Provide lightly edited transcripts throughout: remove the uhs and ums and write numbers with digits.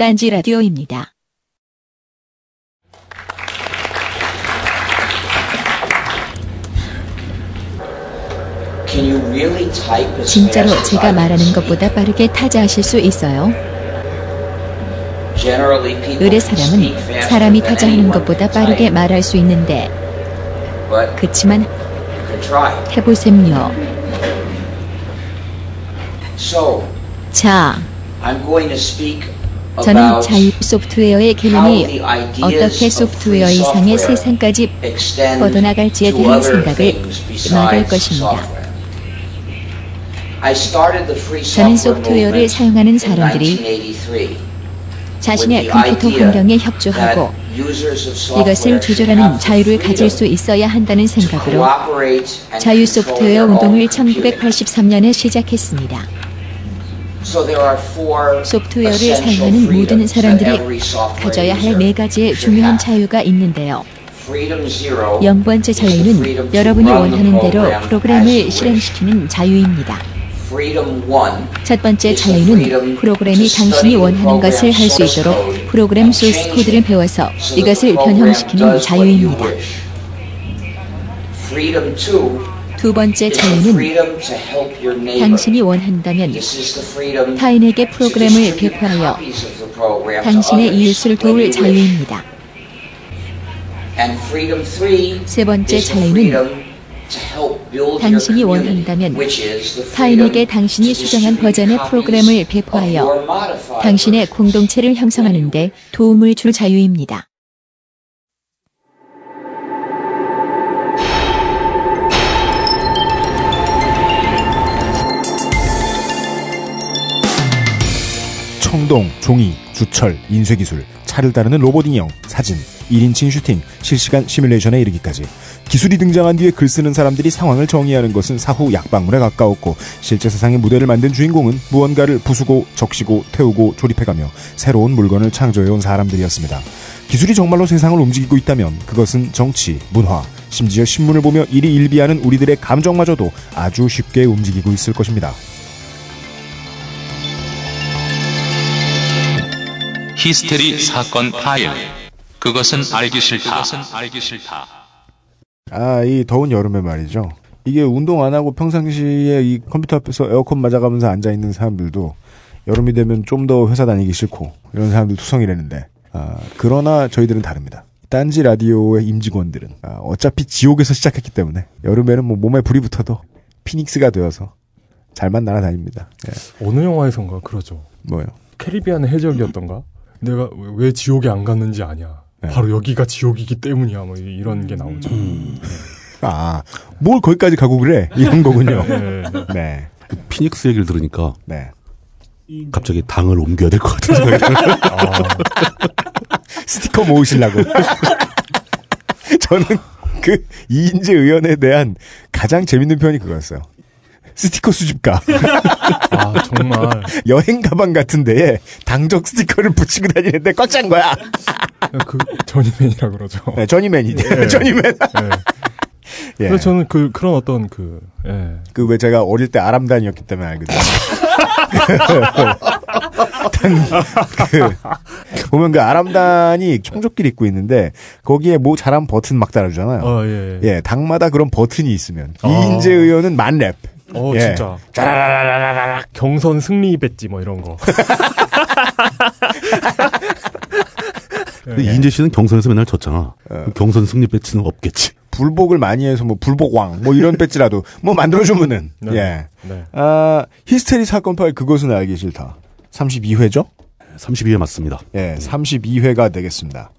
딴지 라디오입니다. 진짜로 제가 말하는 것보다 빠르게 타자하실 수 있어요? 을의 사람은 사람이 타자하는 것보다 빠르게 말할 수 있는데, 그치만 해보셈요. 자, 저는 자유 소프트웨어의 기능이 어떻게 소프트웨어 이상의 세상까지 뻗어나갈지에 대한 생각을 나갈 것입니다. 저는 소프트웨어를 사용하는 사람들이 자신의 컴퓨터 환경에 협조하고 이것을 조절하는 자유를 가질 수 있어야 한다는 생각으로 자유 소프트웨어 운동을 1983년에 시작했습니다. 소프트웨어를 사용하는 모든 사람들이 가져야 할 네 가지의 중요한 자유가 있는데요. 0번째 자유는 여러분이 원하는 대로 프로그램을 실행시키는 자유입니다. 첫 번째 자유는 프로그램이 당신이 원하는 것을 할 수 있도록 프로그램 소스 코드를 배워서 이것을 변형시키는 자유입니다. 두 번째 자유는 당신이 원한다면 타인에게 프로그램을 배포하여 당신의 이웃을 도울 자유입니다. 세 번째 자유는 당신이 원한다면 타인에게 당신이 수정한 버전의 프로그램을 배포하여 당신의 공동체를 형성하는 데 도움을 줄 자유입니다. 청동, 종이, 주철, 인쇄기술, 차를 다루는 로봇 인형, 사진, 1인칭 슈팅, 실시간 시뮬레이션에 이르기까지 기술이 등장한 뒤에 글 쓰는 사람들이 상황을 정의하는 것은 사후 약방울에 가까웠고, 실제 세상의 무대를 만든 주인공은 무언가를 부수고 적시고 태우고 조립해가며 새로운 물건을 창조해온 사람들이었습니다. 기술이 정말로 세상을 움직이고 있다면 그것은 정치, 문화, 심지어 신문을 보며 일이 일비하는 우리들의 감정마저도 아주 쉽게 움직이고 있을 것입니다. 히스테리 사건 파일. 그것은 알기 싫다. 아, 이 더운 여름에 말이죠. 이게 운동 안 하고 평상시에 이 컴퓨터 앞에서 에어컨 맞아가면서 앉아있는 사람들도 여름이 되면 좀 더 회사 다니기 싫고 이런 사람들 투성이라는데, 그러나 저희들은 다릅니다. 딴지 라디오의 임직원들은 어차피 지옥에서 시작했기 때문에 여름에는 뭐 몸에 불이 붙어도 피닉스가 되어서 잘만 날아다닙니다. 예. 어느 영화에선가 그러죠. 뭐요? 캐리비안의 해적이었던가? 내가 왜 지옥에 안 갔는지 아냐. 네. 바로 여기가 지옥이기 때문이야. 뭐 이런 게 나오죠. 아, 뭘 거기까지 가고 그래? 이런 거군요. 네. 네. 그 피닉스 얘기를 들으니까 네. 갑자기 당을 옮겨야 될 것 같은 생각이 들어요. 스티커 모으시려고. 저는 그 이인재 의원에 대한 가장 재밌는 표현이 그거였어요. 스티커 수집가. 아, 정말. 여행 가방 같은 데에 당적 스티커를 붙이고 다니는데 꽉 찬 거야. 그, 저니맨이라고 그러죠. 네, 저니맨이. 예. 저니맨. 예. 그래서 저는 그런 어떤 예. 왜 제가 어릴 때 아람단이었기 때문에 알거든요. 보면 아람단이 청조끼를 입고 있는데 거기에 뭐 잘한 버튼 막 달아주잖아요. 예, 예. 예, 당마다 그런 버튼이 있으면. 이인재 의원은 만렙. 예. 진짜. 짜라라라라라. 경선 승리 배지 뭐 이런 거. 근데 예. 이인재 씨는 경선에서 맨날 졌잖아. 경선 승리 배지는 없겠지. 불복을 많이 해서 뭐 불복왕 뭐 이런 배지라도 뭐 만들어주면은. 네. 예. 네. 아, 히스테리 사건 파일 그것은 알기 싫다. 32회죠? 32회 맞습니다. 예, 32회가 되겠습니다.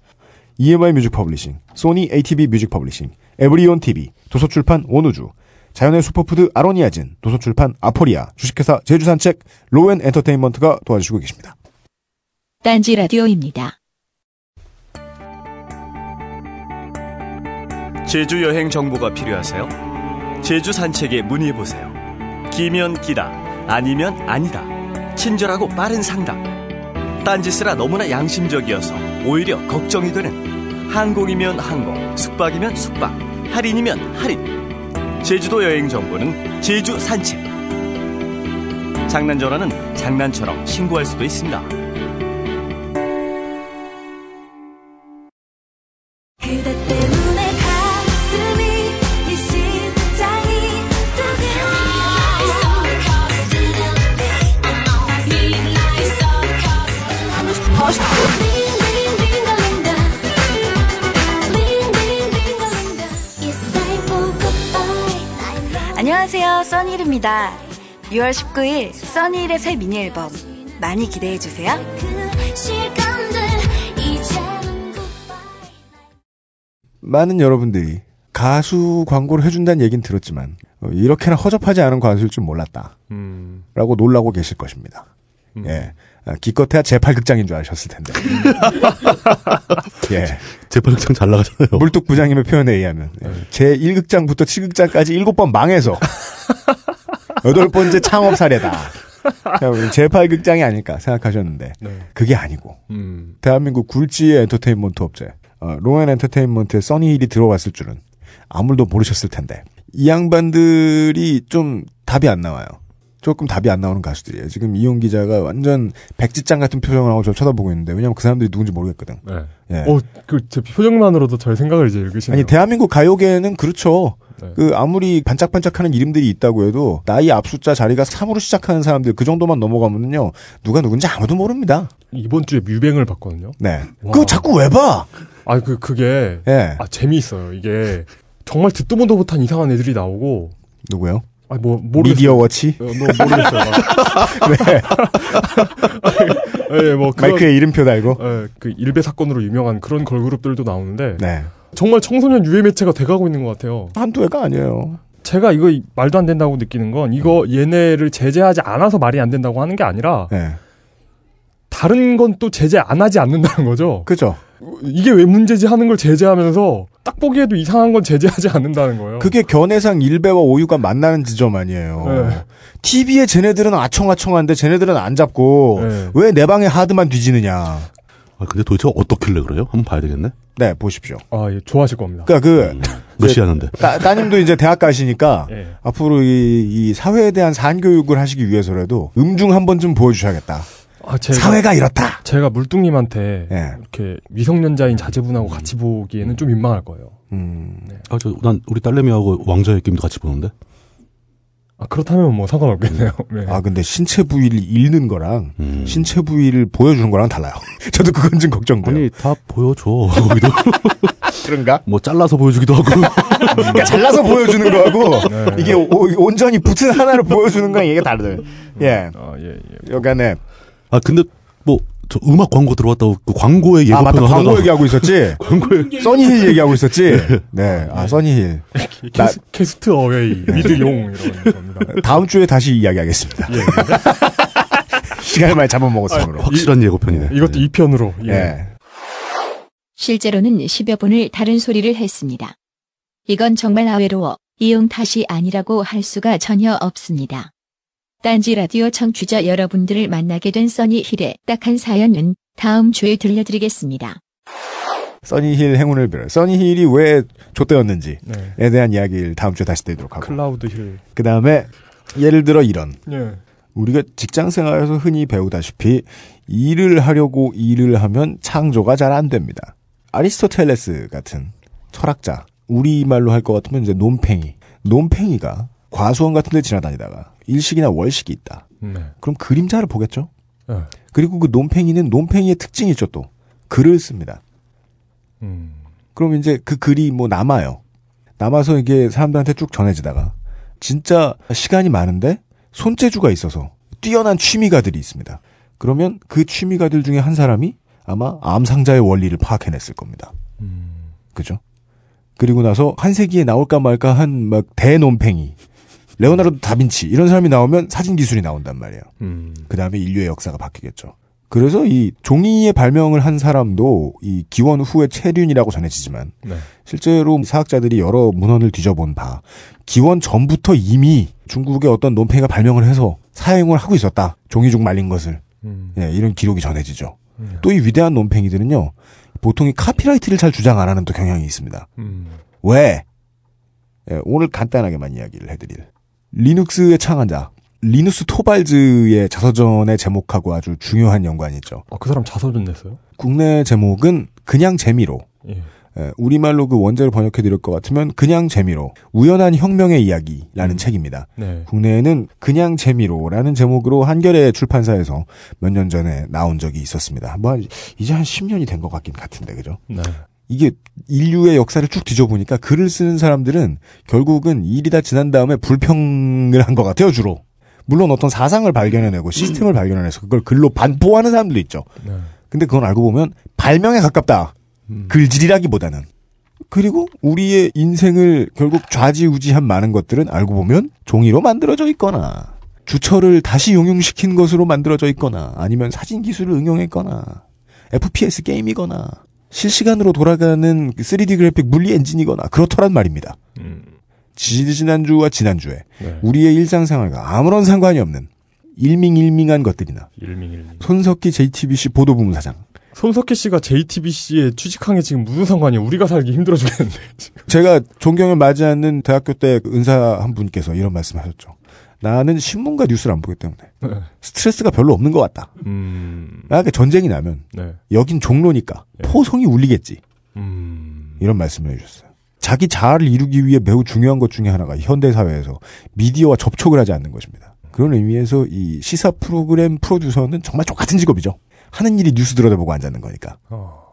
EMI 뮤직 퍼블리싱, 소니 ATV 뮤직 퍼블리싱, 에브리온 TV, 도서출판 원우주, 자연의 슈퍼푸드 아로니아진, 도서출판 아포리아, 주식회사 제주산책, 로엔엔터테인먼트가 도와주시고 계십니다. 딴지 라디오입니다. 제주 여행 정보가 필요하세요? 제주산책에 문의해보세요. 기면 기다, 아니면 아니다. 친절하고 빠른 상담. 딴지스라 너무나 양심적이어서 오히려 걱정이 되는, 항공이면 항공, 숙박이면 숙박, 할인이면 할인. 제주도 여행 정보는 제주 산책. 장난 전화는 장난처럼 신고할 수도 있습니다. 안녕하세요, 써니힐입니다. 6월 19일 써니힐의 새 미니 앨범 많이 기대해 주세요. 많은 여러분들이 가수 광고를 해준다는 얘기는 들었지만 이렇게나 허접하지 않은 가수일 줄 몰랐다 라고 놀라고 계실 것입니다. 예, 기껏해야 제8극장인 줄 아셨을 텐데. 예, 제8극장 잘 나가잖아요. 물뚝 부장님의 표현에 의하면 예. 제1극장부터 7극장까지 7번 망해서 8번째 창업 사례다. 제8극장이 아닐까 생각하셨는데 네. 그게 아니고 대한민국 굴지의 엔터테인먼트 업체 롱앤엔터테인먼트의 써니힐이 들어왔을 줄은 아무도 모르셨을 텐데 이 양반들이 좀 답이 안 나와요. 조금 답이 안 나오는 가수들이에요. 지금 이용 기자가 완전 백지장 같은 표정을 하고 저를 쳐다보고 있는데 왜냐면 그 사람들이 누군지 모르겠거든. 네. 예. 제 표정만으로도 저의 생각을 이제 읽으시네요. 아니 대한민국 가요계는 그렇죠. 네. 그 아무리 반짝반짝하는 이름들이 있다고 해도 나이 앞숫자 자리가 3으로 시작하는 사람들 그 정도만 넘어가면은요 누가 누군지 아무도 모릅니다. 이번 주에 뮤뱅을 봤거든요. 네. 와. 그거 자꾸 왜 봐? 아 그게 예. 아 재미있어요. 이게 정말 듣도 보도 못한 이상한 애들이 나오고 누구요? 아, 뭐, 모르겠어요. 미디어워치? 모르겠어요. 네. 네, 뭐 그런, 마이크에 이름표 달고? 네, 그 일베 사건으로 유명한 그런 걸그룹들도 나오는데 네. 정말 청소년 유해 매체가 돼가고 있는 것 같아요. 한두 애가 아니에요. 제가 이거 말도 안 된다고 느끼는 건 이거 얘네를 제재하지 않아서 말이 안 된다고 하는 게 아니라 네. 다른 건 또 제재 안 하지 않는다는 거죠. 그죠. 이게 왜 문제지 하는 걸 제재하면서 딱 보기에도 이상한 건 제재하지 않는다는 거예요. 그게 견해상 일베와 오유가 만나는 지점 아니에요. 네. TV에 쟤네들은 아청아청한데 쟤네들은 안 잡고 네. 왜 내 방에 하드만 뒤지느냐. 아, 근데 도대체 어떻길래 그래요? 한번 봐야 되겠네. 네, 보십시오. 아, 예, 좋아하실 겁니다. 그러니까 러시아는데. 따님도 이제 대학 가시니까 예. 앞으로 이 사회에 대한 산교육을 하시기 위해서라도 음중 한 번쯤 보여주셔야겠다. 아, 사회가 이렇다. 제가 물뚱님한테 네. 이렇게 미성년자인 자제분하고 같이 보기에는 좀 민망할 거예요. 네. 아, 난 우리 딸내미하고 왕자의 게임도 같이 보는데. 아 그렇다면 뭐 상관없겠네요. 네. 아 근데 신체 부위를 읽는 거랑 신체 부위를 보여주는 거랑 달라요. 저도 그건 좀 걱정돼요. 아니 다 보여줘. 그런가? 뭐 잘라서 보여주기도 하고. 그러니까 잘라서 보여주는 거하고 네. 이게 온전히 붙은 하나를 보여주는 거랑 얘기가 다르대요. 예. 아, 예. 여간에. 아 근데 뭐 저 음악 광고 들어왔다고 그 광고의 예고편 하나. 아 맞다. 광고 얘기하고 있었지. 광고에 써니힐 얘기하고 있었지. 네. 아 써니힐. 캐스트 어웨이 위드 용 이런 겁니다. 다음 주에 다시 이야기하겠습니다. 예. 시간을 많이 잡아먹었으므로. 아, 확실한 예고편이네. 이것도 2편으로. 예. 예. 실제로는 10여 분을 다른 소리를 했습니다. 이건 정말 아외로워 이용 탓이 아니라고 할 수가 전혀 없습니다. 딴지 라디오 청취자 여러분들을 만나게 된 써니힐의 딱한 사연은 다음 주에 들려드리겠습니다. 써니힐 행운을 빌어요. 써니힐이 왜 좆되었는지에 네. 대한 이야기를 다음 주에 다시 드리도록 하고. 클라우드 힐. 그 다음에 예를 들어 이런. 네. 우리가 직장생활에서 흔히 배우다시피 일을 하려고 일을 하면 창조가 잘 안 됩니다. 아리스토텔레스 같은 철학자. 우리말로 할 것 같으면 이제 논팽이. 논팽이가 과수원 같은 데 지나다니다가 일식이나 월식이 있다. 네. 그럼 그림자를 보겠죠. 네. 그리고 그 논팽이는 논팽이의 특징이 있죠. 또 글을 씁니다. 그럼 이제 그 글이 뭐 남아요. 남아서 이게 사람들한테 쭉 전해지다가 진짜 시간이 많은데 손재주가 있어서 뛰어난 취미가들이 있습니다. 그러면 그 취미가들 중에 한 사람이 아마 암상자의 원리를 파악해냈을 겁니다. 그죠? 그리고 나서 한 세기에 나올까 말까 한 막 대논팽이 레오나르도 다빈치 이런 사람이 나오면 사진 기술이 나온단 말이에요. 그 다음에 인류의 역사가 바뀌겠죠. 그래서 이 종이의 발명을 한 사람도 이 기원 후의 체륜이라고 전해지지만 네. 실제로 사학자들이 여러 문헌을 뒤져본 바 기원 전부터 이미 중국의 어떤 논팽이가 발명을 해서 사용을 하고 있었다. 종이죽 말린 것을. 예, 이런 기록이 전해지죠. 또 이 위대한 논팽이들은요. 보통 이 카피라이트를 잘 주장 안 하는 또 경향이 있습니다. 왜? 예, 오늘 간단하게만 이야기를 해드릴 리눅스의 창안자 리누스 토발즈의 자서전의 제목하고 아주 중요한 연관이 있죠. 아, 그 사람 자서전 냈어요? 국내 제목은 그냥 재미로 예. 우리말로 그 원제를 번역해드릴 것 같으면 그냥 재미로 우연한 혁명의 이야기라는 책입니다. 네. 국내에는 그냥 재미로라는 제목으로 한겨레 출판사에서 몇 년 전에 나온 적이 있었습니다. 뭐 이제 한 10년이 된 것 같긴 같은데 그죠? 네. 이게 인류의 역사를 쭉 뒤져보니까 글을 쓰는 사람들은 결국은 일이 다 지난 다음에 불평을 한 것 같아요 주로. 물론 어떤 사상을 발견해내고 시스템을 발견해내서 그걸 글로 반포하는 사람들도 있죠. 네. 근데 그건 알고 보면 발명에 가깝다. 글질이라기보다는. 그리고 우리의 인생을 결국 좌지우지한 많은 것들은 알고 보면 종이로 만들어져 있거나 주철을 다시 용융시킨 것으로 만들어져 있거나 아니면 사진 기술을 응용했거나 FPS 게임이거나 실시간으로 돌아가는 3D 그래픽 물리 엔진이거나 그렇더란 말입니다. 지난주와 지난주에 네. 우리의 일상생활과 아무런 상관이 없는 일밍일밍한 것들이나 손석희 JTBC 보도부문 사장 손석희 씨가 JTBC에 취직한 게 지금 무슨 상관이야? 우리가 살기 힘들어 죽겠는데. 제가 존경을 맞이 않는 대학교 때 은사 한 분께서 이런 말씀하셨죠. 나는 신문과 뉴스를 안 보기 때문에 네. 스트레스가 별로 없는 것 같다. 만약에 전쟁이 나면 네. 여긴 종로니까 네. 포성이 울리겠지. 이런 말씀을 해주셨어요. 자기 자아를 이루기 위해 매우 중요한 것 중에 하나가 현대사회에서 미디어와 접촉을 하지 않는 것입니다. 그런 의미에서 이 시사 프로그램 프로듀서는 정말 똑같은 직업이죠. 하는 일이 뉴스 들여다보고 앉아있는 거니까.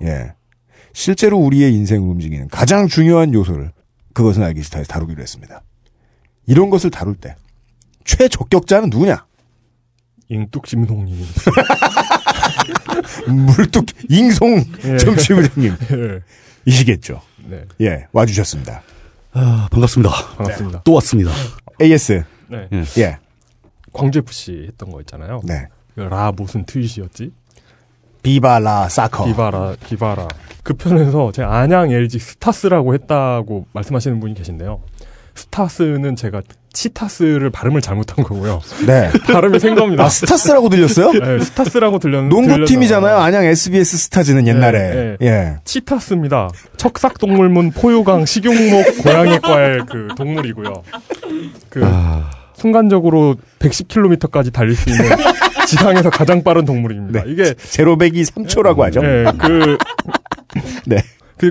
예. 실제로 우리의 인생을 움직이는 가장 중요한 요소를 그것은 알기 싫다에서 다루기로 했습니다. 이런 것을 다룰 때 최적격자는 누구냐? 잉뚝짐송님. 물뚝 잉송 점치부장님 예. 이시겠죠. 네. 예, 와주셨습니다. 아, 반갑습니다. 반갑습니다. 네. 또 왔습니다. AS. 네. 예. 광주FC 했던 거 있잖아요. 네. 라 무슨 트윗이었지? 비바라 사커. 비바라. 그 편에서 제 안양 LG 스타스라고 했다고 말씀하시는 분이 계신데요. 스타스는 제가 치타스를 발음을 잘못한 거고요. 네. 발음이 생 겁니다. 아, 스타스라고 들렸어요? 네, 스타스라고 들렸는데. 농구팀이잖아요. 안양 SBS 스타즈는 옛날에. 네, 네. 예. 치타스입니다. 척삭동물문 포유강 식용목 고양이과의 그 동물이고요. 그, 순간적으로 110km까지 달릴 수 있는 지상에서 가장 빠른 동물입니다. 네. 이게. 0-103초라고 하죠? 네. 그. 네.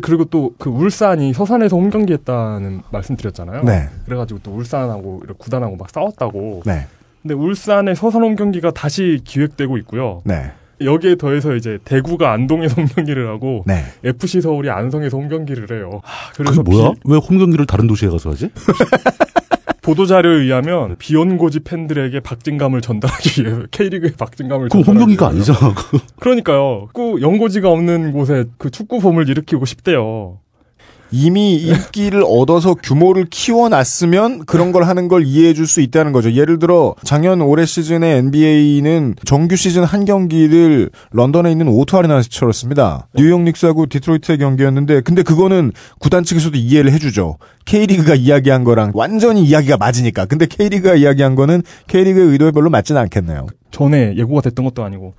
그리고 또 그 울산이 서산에서 홈경기했다는 말씀드렸잖아요. 네. 그래가지고 또 울산하고 구단하고 막 싸웠다고. 네. 근데 울산의 서산 홈경기가 다시 기획되고 있고요. 네. 여기에 더해서 이제 대구가 안동에서 홈경기를 하고 네. FC 서울이 안성에서 홈경기를 해요. 그래서 그게 뭐야? 왜 홈경기를 다른 도시에 가서 하지? 보도자료에 의하면 비연고지 팬들에게 박진감을 전달하기 위해 K리그의 박진감을 전달하기 위해 홈경기가 아니잖아. 그러니까요. 그 연고지가 없는 곳에 그 축구붐을 일으키고 싶대요. 이미 인기를 얻어서 규모를 키워놨으면 그런 걸 하는 걸 이해해 줄 수 있다는 거죠. 예를 들어 작년 올해 시즌에 NBA는 정규 시즌 한 경기를 런던에 있는 오투 아레나에서 치렀습니다. 뉴욕 닉스하고 디트로이트의 경기였는데 근데 그거는 구단 측에서도 이해를 해주죠. K리그가 이야기한 거랑 완전히 이야기가 맞으니까. 근데 K리그가 이야기한 거는 K리그의 의도에 별로 맞진 않겠네요. 전에 예고가 됐던 것도 아니고.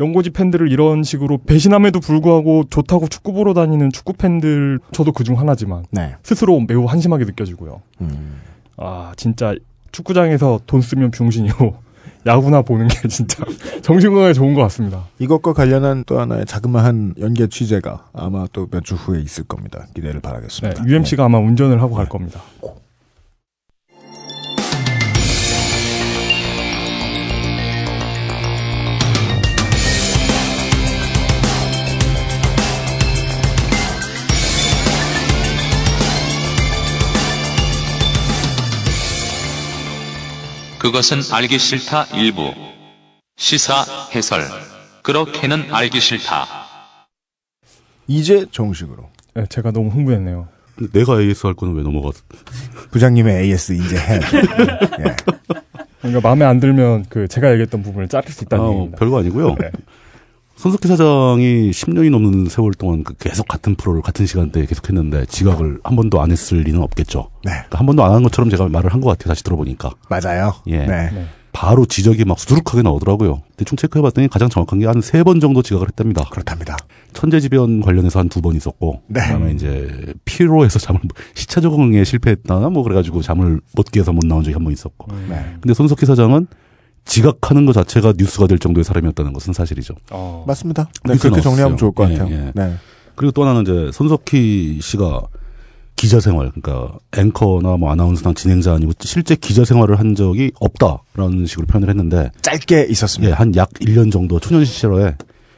연고지 팬들을 이런 식으로 배신함에도 불구하고 좋다고 축구 보러 다니는 축구 팬들 저도 그중 하나지만 네. 스스로 매우 한심하게 느껴지고요. 아 진짜 축구장에서 돈 쓰면 병신이고 야구나 보는 게 진짜 정신건강에 좋은 것 같습니다. 이것과 관련한 또 하나의 자그마한 연계 취재가 아마 또 몇 주 후에 있을 겁니다. 기대를 바라겠습니다. 네, UMC가 네. 아마 운전을 하고 네. 갈 겁니다. 그것은 알기 싫다 일부 시사 해설 그렇게는 알기 싫다. 이제 정식으로. 네, 제가 너무 흥분했네요. 내가 AS 할 거는 왜 넘어갔어? 부장님의 AS 이제 해. 네. 그러니까 마음에 안 들면 그 제가 얘기했던 부분을 자를 수 있다는 얘기입니다. 별거 아니고요. 네. 손석희 사장이 10년이 넘는 세월 동안 계속 같은 프로를 같은 시간대에 계속 했는데 지각을 한 번도 안 했을 리는 없겠죠. 네. 그러니까 한 번도 안 한 것처럼 제가 말을 한 것 같아요. 다시 들어보니까. 맞아요. 예. 네. 네. 바로 지적이 막 수두룩하게 나오더라고요. 대충 체크해봤더니 가장 정확한 게 한 3번 정도 지각을 했답니다. 그렇답니다. 천재지변 관련해서 한 2번 있었고, 네. 그다음에 이제 피로해서 잠을 시차 적응에 실패했다나 뭐 그래가지고 잠을 못 깨서 못 나온 적이 한 번 있었고. 네. 근데 손석희 사장은 지각하는 것 자체가 뉴스가 될 정도의 사람이었다는 것은 사실이죠. 맞습니다. 네, 그렇게 정리하면 좋을 것 같아요. 예, 예. 네. 그리고 또 하나는 이제 손석희 씨가 기자 생활, 그러니까 앵커나 뭐 아나운서나 진행자 아니고 실제 기자 생활을 한 적이 없다라는 식으로 표현을 했는데 짧게 있었습니다. 예, 한 약 1년 정도 초년 시절에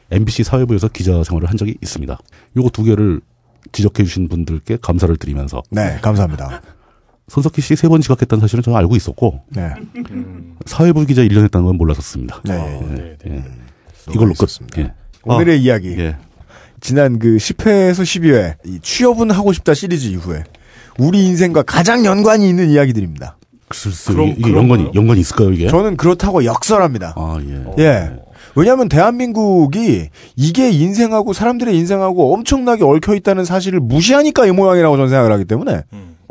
MBC 사회부에서 기자 생활을 한 적이 있습니다. 요거 두 개를 지적해 주신 분들께 감사를 드리면서 네, 감사합니다. 손석희 씨 세 번 지각했다는 사실은 저는 알고 있었고 네. 사회부 기자 1년 했다는 건 몰랐었습니다. 네, 아, 네, 네. 예. 이걸로 끝. 예. 오늘의 이야기. 예. 지난 그 10회에서 12회 이 취업은 하고 싶다 시리즈 이후에 우리 인생과 가장 연관이 있는 이야기들입니다. 글쎄, 이게 연관이 있을까요 이게? 저는 그렇다고 역설합니다. 아 예. 예. 왜냐하면 대한민국이 이게 인생하고 사람들의 인생하고 엄청나게 얽혀 있다는 사실을 무시하니까 이 모양이라고 저는 생각을 하기 때문에.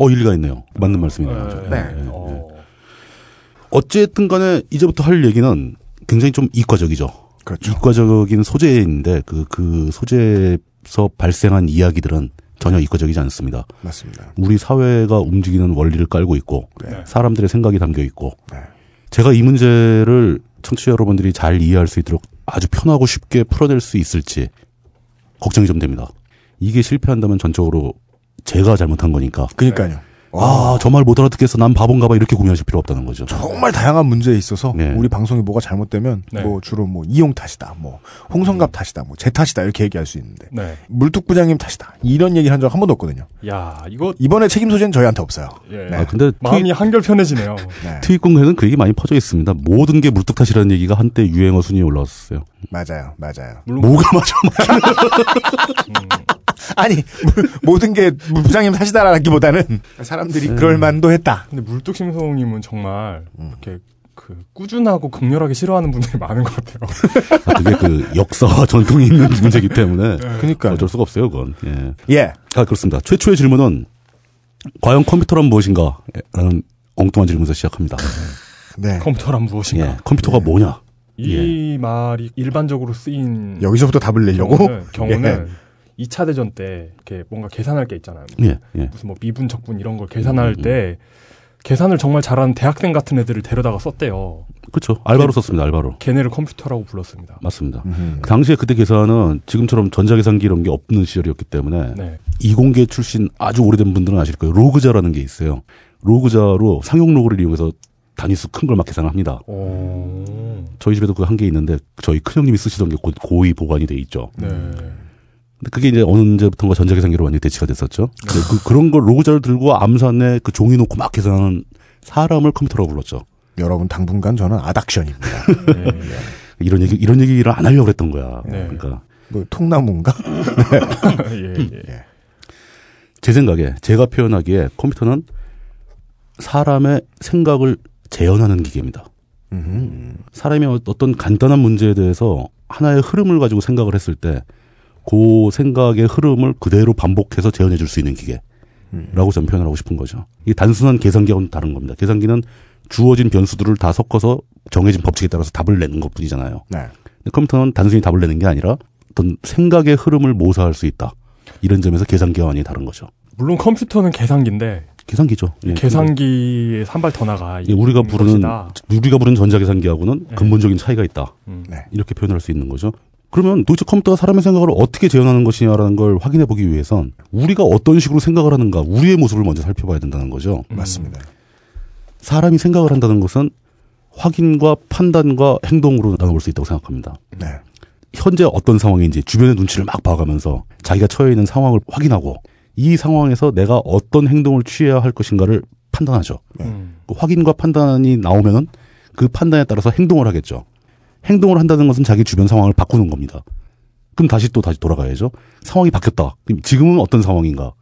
일리가 있네요. 맞는 말씀이네요. 네. 예, 예, 예. 어쨌든간에 이제부터 할 얘기는 굉장히 좀 이과적이죠. 그렇죠. 이과적인 소재인데 그 소재에서 발생한 이야기들은 전혀 이과적이지 않습니다. 맞습니다. 우리 사회가 움직이는 원리를 깔고 있고 네. 사람들의 생각이 담겨 있고 네. 제가 이 문제를 청취자 여러분들이 잘 이해할 수 있도록 아주 편하고 쉽게 풀어낼 수 있을지 걱정이 좀 됩니다. 이게 실패한다면 전적으로 제가 잘못한 거니까. 그러니까요. 아, 저 말 못 알아듣겠어. 난 바본가 봐. 이렇게 고민하실 필요 없다는 거죠. 정말 다양한 문제에 있어서 네. 우리 방송이 뭐가 잘못되면 네. 뭐 주로 뭐 이용 탓이다. 뭐 홍성갑 탓이다. 뭐 제 탓이다. 이렇게 얘기할 수 있는데. 네. 물뚝부장님 탓이다. 이런 얘기를 한 적 한 번도 없거든요. 야, 이거 이번에 책임 소재는 저희한테 없어요. 예. 네. 아, 근데 마음이 한결 편해지네요. 네. 트윗 공간에는 그 얘기 많이 퍼져 있습니다. 모든 게 물뚝 탓이라는 얘기가 한때 유행어 순위에 올라왔어요. 맞아요. 뭐가 맞아. 아니 모든 게 부장님 탓이다라기보다는 사람들이 그럴 만도 했다. 근데 물뚝심송님은 정말 이렇게 그 꾸준하고 극렬하게 싫어하는 분들이 많은 것 같아요. 아, 그게 그 역사와 전통이 있는 문제이기 때문에 네. 그러니까 어쩔 수가 없어요, 그건. 예. 아, 그렇습니다. 최초의 질문은 과연 컴퓨터란 무엇인가라는 엉뚱한 질문에서 시작합니다. 네. 컴퓨터란 무엇인가? 예. 컴퓨터가 뭐냐? 이 말이 일반적으로 쓰인 여기서부터 답을 내려고 경우는 2차 대전 때 이렇게 뭔가 계산할 게 있잖아요. 예. 무슨 뭐 미분, 적분 이런 걸 계산할 때 계산을 정말 잘하는 대학생 같은 애들을 데려다가 썼대요. 그렇죠. 알바로 썼습니다. 알바로. 걔네를 컴퓨터라고 불렀습니다. 맞습니다. 그 당시에 그때 계산은 지금처럼 전자계산기 이런 게 없는 시절이었기 때문에 네. 이공계 출신 아주 오래된 분들은 아실 거예요. 로그자라는 게 있어요. 로그자로 상용 로그를 이용해서 단위수 큰 걸 막 계산을 합니다. 저희 집에도 그 한 개 있는데 저희 큰형님이 쓰시던 게 곧 고이 보관이 돼 있죠. 네. 그게 이제 언제부턴가 전자계산기로 완전히 대체가 됐었죠. 그런 걸 로그자를 들고 암산에 그 종이 놓고 막 계산하는 사람을 컴퓨터라고 불렀죠. 여러분 당분간 저는 아닥션입니다. 네. 이런 얘기를 안 하려고 그랬던 거야. 네. 그러니까 뭐 통나무인가? 네. 예. 제 생각에 제가 표현하기에 컴퓨터는 사람의 생각을 재현하는 기계입니다. 사람이 어떤 간단한 문제에 대해서 하나의 흐름을 가지고 생각을 했을 때 그 생각의 흐름을 그대로 반복해서 재현해 줄 수 있는 기계라고 저는 표현을 하고 싶은 거죠. 이게 단순한 계산기하고는 다른 겁니다. 계산기는 주어진 변수들을 다 섞어서 정해진 법칙에 따라서 답을 내는 것뿐이잖아요. 네. 근데 컴퓨터는 단순히 답을 내는 게 아니라 어떤 생각의 흐름을 모사할 수 있다. 이런 점에서 계산기와 완전히 다른 거죠. 물론 컴퓨터는 계산기인데 계산기죠. 예. 계산기에 한 발 더 나가. 예, 우리가 부르는 전자계산기하고는 네. 근본적인 차이가 있다. 네. 이렇게 표현할 수 있는 거죠. 그러면 도대체 컴퓨터가 사람의 생각을 어떻게 재현하는 것이냐라는 걸 확인해 보기 위해선 우리가 어떤 식으로 생각을 하는가, 우리의 모습을 먼저 살펴봐야 된다는 거죠. 맞습니다. 사람이 생각을 한다는 것은 확인과 판단과 행동으로 나눠볼 수 있다고 생각합니다. 네. 현재 어떤 상황인지 주변의 눈치를 막 봐가면서 자기가 처해 있는 상황을 확인하고 이 상황에서 내가 어떤 행동을 취해야 할 것인가를 판단하죠. 그 확인과 판단이 나오면은 그 판단에 따라서 행동을 하겠죠. 행동을 한다는 것은 자기 주변 상황을 바꾸는 겁니다. 그럼 다시 돌아가야죠. 상황이 바뀌었다. 그럼 지금은 어떤 상황인가?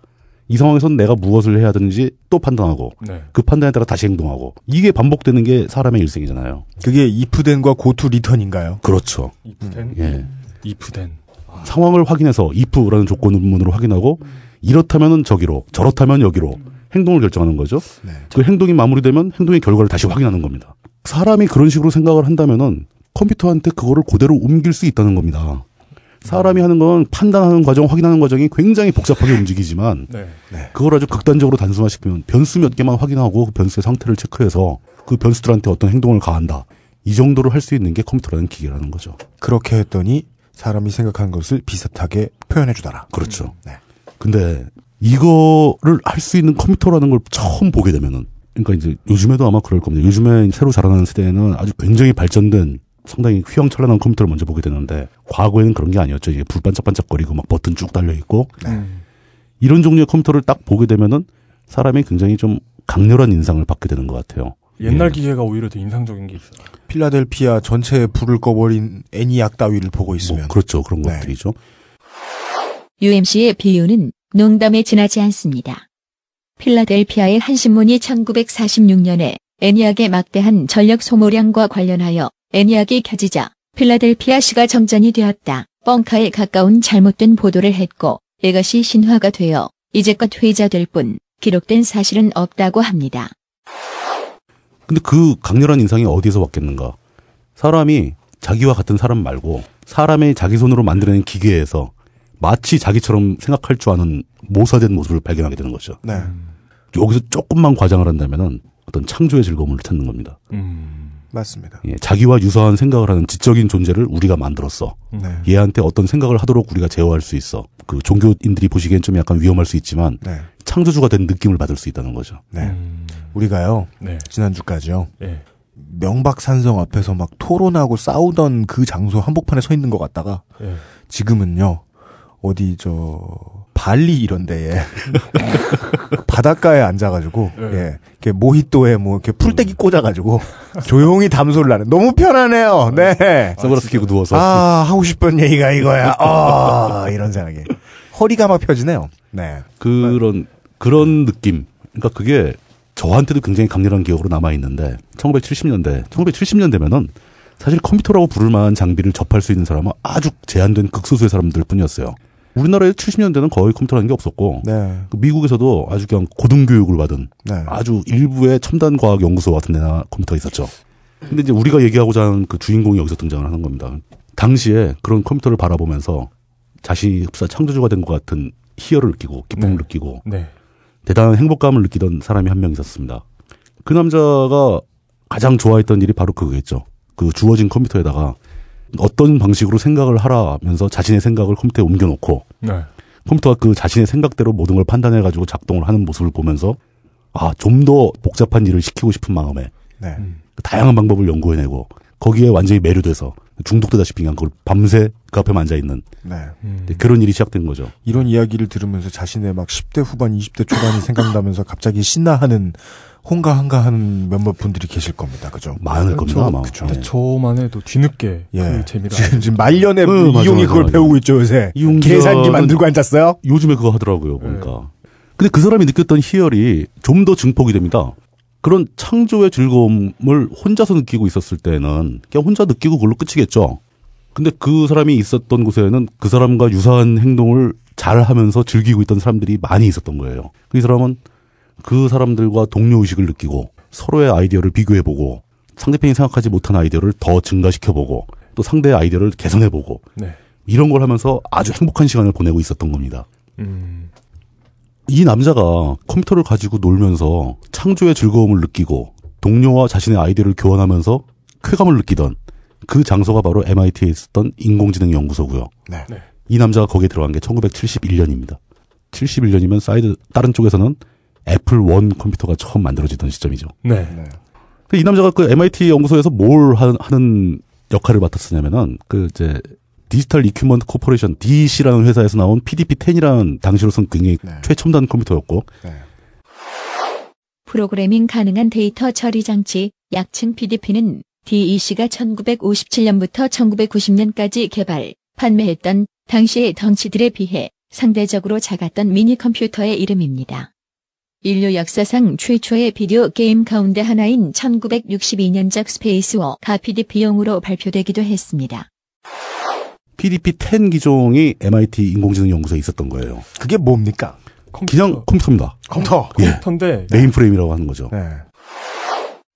이 상황에서는 내가 무엇을 해야 되는지 또 판단하고 네. 그 판단에 따라 다시 행동하고 이게 반복되는 게 사람의 일생이잖아요. 그게 이프덴과 고투 리턴인가요? 그렇죠. 이프덴? 예. 이프덴. 아. 상황을 확인해서 if라는 조건문으로 확인하고 이렇다면 저기로 저렇다면 여기로 행동을 결정하는 거죠. 네. 그 행동이 마무리되면 행동의 결과를 다시 확인하는 겁니다. 사람이 그런 식으로 생각을 한다면은 컴퓨터한테 그거를 그대로 옮길 수 있다는 겁니다. 사람이 하는 건 판단하는 과정, 확인하는 과정이 굉장히 복잡하게 움직이지만 네. 그걸 아주 극단적으로 단순화시키면 변수 몇 개만 확인하고 그 변수의 상태를 체크해서 그 변수들한테 어떤 행동을 가한다. 이 정도로 할 수 있는 게 컴퓨터라는 기계라는 거죠. 그렇게 했더니 사람이 생각한 것을 비슷하게 표현해주더라. 그렇죠. 네. 근데 이거를 할 수 있는 컴퓨터라는 걸 처음 보게 되면은, 그러니까 이제 요즘에도 아마 그럴 겁니다. 요즘에 새로 자라나는 세대에는 아주 굉장히 발전된 상당히 휘황찬란한 컴퓨터를 먼저 보게 되는데, 과거에는 그런 게 아니었죠. 이게 불 반짝반짝거리고 막 버튼 쭉 달려있고, 네. 이런 종류의 컴퓨터를 딱 보게 되면은 사람이 굉장히 좀 강렬한 인상을 받게 되는 것 같아요. 옛날 기계가 오히려 더 인상적인 게 있어요. 필라델피아 전체에 불을 꺼버린 애니악 따위를 보고 있으면. 뭐 그렇죠. 그런 네. 것들이죠. UMC의 비유는 농담에 지나지 않습니다. 필라델피아의 한 신문이 1946년에 애니악의 막대한 전력 소모량과 관련하여 애니악이 켜지자 필라델피아시가 정전이 되었다. 뻥카에 가까운 잘못된 보도를 했고 이것이 신화가 되어 이제껏 회자될 뿐 기록된 사실은 없다고 합니다. 근데 그 강렬한 인상이 어디에서 왔겠는가? 사람이 자기와 같은 사람 말고 사람의 자기 손으로 만들어낸 기계에서 마치 자기처럼 생각할 줄 아는 모사된 모습을 발견하게 되는 거죠. 네. 여기서 조금만 과장을 한다면은 어떤 창조의 즐거움을 찾는 겁니다. 맞습니다. 예, 자기와 유사한 생각을 하는 지적인 존재를 우리가 만들었어. 네. 얘한테 어떤 생각을 하도록 우리가 제어할 수 있어. 그 종교인들이 보시기엔 좀 약간 위험할 수 있지만 네. 창조주가 된 느낌을 받을 수 있다는 거죠. 네. 우리가요. 네. 지난주까지요. 네. 명박산성 앞에서 막 토론하고 싸우던 그 장소 한복판에 서 있는 것 같다가 네. 지금은요. 어디 발리 이런 데에 바닷가에 앉아가지고 네. 예, 이렇게 모히또에 이렇게 풀떼기 꽂아가지고 조용히 담소를 나는 너무 편하네요. 네. 선글라스 끼고 누워서 하고 싶은 얘기가 이거야. 이런 생각에 허리가 막 펴지네요. 네. 그런 느낌. 그러니까 그게 저한테도 굉장히 강렬한 기억으로 남아 있는데 1970년대면은. 사실 컴퓨터라고 부를 만한 장비를 접할 수 있는 사람은 아주 제한된 극소수의 사람들 뿐이었어요. 우리나라에 70년대는 거의 컴퓨터라는 게 없었고 네. 미국에서도 아주 그냥 고등교육을 받은 네. 아주 일부의 첨단과학연구소 같은 데나 컴퓨터가 있었죠. 근데 이제 우리가 얘기하고자 하는 그 주인공이 여기서 등장을 하는 겁니다. 당시에 그런 컴퓨터를 바라보면서 자신이 흡사 창조주가 된 것 같은 희열을 느끼고 기쁨을 네. 느끼고 네. 대단한 행복감을 느끼던 사람이 한 명 있었습니다. 그 남자가 가장 좋아했던 일이 바로 그거겠죠. 그 주어진 컴퓨터에다가 어떤 방식으로 생각을 하라면서 자신의 생각을 컴퓨터에 옮겨놓고 네. 컴퓨터가 그 자신의 생각대로 모든 걸 판단해가지고 작동을 하는 모습을 보면서 좀 더 복잡한 일을 시키고 싶은 마음에 네. 다양한 방법을 연구해내고 거기에 완전히 매료돼서 중독되다시피 그냥 그걸 밤새 그 앞에만 앉아있는 네. 그런 일이 시작된 거죠. 이런 이야기를 들으면서 자신의 막 10대 후반 20대 초반이 생각나면서 갑자기 신나하는 한가한 몇몇 분들이 계실 겁니다. 그죠? 많을 겁니다. 아마. 근데 저만 해도 뒤늦게 그 재미가. 지금 말년에 이용이 그걸 배우고 있죠, 요새. 계산기 만들고 앉았어요? 요즘에 그거 하더라고요, 보니까. 네. 근데 그 사람이 느꼈던 희열이 좀 더 증폭이 됩니다. 그런 창조의 즐거움을 혼자서 느끼고 있었을 때는 그냥 혼자 느끼고 그걸로 끝이겠죠. 근데 그 사람이 있었던 곳에는 그 사람과 유사한 행동을 잘 하면서 즐기고 있던 사람들이 많이 있었던 거예요. 그 사람은 그 사람들과 동료의식을 느끼고 서로의 아이디어를 비교해보고 상대편이 생각하지 못한 아이디어를 더 증가시켜보고 또 상대의 아이디어를 개선해보고 네. 이런 걸 하면서 아주 행복한 시간을 보내고 있었던 겁니다. 이 남자가 컴퓨터를 가지고 놀면서 창조의 즐거움을 느끼고 동료와 자신의 아이디어를 교환하면서 쾌감을 느끼던 그 장소가 바로 MIT에 있었던 인공지능 연구소고요. 네. 이 남자가 거기에 들어간 게 1971년입니다. 71년이면 사이드 다른 쪽에서는 애플 1 컴퓨터가 처음 만들어지던 시점이죠. 네. 이 남자가 그 MIT 연구소에서 뭘 하는 역할을 맡았었냐면은 디지털 이퀴먼트 코퍼레이션 DEC라는 회사에서 나온 PDP-10이라는 당시로선 굉장히 최첨단 컴퓨터였고 프로그래밍 가능한 데이터 처리 장치, 약칭 PDP는 DEC가 1957년부터 1990년까지 개발, 판매했던 당시의 덩치들에 비해 상대적으로 작았던 미니 컴퓨터의 이름입니다. 인류 역사상 최초의 비디오 게임 가운데 하나인 1962년작 스페이스워가 PDP용으로 발표되기도 했습니다. PDP-10 기종이 MIT 인공지능 연구소에 있었던 거예요. 그게 뭡니까? 그냥 컴퓨터입니다. 컴퓨터인데 메인프레임이라고 하는 거죠. 네.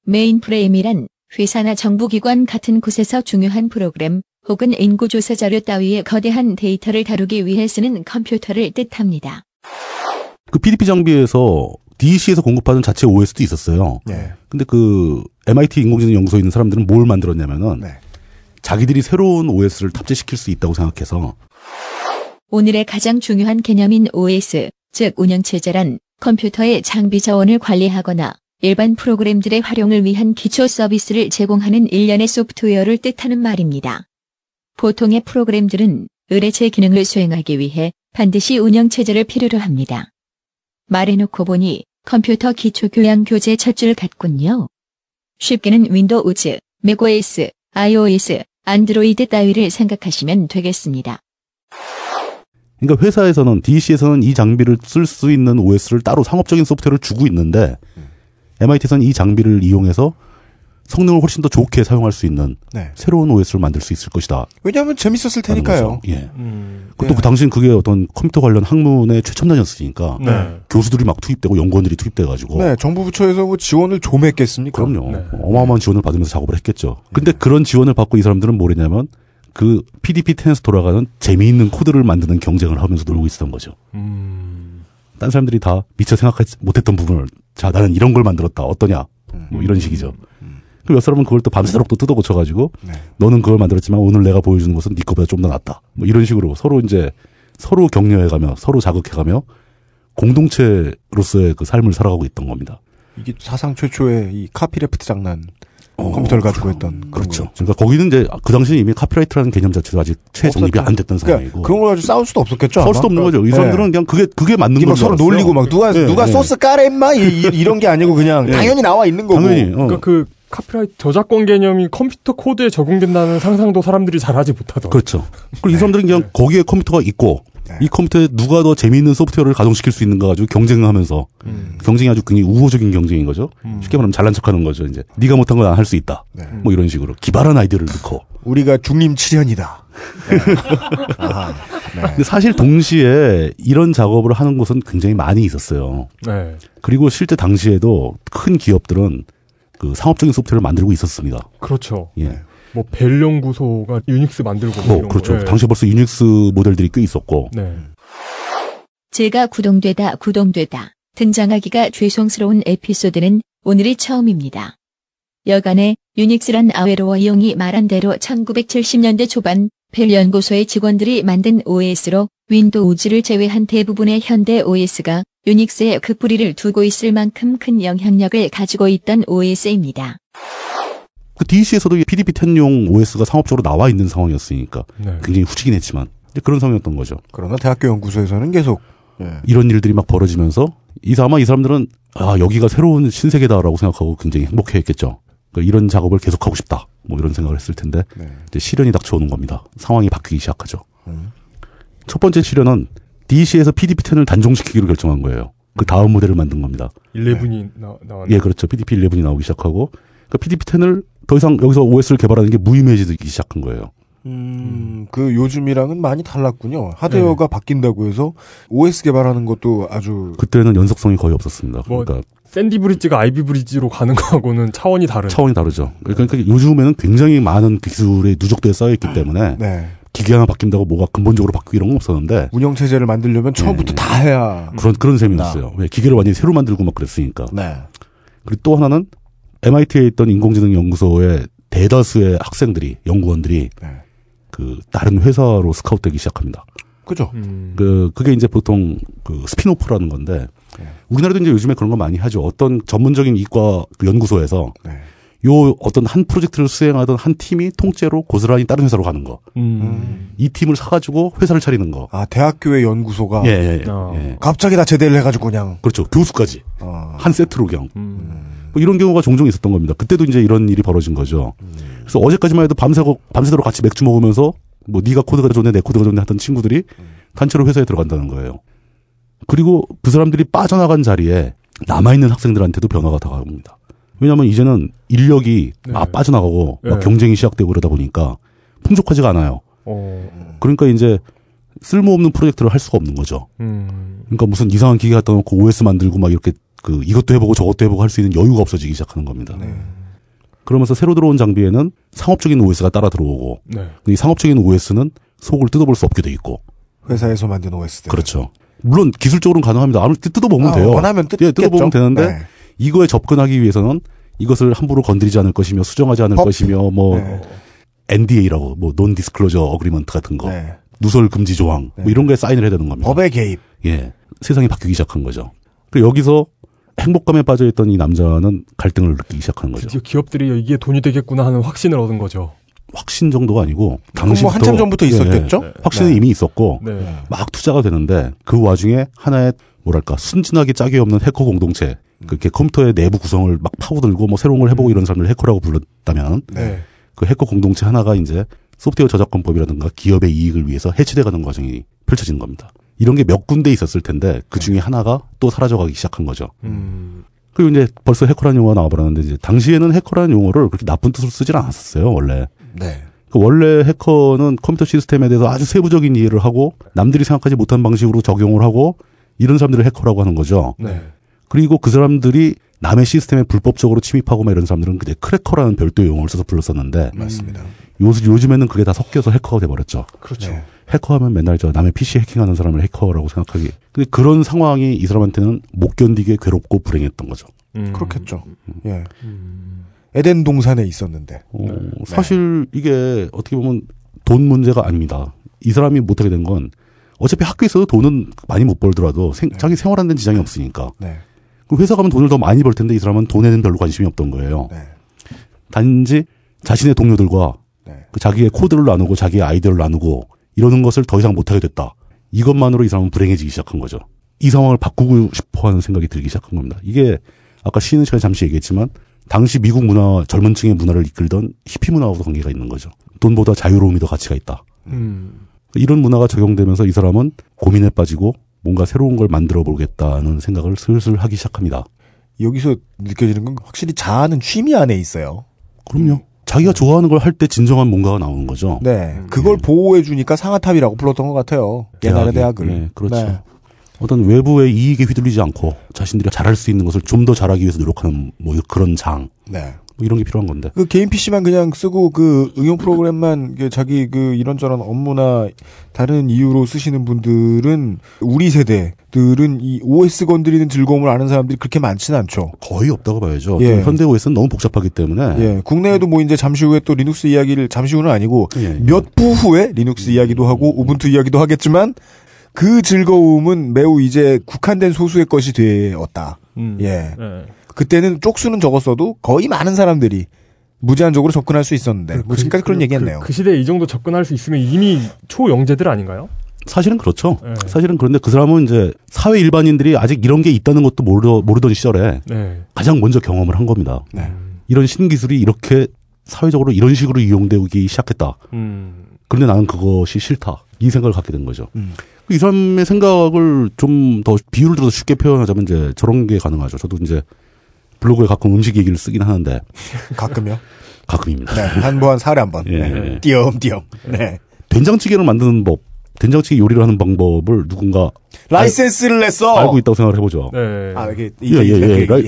메인프레임이란 회사나 정부기관 같은 곳에서 중요한 프로그램 혹은 인구조사 자료 따위의 거대한 데이터를 다루기 위해 쓰는 컴퓨터를 뜻합니다. 그 PDP 장비에서 DEC에서 공급받은 자체 OS도 있었어요. 네. 근데 그 MIT 인공지능 연구소에 있는 사람들은 뭘 만들었냐면은 자기들이 새로운 OS를 탑재시킬 수 있다고 생각해서 오늘의 가장 중요한 개념인 OS, 즉 운영체제란 컴퓨터의 장비 자원을 관리하거나 일반 프로그램들의 활용을 위한 기초 서비스를 제공하는 일련의 소프트웨어를 뜻하는 말입니다. 보통의 프로그램들은 의뢰체 기능을 수행하기 위해 반드시 운영체제를 필요로 합니다. 말해놓고 보니 컴퓨터 기초 교양 교재 첫 줄 같군요. 쉽게는 윈도우즈, 맥OS, iOS, 안드로이드 따위를 생각하시면 되겠습니다. 그러니까 회사에서는, DC에서는 이 장비를 쓸 수 있는 OS를 따로 상업적인 소프트웨어를 주고 있는데 MIT에서는 이 장비를 이용해서 성능을 훨씬 더 좋게 사용할 수 있는 새로운 OS를 만들 수 있을 것이다. 왜냐하면 재밌었을 테니까요. 예. 그리고 또 그 당시엔 그게 어떤 컴퓨터 관련 학문의 최첨단이었으니까 교수들이 막 투입되고 연구원들이 투입돼가지고 정부 부처에서 뭐 지원을 좀 했겠습니까? 그럼요. 어마어마한 지원을 받으면서 작업을 했겠죠. 근데 그런 지원을 받고 이 사람들은 뭐랬냐면 그 PDP-10에서 돌아가는 재미있는 코드를 만드는 경쟁을 하면서 놀고 있었던 거죠. 딴 사람들이 다 미처 생각하지 못했던 부분을 자 나는 이런 걸 만들었다 어떠냐 뭐 이런 식이죠. 그 몇 사람은 그걸 또 밤새도록 또 뜯어 고쳐가지고 너는 그걸 만들었지만 오늘 내가 보여주는 것은 네 것보다 좀 더 낫다. 뭐 이런 식으로 서로 이제 서로 격려해가며 서로 자극해가며 공동체로서의 그 삶을 살아가고 있던 겁니다. 이게 사상 최초의 이 카피레프트 장난 컴퓨터를 가지고 했던 그렇죠. 그러니까 거기는 이제 그 당시는 이미 카피라이트라는 개념 자체도 아직 최종립이 안 됐던 상황이고 그런 걸 가지고 싸울 수도 없었겠죠. 싸울 수도 없는 거죠. 이 사람들은 그냥 그게 맞는 거죠. 서로 놀리고 막 누가 소스 까래 인마 이런 게 아니고 그냥 당연히 나와 있는 거고. 당연히. 그러니까 그 카피라이트 저작권 개념이 컴퓨터 코드에 적용된다는 상상도 사람들이 잘하지 못하던. 그렇죠. 그리고 이 사람들은 그냥 거기에 컴퓨터가 있고 이 컴퓨터에 누가 더 재미있는 소프트웨어를 가동시킬 수 있는가 가지고 경쟁하면서 경쟁이 아주 굉장히 우호적인 경쟁인 거죠. 쉽게 말하면 잘난 척하는 거죠. 이제 네가 못한 건 안 할 수 있다. 뭐 이런 식으로 기발한 아이디어를 넣고 우리가 중림 7년이다. 아, 근데 사실 동시에 이런 작업을 하는 곳은 굉장히 많이 있었어요. 그리고 실제 당시에도 큰 기업들은 그 상업적인 소프트웨어를 만들고 있었습니다. 그렇죠. 예. 뭐 벨 연구소가 유닉스 만들고 뭐 이런 그렇죠. 거. 당시에 벌써 유닉스 모델들이 꽤 있었고. 제가 구동되다 등장하기가 죄송스러운 에피소드는 오늘이 처음입니다. 여간에 유닉스란 아웨로어 이용이 말한 대로 1970년대 초반 벨 연구소의 직원들이 만든 OS로 윈도우즈를 제외한 대부분의 현대 OS가 유닉스에 그 뿌리를 두고 있을 만큼 큰 영향력을 가지고 있던 OS입니다. 그 DC에서도 PDP-10용 OS가 상업적으로 나와 있는 상황이었으니까 굉장히 후지긴 했지만 그런 상황이었던 거죠. 그러나 대학교 연구소에서는 계속 이런 일들이 막 벌어지면서 아마 이 사람들은 아 여기가 새로운 신세계다라고 생각하고 굉장히 행복해했겠죠. 그러니까 이런 작업을 계속하고 싶다 뭐 이런 생각을 했을 텐데 이제 시련이 닥쳐오는 겁니다. 상황이 바뀌기 시작하죠. 첫 번째 시련은 DC에서 PDP-10을 단종시키기로 결정한 거예요. 그 다음 모델을 만든 겁니다. 11이 나왔나요? 예, 그렇죠. PDP-11이 나오기 시작하고 그러니까 PDP-10을 더 이상 여기서 OS를 개발하는 게 무의미해지기 시작한 거예요. 그 요즘이랑은 많이 달랐군요. 하드웨어가 바뀐다고 해서 OS 개발하는 것도 아주 그때는 연속성이 거의 없었습니다. 그러니까 샌디 브릿지가 아이비 브릿지로 가는 거하고는 차원이 다르죠. 그러니까 요즘에는 굉장히 많은 기술의 누적도에 쌓여 있기 때문에 기계 하나 바뀐다고 뭐가 근본적으로 바뀌고 이런 건 없었는데 운영체제를 만들려면 처음부터 다 해야 그런 셈이었어요. 왜 기계를 완전히 새로 만들고 막 그랬으니까. 그리고 또 하나는 MIT에 있던 인공지능 연구소의 대다수의 학생들이 연구원들이 그 다른 회사로 스카웃되기 시작합니다. 그죠? 그게 이제 보통 그 스피노프라는 건데 우리나라도 이제 요즘에 그런 거 많이 하죠. 어떤 전문적인 이과 연구소에서 요 어떤 한 프로젝트를 수행하던 한 팀이 통째로 고스란히 다른 회사로 가는 거. 이 팀을 사가지고 회사를 차리는 거. 아 대학교의 연구소가 갑자기 다 제대를 해가지고 그냥 그렇죠. 교수까지 한 세트로 그냥. 뭐 이런 경우가 종종 있었던 겁니다. 그때도 이제 이런 일이 벌어진 거죠. 그래서 어제까지만 해도 밤새도록 같이 맥주 먹으면서 뭐 네가 코드가 좋네 내 코드가 좋네 하던 친구들이 단체로 회사에 들어간다는 거예요. 그리고 그 사람들이 빠져나간 자리에 남아있는 학생들한테도 변화가 다가옵니다. 왜냐하면 이제는 인력이 막 빠져나가고 막 경쟁이 시작되고 그러다 보니까 풍족하지가 않아요. 그러니까 이제 쓸모없는 프로젝트를 할 수가 없는 거죠. 그러니까 무슨 이상한 기계 갖다 놓고 OS 만들고 막 이렇게 그 이것도 해보고 저것도 해보고 할 수 있는 여유가 없어지기 시작하는 겁니다. 그러면서 새로 들어온 장비에는 상업적인 OS가 따라 들어오고 이 상업적인 OS는 속을 뜯어볼 수 없게 돼 있고 회사에서 만든 OS들 그렇죠. 물론 기술적으로는 가능합니다. 아무리 뜯어보면 돼요. 원하면 뜯어보면 되는데 이거에 접근하기 위해서는 이것을 함부로 건드리지 않을 것이며 수정하지 않을 것이며 뭐 NDA라고 뭐 논디스클로저 어그리먼트 같은 거, 네. 누설 금지 조항 네. 뭐 이런 거에 사인을 해야 되는 겁니다. 법의 개입. 예, 세상이 바뀌기 시작한 거죠. 그리고 여기서 행복감에 빠져있던 이 남자는 갈등을 느끼기 시작하는 거죠. 기업들이 이게 돈이 되겠구나 하는 확신을 얻은 거죠. 확신 정도가 아니고 당시부터 뭐 한참 전부터 있었겠죠. 네. 확신은 네. 이미 있었고 네. 막 투자가 되는데 그 와중에 하나의 뭐랄까 순진하게 짝이 없는 해커 공동체 그렇게 컴퓨터의 내부 구성을 막 파고들고 뭐 새로운 걸 해보고 이런 사람들 해커라고 불렀다면 네. 그 해커 공동체 하나가 이제 소프트웨어 저작권법이라든가 기업의 이익을 위해서 해체돼가는 과정이 펼쳐진 겁니다. 이런 게 몇 군데 있었을 텐데 그 중에 하나가 또 사라져가기 시작한 거죠. 그리고 이제 벌써 해커라는 용어가 나와버렸는데 이제 당시에는 해커라는 용어를 그렇게 나쁜 뜻으로 쓰질 않았었어요 원래. 네. 그 원래 해커는 컴퓨터 시스템에 대해서 아주 세부적인 이해를 하고 남들이 생각하지 못한 방식으로 적용을 하고 이런 사람들을 해커라고 하는 거죠. 네. 그리고 그 사람들이 남의 시스템에 불법적으로 침입하고 막 이런 사람들은 그때 크래커라는 별도의 용어를 써서 불렀었는데 맞습니다. 요즘에는 그게 다 섞여서 해커가 돼버렸죠. 그렇죠. 네. 해커하면 맨날 저 남의 PC 해킹하는 사람을 해커라고 생각하기. 근데 그런 상황이 이 사람한테는 못 견디게 괴롭고 불행했던 거죠. 그렇겠죠. 예. 에덴 동산에 있었는데 사실 이게 어떻게 보면 돈 문제가 아닙니다. 이 사람이 못하게 된 건 어차피 학교에서도 돈은 많이 못 벌더라도 자기 생활하는 데는 지장이 없으니까. 네. 회사 가면 돈을 더 많이 벌 텐데 이 사람은 돈에는 별로 관심이 없던 거예요. 네. 단지 자신의 동료들과 네. 그 자기의 코드를 나누고 자기의 아이디어를 나누고 이러는 것을 더 이상 못하게 됐다. 이것만으로 이 사람은 불행해지기 시작한 거죠. 이 상황을 바꾸고 싶어하는 생각이 들기 시작한 겁니다. 이게 아까 쉬는 시간에 잠시 얘기했지만 당시 미국 문화, 젊은 층의 문화를 이끌던 히피 문화와도 관계가 있는 거죠. 돈보다 자유로움이 더 가치가 있다. 이런 문화가 적용되면서 이 사람은 고민에 빠지고 뭔가 새로운 걸 만들어 보겠다는 생각을 슬슬 하기 시작합니다. 여기서 느껴지는 건 확실히 자아는 취미 안에 있어요. 그럼요. 자기가 좋아하는 걸 할 때 진정한 뭔가가 나오는 거죠. 네. 그걸 보호해 주니까 상아탑이라고 불렀던 것 같아요. 옛날의 대학을. 네, 그렇죠. 네. 어떤 외부의 이익에 휘둘리지 않고 자신들이 잘할 수 있는 것을 좀 더 잘하기 위해서 노력하는 뭐 그런 장. 네. 뭐 이런 게 필요한 건데. 그 개인 PC만 그냥 쓰고 그 응용 프로그램만 자기 그 이런저런 업무나 다른 이유로 쓰시는 분들은 우리 세대들은 이 OS 건드리는 즐거움을 아는 사람들이 그렇게 많지는 않죠. 거의 없다고 봐야죠. 예. 현대 OS는 너무 복잡하기 때문에. 예. 국내에도 뭐 이제 잠시 후에 또 리눅스 이야기를 잠시 후는 아니고 예. 몇 부 후에 리눅스 이야기도 하고 우분투 이야기도 하겠지만 그 즐거움은 매우 이제 국한된 소수의 것이 되었다. 예. 네. 그때는 쪽수는 적었어도 거의 많은 사람들이 무제한적으로 접근할 수 있었는데 뭐 지금까지 그런 얘기했네요. 그 시대에 이 정도 접근할 수 있으면 이미 초영재들 아닌가요? 사실은 그렇죠. 네. 사실은 그런데 그 사람은 이제 사회 일반인들이 아직 이런 게 있다는 것도 모르던 시절에 네. 가장 먼저 경험을 한 겁니다. 네. 이런 신기술이 이렇게 사회적으로 이런 식으로 이용되기 시작했다. 그런데 나는 그것이 싫다. 이 생각을 갖게 된 거죠. 이 사람의 생각을 좀 더 비유를 들어서 쉽게 표현하자면 이제 저런 게 가능하죠. 저도 이제 블로그에 가끔 음식 얘기를 쓰긴 하는데. 가끔요? 가끔입니다. 네, 한 번, 사례 한 번. 네. 띄엄띄엄. 네. 된장찌개를 만드는 법, 된장찌개 요리를 하는 방법을 누군가. 라이센스를 냈어! 알고 있다고 생각을 해보죠. 네. 아, 이게.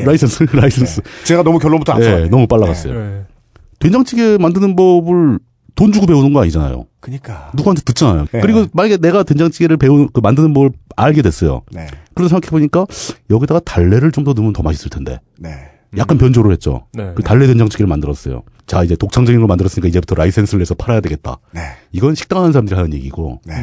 라이센스. 네. 제가 너무 결론부터 안 써요. 네, 너무 빨라갔어요. 네. 된장찌개 만드는 법을 돈 주고 배우는 거 아니잖아요. 그니까. 누구한테 듣잖아요. 네. 그리고 만약에 내가 된장찌개를 만드는 법을 알게 됐어요. 네. 그래서 생각해보니까 여기다가 달래를 좀 더 넣으면 더 맛있을 텐데. 네. 약간 변조를 했죠. 네. 그 달래 된장찌개를 만들었어요. 자, 이제 독창적인 걸 만들었으니까 이제부터 라이센스를 내서 팔아야 되겠다. 네. 이건 식당 하는 사람들이 하는 얘기고. 네.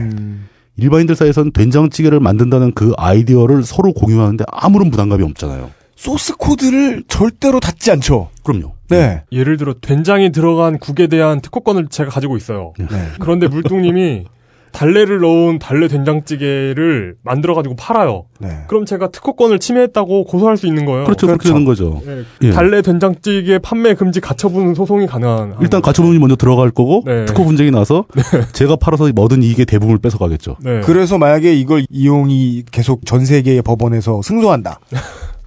일반인들 사이에서는 된장찌개를 만든다는 그 아이디어를 서로 공유하는데 아무런 부담감이 없잖아요. 소스 코드를 절대로 닫지 않죠. 그럼요. 네. 예를 들어 된장이 들어간 국에 대한 특허권을 제가 가지고 있어요. 네. 그런데 물뚱님이 달래를 넣은 달래 된장찌개를 만들어 가지고 팔아요. 네. 그럼 제가 특허권을 침해했다고 고소할 수 있는 거예요. 그렇죠. 그렇게 되는 거죠. 네. 예. 달래 된장찌개 판매 금지 가처분 소송이 가능한. 일단 가처분이 먼저 들어갈 거고 네. 특허 분쟁이 나서 네. 제가 팔아서 뭐든 이익의 대부분을 뺏어 가겠죠. 네. 그래서 만약에 이걸 이용이 계속 전 세계의 법원에서 승소한다.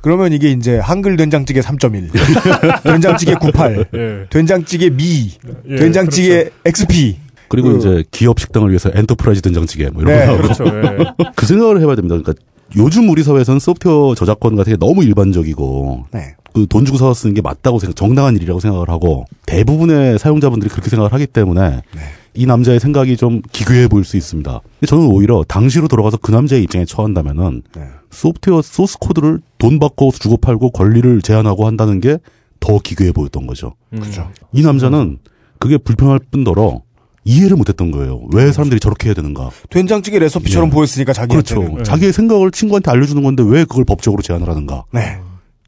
그러면 이게 이제 한글 된장찌개 3.1, 된장찌개 98, 예. 된장찌개 미, 예, 된장찌개 그렇죠. XP. 그리고 이제 기업 식당을 위해서 엔터프라이즈 된장찌개 뭐 이런 네, 거 그렇죠. 예. 그 생각을 해봐야 됩니다. 그러니까 요즘 우리 사회에서는 소프트웨어 저작권 같은 게 너무 일반적이고 네. 그 돈 주고 사서 쓰는 게 맞다고 정당한 일이라고 생각을 하고 대부분의 사용자분들이 그렇게 생각을 하기 때문에 네. 이 남자의 생각이 좀 기괴해 보일 수 있습니다. 근데 저는 오히려 당시로 돌아가서 그 남자의 입장에 처한다면은 네. 소프트웨어 소스 코드를 돈 받고 주고 팔고 권리를 제한하고 한다는 게 더 기괴해 보였던 거죠. 그죠. 이 남자는 그게 불편할 뿐더러 이해를 못했던 거예요. 왜 사람들이 저렇게 해야 되는가. 된장찌개 레시피처럼 보였으니까 자기한테는. 그렇죠. 자기의 생각을 친구한테 알려주는 건데 왜 그걸 법적으로 제한을 하는가. 네.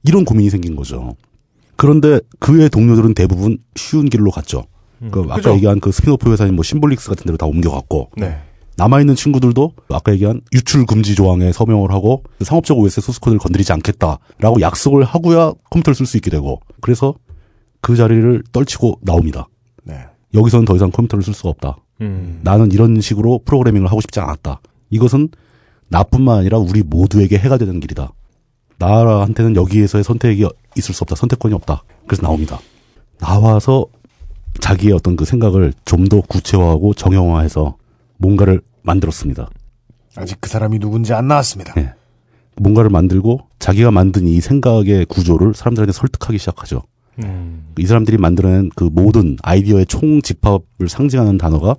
이런 고민이 생긴 거죠. 그런데 그의 동료들은 대부분 쉬운 길로 갔죠. 그러니까 아까 얘기한 그 스피노프 회사인 뭐 심볼릭스 같은 데로 다 옮겨갔고 네. 남아있는 친구들도 아까 얘기한 유출 금지 조항에 서명을 하고 상업적 OS의 소스코드를 건드리지 않겠다라고 약속을 하고야 컴퓨터를 쓸 수 있게 되고 그래서 그 자리를 떨치고 나옵니다. 네. 여기서는 더 이상 컴퓨터를 쓸 수가 없다. 나는 이런 식으로 프로그래밍을 하고 싶지 않았다. 이것은 나뿐만 아니라 우리 모두에게 해가 되는 길이다. 나한테는 여기에서의 선택이 있을 수 없다. 선택권이 없다. 그래서 나옵니다. 나와서 자기의 어떤 그 생각을 좀 더 구체화하고 정형화해서 뭔가를 만들었습니다. 아직 그 사람이 누군지 안 나왔습니다. 네. 뭔가를 만들고 자기가 만든 이 생각의 구조를 사람들한테 설득하기 시작하죠. 이 사람들이 만들어낸 그 모든 아이디어의 총집합을 상징하는 단어가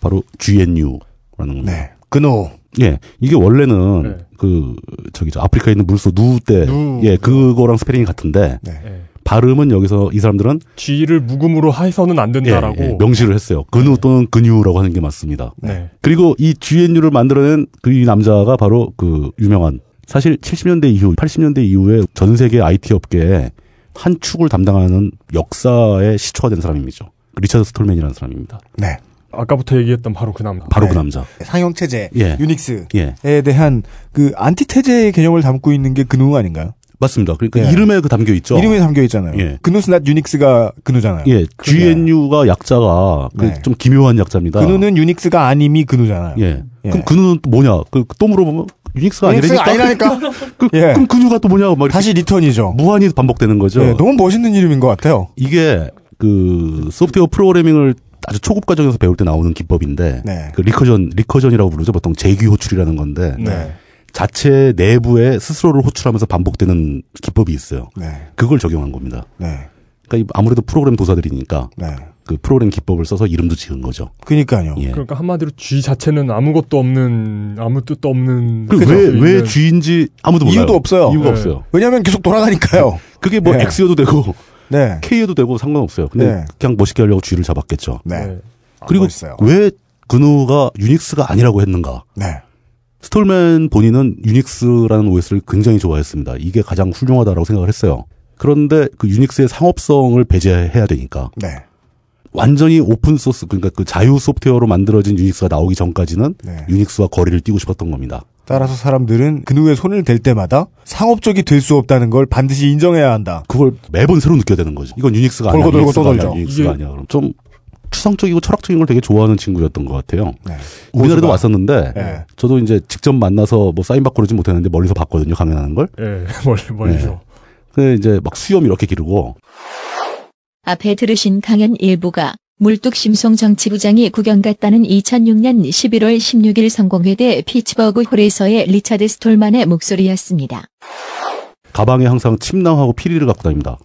바로 GNU라는 겁니다. 네. GNU. 예. 이게 원래는 네. 그 저기죠. 아프리카에 있는 물소 누때 예, 그거랑 스페링이 같은데. 네. 네. 발음은 여기서 이 사람들은 G를 묵음으로 해서는 안 된다라고 예, 예, 명시를 했어요. 근우 또는 근유라고 하는 게 맞습니다. 네. 그리고 이 GNU를 만들어낸 그 이 남자가 바로 그 유명한 사실 70년대 이후 80년대 이후에 전 세계 IT 업계에 한 축을 담당하는 역사의 시초가 된 사람이죠. 리처드 스톨맨이라는 사람입니다. 네. 아까부터 얘기했던 바로 그 남자. 바로 네. 그 남자. 상용 체제 예. 유닉스에 예. 대한 그 안티테제의 개념을 담고 있는 게 근우 아닌가요? 맞습니다. 그러니까 네. 이름에 그 담겨 있죠. 이름에 담겨 있잖아요. 예. 그누스 낫 유닉스가 그누잖아요. 예. GNU가 약자가 네. 그 좀 기묘한 약자입니다. 그누는 유닉스가 아님이 그누잖아요. 예. 예. 그럼 그누는 또 뭐냐? 그 또 물어보면 유닉스가 아니라니까. 그, 예. 그럼 그누가 또 뭐냐? 막 다시 리턴이죠. 무한히 반복되는 거죠. 예. 너무 멋있는 이름인 것 같아요. 이게 그 소프트웨어 프로그래밍을 아주 초급 과정에서 배울 때 나오는 기법인데 네. 그 리커전이라고 부르죠. 보통 재규 호출이라는 건데. 네. 자체 내부에 스스로를 호출하면서 반복되는 기법이 있어요. 네. 그걸 적용한 겁니다. 네. 그러니까 아무래도 프로그램 도사들이니까 네. 그 프로그램 기법을 써서 이름도 지은 거죠. 그러니까요. 예. 그러니까 한마디로 G 자체는 아무것도 없는 아무 뜻도 없는. 왜 G인지 아무도 몰라요. 이유도 없어요. 이유가 네. 없어요. 왜냐하면 계속 돌아가니까요. 그게 뭐 네. X여도 되고 네. K여도 되고 상관없어요. 근데 네. 그냥 멋있게 하려고 G를 잡았겠죠. 네. 그리고 멋있어요. 왜 근우가 유닉스가 아니라고 했는가? 네. 스톨맨 본인은 유닉스라는 OS를 굉장히 좋아했습니다. 이게 가장 훌륭하다라고 생각을 했어요. 그런데 그 유닉스의 상업성을 배제해야 되니까 네. 완전히 오픈소스 그러니까 그 자유 소프트웨어로 만들어진 유닉스가 나오기 전까지는 네. 유닉스와 거리를 띄고 싶었던 겁니다. 따라서 사람들은 그누에 손을 댈 때마다 상업적이 될 수 없다는 걸 반드시 인정해야 한다. 그걸 매번 새로 느껴야 되는 거죠. 이건 유닉스가 아니야. 유닉스가 아니야. 그럼 좀 추상적이고 철학적인 걸 되게 좋아하는 친구였던 것 같아요. 네. 우리나라에도 왔었는데 네. 저도 이제 직접 만나서 뭐 사인 받고 그러지 못했는데 멀리서 봤거든요. 강연하는 걸. 네. 멀리서. 네. 근데 이제 막 수염 이렇게 기르고. 앞에 들으신 강연 일부가 물뚝심송 정치부장이 구경 갔다는 2006년 11월 16일 성공회대 피츠버그 홀에서의 리처드 스톨만의 목소리였습니다. 가방에 항상 침낭하고 피리를 갖고 다닙니다.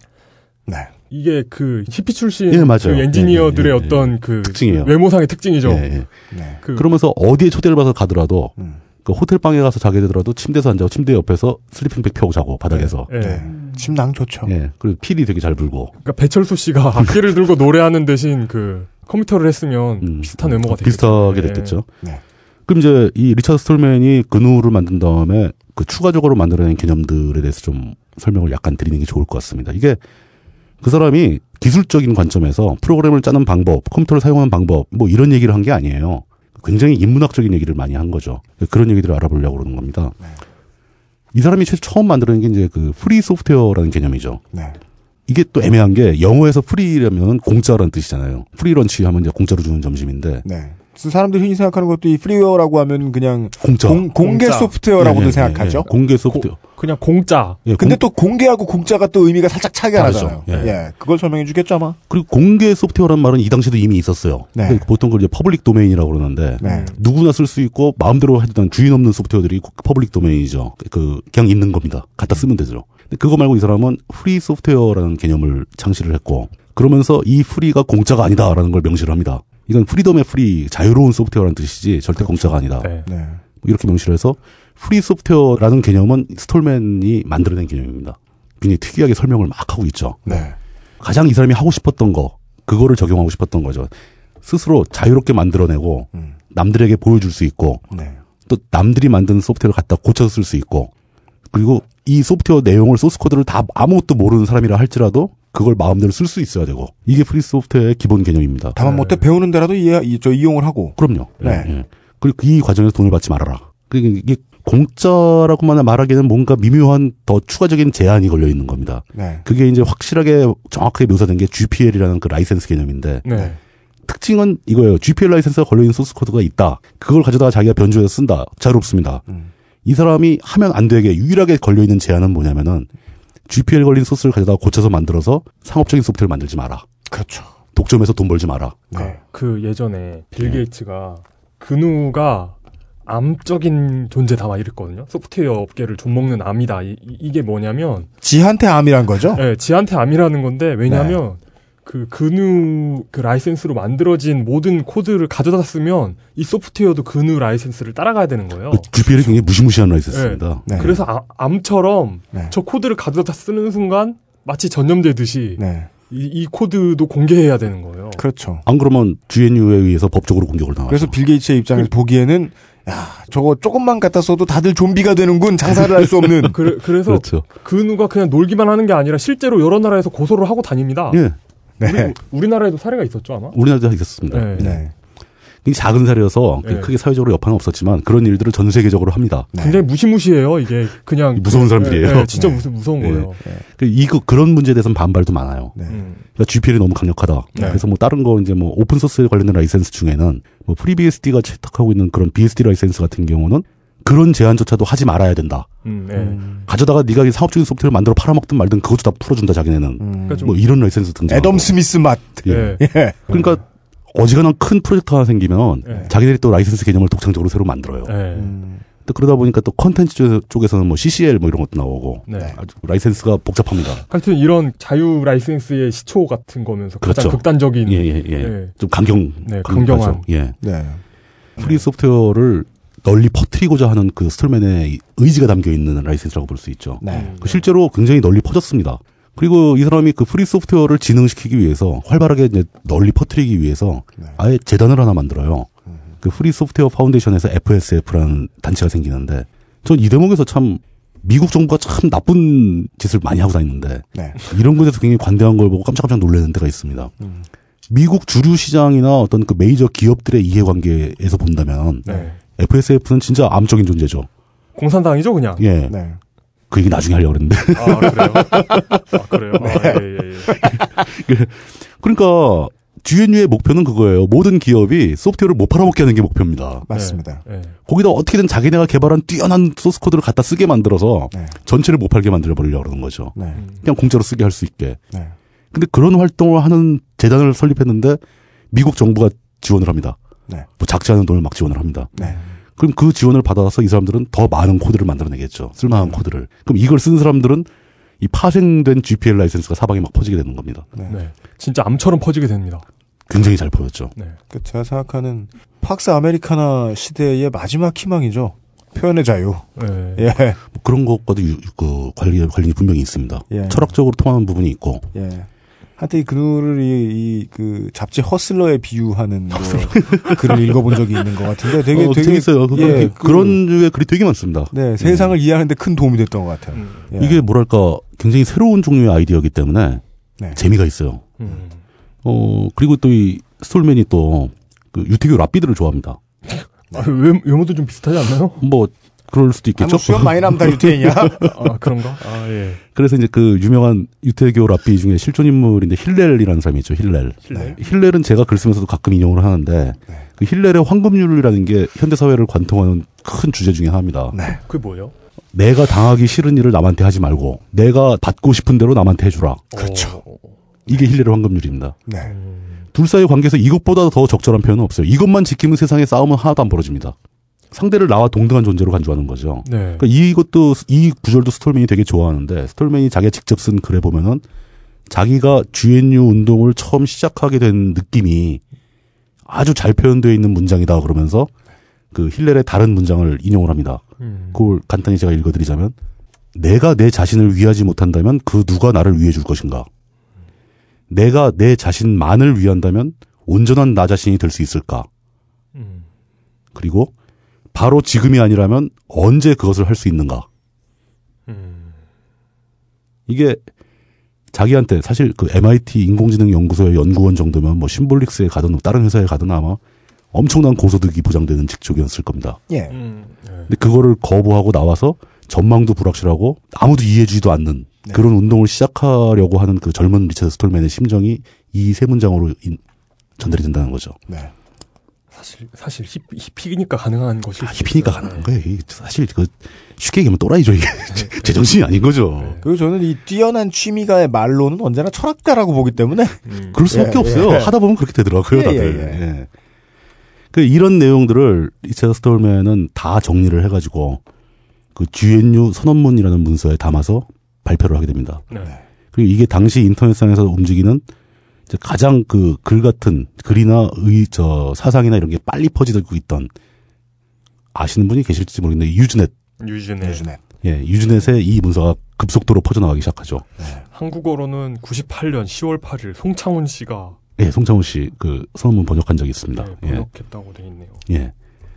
네. 이게 그 히피 출신 예, 그 엔지니어들의 예, 어떤 그 특징이에요. 외모상의 특징이죠. 예, 예. 네. 그러면서 어디에 초대를 받아서 가더라도 그 호텔 방에 가서 자게 되더라도 침대에서 앉아서 침대 옆에서 슬리핑백 펴고 자고 바닥에서. 예. 네. 침낭 좋죠. 예. 그리고 필이 되게 잘 불고. 그러니까 배철수 씨가 악기를 들고 노래하는 대신 그 컴퓨터를 했으면 비슷한 외모가 됐겠죠. 비슷하게 됐겠죠. 예. 네. 그럼 이제 이 리처드 스톨맨이 근우를 만든 다음에 그 추가적으로 만들어낸 개념들에 대해서 좀 설명을 약간 드리는 게 좋을 것 같습니다. 이게 그 사람이 기술적인 관점에서 프로그램을 짜는 방법, 컴퓨터를 사용하는 방법 뭐 이런 얘기를 한 게 아니에요. 굉장히 인문학적인 얘기를 많이 한 거죠. 그런 얘기들을 알아보려고 그러는 겁니다. 네. 이 사람이 처음 만들어낸 게 이제 그 프리 소프트웨어라는 개념이죠. 네. 이게 또 애매한 게 영어에서 프리라면 공짜라는 뜻이잖아요. 프리 런치 하면 이제 공짜로 주는 점심인데 네. 사람들이 흔히 생각하는 것도 이 프리웨어라고 하면 그냥 공짜. 공개 소프트웨어라고도 네, 생각하죠. 네, 네. 공개 소프트웨어. 그냥 공짜. 예, 근데 또 공개하고 공짜가 또 의미가 살짝 차게 나잖아요. 예. 예, 그걸 설명해 주겠죠 아마. 그리고 공개 소프트웨어라는 말은 이 당시도 이미 있었어요. 네. 보통 그걸 이제 퍼블릭 도메인이라고 그러는데 네. 누구나 쓸 수 있고 마음대로 하던 주인 없는 소프트웨어들이 퍼블릭 도메인이죠. 그냥 있는 겁니다. 갖다 쓰면 되죠. 근데 그거 말고 이 사람은 프리 소프트웨어라는 개념을 창시를 했고 그러면서 이 프리가 공짜가 아니다라는 걸 명시를 합니다. 이건 프리덤의 프리, 자유로운 소프트웨어라는 뜻이지 절대 공짜가 아니다. 네. 네. 이렇게 명시를 해서 프리 소프트웨어라는 개념은 스톨맨이 만들어낸 개념입니다. 굉장히 특이하게 설명을 막 하고 있죠. 네. 가장 이 사람이 하고 싶었던 거, 그거를 적용하고 싶었던 거죠. 스스로 자유롭게 만들어내고 남들에게 보여줄 수 있고 네. 또 남들이 만든 소프트웨어를 갖다 고쳐서 쓸 수 있고 그리고 이 소프트웨어 내용을 소스코드를 다 아무것도 모르는 사람이라 할지라도 그걸 마음대로 쓸 수 있어야 되고 이게 프리 소프트웨어의 기본 개념입니다. 다만 못해 배우는 데라도 이용을 하고 그럼요. 네. 네. 그리고 이 과정에서 돈을 받지 말아라. 그러니까 이게 공짜라고만 말하기에는 뭔가 미묘한 더 추가적인 제한이 걸려 있는 겁니다. 네. 그게 이제 확실하게 정확하게 묘사된 게 GPL이라는 그 라이센스 개념인데 네. 특징은 이거예요. GPL 라이센스가 걸려있는 소스코드가 있다. 그걸 가져다가 자기가 변조해서 쓴다. 자유롭습니다. 이 사람이 하면 안 되게 유일하게 걸려있는 제한은 뭐냐면은 GPL 걸린 소스를 가져다가 고쳐서 만들어서 상업적인 소프트를 만들지 마라. 그렇죠. 독점해서 돈 벌지 마라. 네. 그 예전에 빌 게이츠가 그누가 암적인 존재다 막 이랬거든요. 소프트웨어 업계를 좀먹는 암이다. 이게 뭐냐면 지한테 암이란 거죠? 네. 지한테 암이라는 건데 왜냐하면 네. 그 GNU 그 라이센스로 만들어진 모든 코드를 가져다 쓰면 이 소프트웨어도 GNU 라이센스를 따라가야 되는 거예요. GPL이 굉장히 무시무시한 라이센스입니다. 네. 네. 그래서 암처럼 네. 저 코드를 가져다 쓰는 순간 마치 전염되듯이 네. 이 코드도 공개해야 되는 거예요. 그렇죠. 안 그러면 GNU에 의해서 법적으로 공격을 당하죠. 그래서 빌 게이츠의 입장에서 보기에는 야 저거 조금만 갖다 써도 다들 좀비가 되는군. 장사를 할 수 없는. 그래서 그렇죠. GNU가 그냥 놀기만 하는 게 아니라 실제로 여러 나라에서 고소를 하고 다닙니다. 예. 네. 우리나라에도 사례가 있었죠 아마? 우리나라도 있었습니다. 네. 네. 굉장히 작은 사례여서 네. 크게 사회적으로 여파는 없었지만 그런 일들을 전 세계적으로 합니다. 네. 굉장히 무시무시해요. 이게 그냥 무서운 사람들이에요. 네. 진짜 무서운 네. 거예요. 네. 이거 그런 문제에 대해서는 반발도 많아요. 네. 그러니까 GPL이 너무 강력하다. 네. 그래서 뭐 다른 거 이제 뭐 오픈 소스에 관련된 라이센스 중에는 뭐 FreeBSD가 채택하고 있는 그런 BSD 라이센스 같은 경우는 그런 제한조차도 하지 말아야 된다. 가져다가 네가 상업적인 소프트를 만들어 팔아먹든 말든 그것도 다 풀어준다 자기네는. 뭐 이런 라이센스 등장. 애덤 스미스 맛. 예. 예. 그러니까 어지간한 큰 프로젝트 하나 생기면 예. 자기들이 또 라이센스 개념을 독창적으로 새로 만들어요. 예. 또 그러다 보니까 또 컨텐츠 쪽에서는 뭐 CCL 뭐 이런 것도 나오고 네. 아주 라이센스가 복잡합니다. 하여튼 이런 자유 라이센스의 시초 같은 거면서 가장 그렇죠. 극단적인. 좀 강경한. 예. 네. 프리 소프트웨어를 널리 퍼뜨리고자 하는 그 스톨맨의 의지가 담겨 있는 라이센스라고 볼 수 있죠. 네. 실제로 굉장히 널리 퍼졌습니다. 그리고 이 사람이 그 프리 소프트웨어를 진흥시키기 위해서 활발하게 이제 널리 퍼뜨리기 위해서 아예 재단을 하나 만들어요. 그 프리 소프트웨어 파운데이션에서 FSF라는 단체가 생기는데 전 이 대목에서 참 미국 정부가 참 나쁜 짓을 많이 하고 다니는데 네. 이런 곳에서 굉장히 관대한 걸 보고 깜짝깜짝 놀라는 데가 있습니다. 미국 주류 시장이나 어떤 그 메이저 기업들의 이해관계에서 본다면 네. FSF는 진짜 암적인 존재죠. 공산당이죠, 그냥. 예. 네. 그 얘기 나중에 하려고 그랬는데. 아, 그래요? 아, 그래요? 네. 아, 예. 그러니까, GNU의 목표는 그거예요. 모든 기업이 소프트웨어를 못 팔아먹게 하는 게 목표입니다. 맞습니다. 네. 거기다 어떻게든 자기네가 개발한 뛰어난 소스코드를 갖다 쓰게 만들어서 네. 전체를 못 팔게 만들어버리려고 그러는 거죠. 네. 그냥 공짜로 쓰게 할 수 있게. 네. 근데 그런 활동을 하는 재단을 설립했는데, 미국 정부가 지원을 합니다. 네. 뭐 작지 않은 돈을 막 지원을 합니다. 네. 그럼 그 지원을 받아서 이 사람들은 더 많은 코드를 만들어내겠죠. 쓸만한 코드를. 그럼 이걸 쓴 사람들은 이 파생된 GPL 라이센스가 사방에 막 퍼지게 되는 겁니다. 네. 네. 진짜 암처럼 퍼지게 됩니다. 굉장히 잘 보였죠. 네. 그 제가 생각하는 팍스 아메리카나 시대의 마지막 희망이죠. 표현의 자유. 네. 예. 뭐 그런 것과도 그 관련이 분명히 있습니다. 예. 철학적으로 통하는 부분이 있고. 예. 한때 이 그누를 그 잡지 허슬러에 비유하는 글을 읽어본 적이 있는 것 같은데 되게 있어요. 예, 그런 유의 글이 되게 많습니다. 네, 세상을 이해하는데 큰 도움이 됐던 것 같아요. 예. 이게 뭐랄까 굉장히 새로운 종류의 아이디어이기 때문에 네. 재미가 있어요. 그리고 또 이 스톨맨이 또 그 유태교 랍비들을 좋아합니다. 아, 외모도 좀 비슷하지 않나요? 뭐 그럴 수도 있겠죠. 아, 수염 많이 남다 유태인이야. 아, 그런가? 아, 예. 그래서 이제 그 유명한 유태교 랍비 중에 실존 인물인데 힐렐이라는 사람이 있죠. 힐렐. 힐렐은 제가 글 쓰면서도 가끔 인용을 하는데 네. 그 힐렐의 황금률이라는 게 현대 사회를 관통하는 큰 주제 중에 하나입니다. 네. 그게 뭐예요? 내가 당하기 싫은 일을 남한테 하지 말고 내가 받고 싶은 대로 남한테 해주라. 그렇죠. 이게 힐렐의 황금률입니다. 네. 둘 사이의 관계에서 이것보다 더 적절한 표현은 없어요. 이것만 지키면 세상에 싸움은 하나도 안 벌어집니다. 상대를 나와 동등한 존재로 간주하는 거죠. 네. 그러니까 이것도 이 구절도 스톨맨이 되게 좋아하는데 스톨맨이 자기가 직접 쓴 글에 보면은 자기가 GNU 운동을 처음 시작하게 된 느낌이 아주 잘 표현되어 있는 문장이다 그러면서 그 힐렐의 다른 문장을 인용을 합니다. 그걸 간단히 제가 읽어드리자면 내가 내 자신을 위하지 못한다면 그 누가 나를 위해 줄 것인가? 내가 내 자신만을 위한다면 온전한 나 자신이 될 수 있을까? 그리고 바로 지금이 아니라면 언제 그것을 할 수 있는가? 이게 자기한테 사실 그 MIT 인공지능 연구소의 연구원 정도면 뭐 심볼릭스에 가든 다른 회사에 가든 아마 엄청난 고소득이 보장되는 직종이었을 겁니다. 예. 근데 그거를 거부하고 나와서 전망도 불확실하고 아무도 이해해주지도 않는 네. 그런 운동을 시작하려고 하는 그 젊은 리처드 스톨맨의 심정이 이 세 문장으로 전달이 된다는 거죠. 네. 사실 히피니까 가능한 것이 히피니까 가능한 거예요. 사실 그 쉽게 얘기하면 또라이죠. 이게 제정신이 아닌 거죠. 네. 그리고 저는 이 뛰어난 취미가의 말로는 언제나 철학가라고 보기 때문에 그럴 수밖에 없어요. 하다 보면 그렇게 되더라고요. 다들. 예. 그 이런 내용들을 리처드 스톨맨은 다 정리를 해가지고 그 GNU 선언문이라는 문서에 담아서 발표를 하게 됩니다. 네. 그리고 이게 당시 인터넷상에서 움직이는 가장 그 글 같은 글이나 사상이나 이런 게 빨리 퍼지고 있던 아시는 분이 계실지 모르겠는데 유즈넷. 예, 유즈넷에 이 문서가 급속도로 퍼져나가기 시작하죠. 네. 한국어로는 98년 10월 8일 송창훈 씨가 예, 송창훈 씨 그 선언문 번역한 적이 있습니다. 네, 번역했다고 돼 있네요. 예.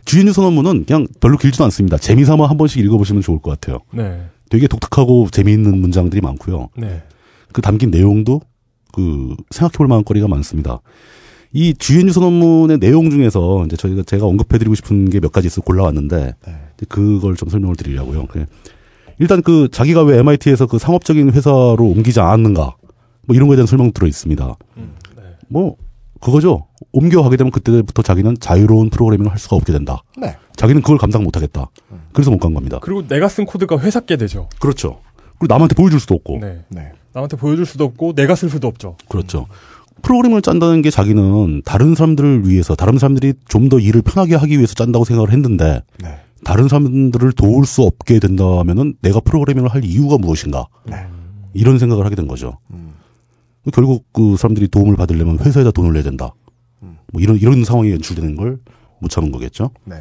GNU 선언문은 그냥 별로 길지도 않습니다. 재미삼아 한 번씩 읽어보시면 좋을 것 같아요. 네. 되게 독특하고 재미있는 문장들이 많고요. 네. 그 담긴 내용도 그 생각해볼 만한 거리가 많습니다. 이 GNU 선언문의 내용 중에서 이제 제가 언급해드리고 싶은 게 몇 가지 있어 골라왔는데 네. 그걸 좀 설명을 드리려고요. 일단 그 자기가 왜 MIT에서 그 상업적인 회사로 옮기지 않았는가 뭐 이런 거에 대한 설명 들어 있습니다. 네. 뭐 그거죠. 옮겨가게 되면 그때부터 자기는 자유로운 프로그래밍을 할 수가 없게 된다. 네. 자기는 그걸 감당 못하겠다. 그래서 못 간 겁니다. 그리고 내가 쓴 코드가 회사께 되죠. 그렇죠. 그리고 남한테 보여줄 수도 없고. 네. 네. 남한테 보여줄 수도 없고 내가 쓸 수도 없죠. 그렇죠. 프로그램을 짠다는 게 자기는 다른 사람들을 위해서 다른 사람들이 좀 더 일을 편하게 하기 위해서 짠다고 생각을 했는데 네. 다른 사람들을 도울 수 없게 된다면은 내가 프로그래밍을 할 이유가 무엇인가 네. 이런 생각을 하게 된 거죠. 결국 그 사람들이 도움을 받으려면 회사에다 돈을 내야 된다. 뭐 이런 상황이 연출되는 걸 못 참은 거겠죠. 네.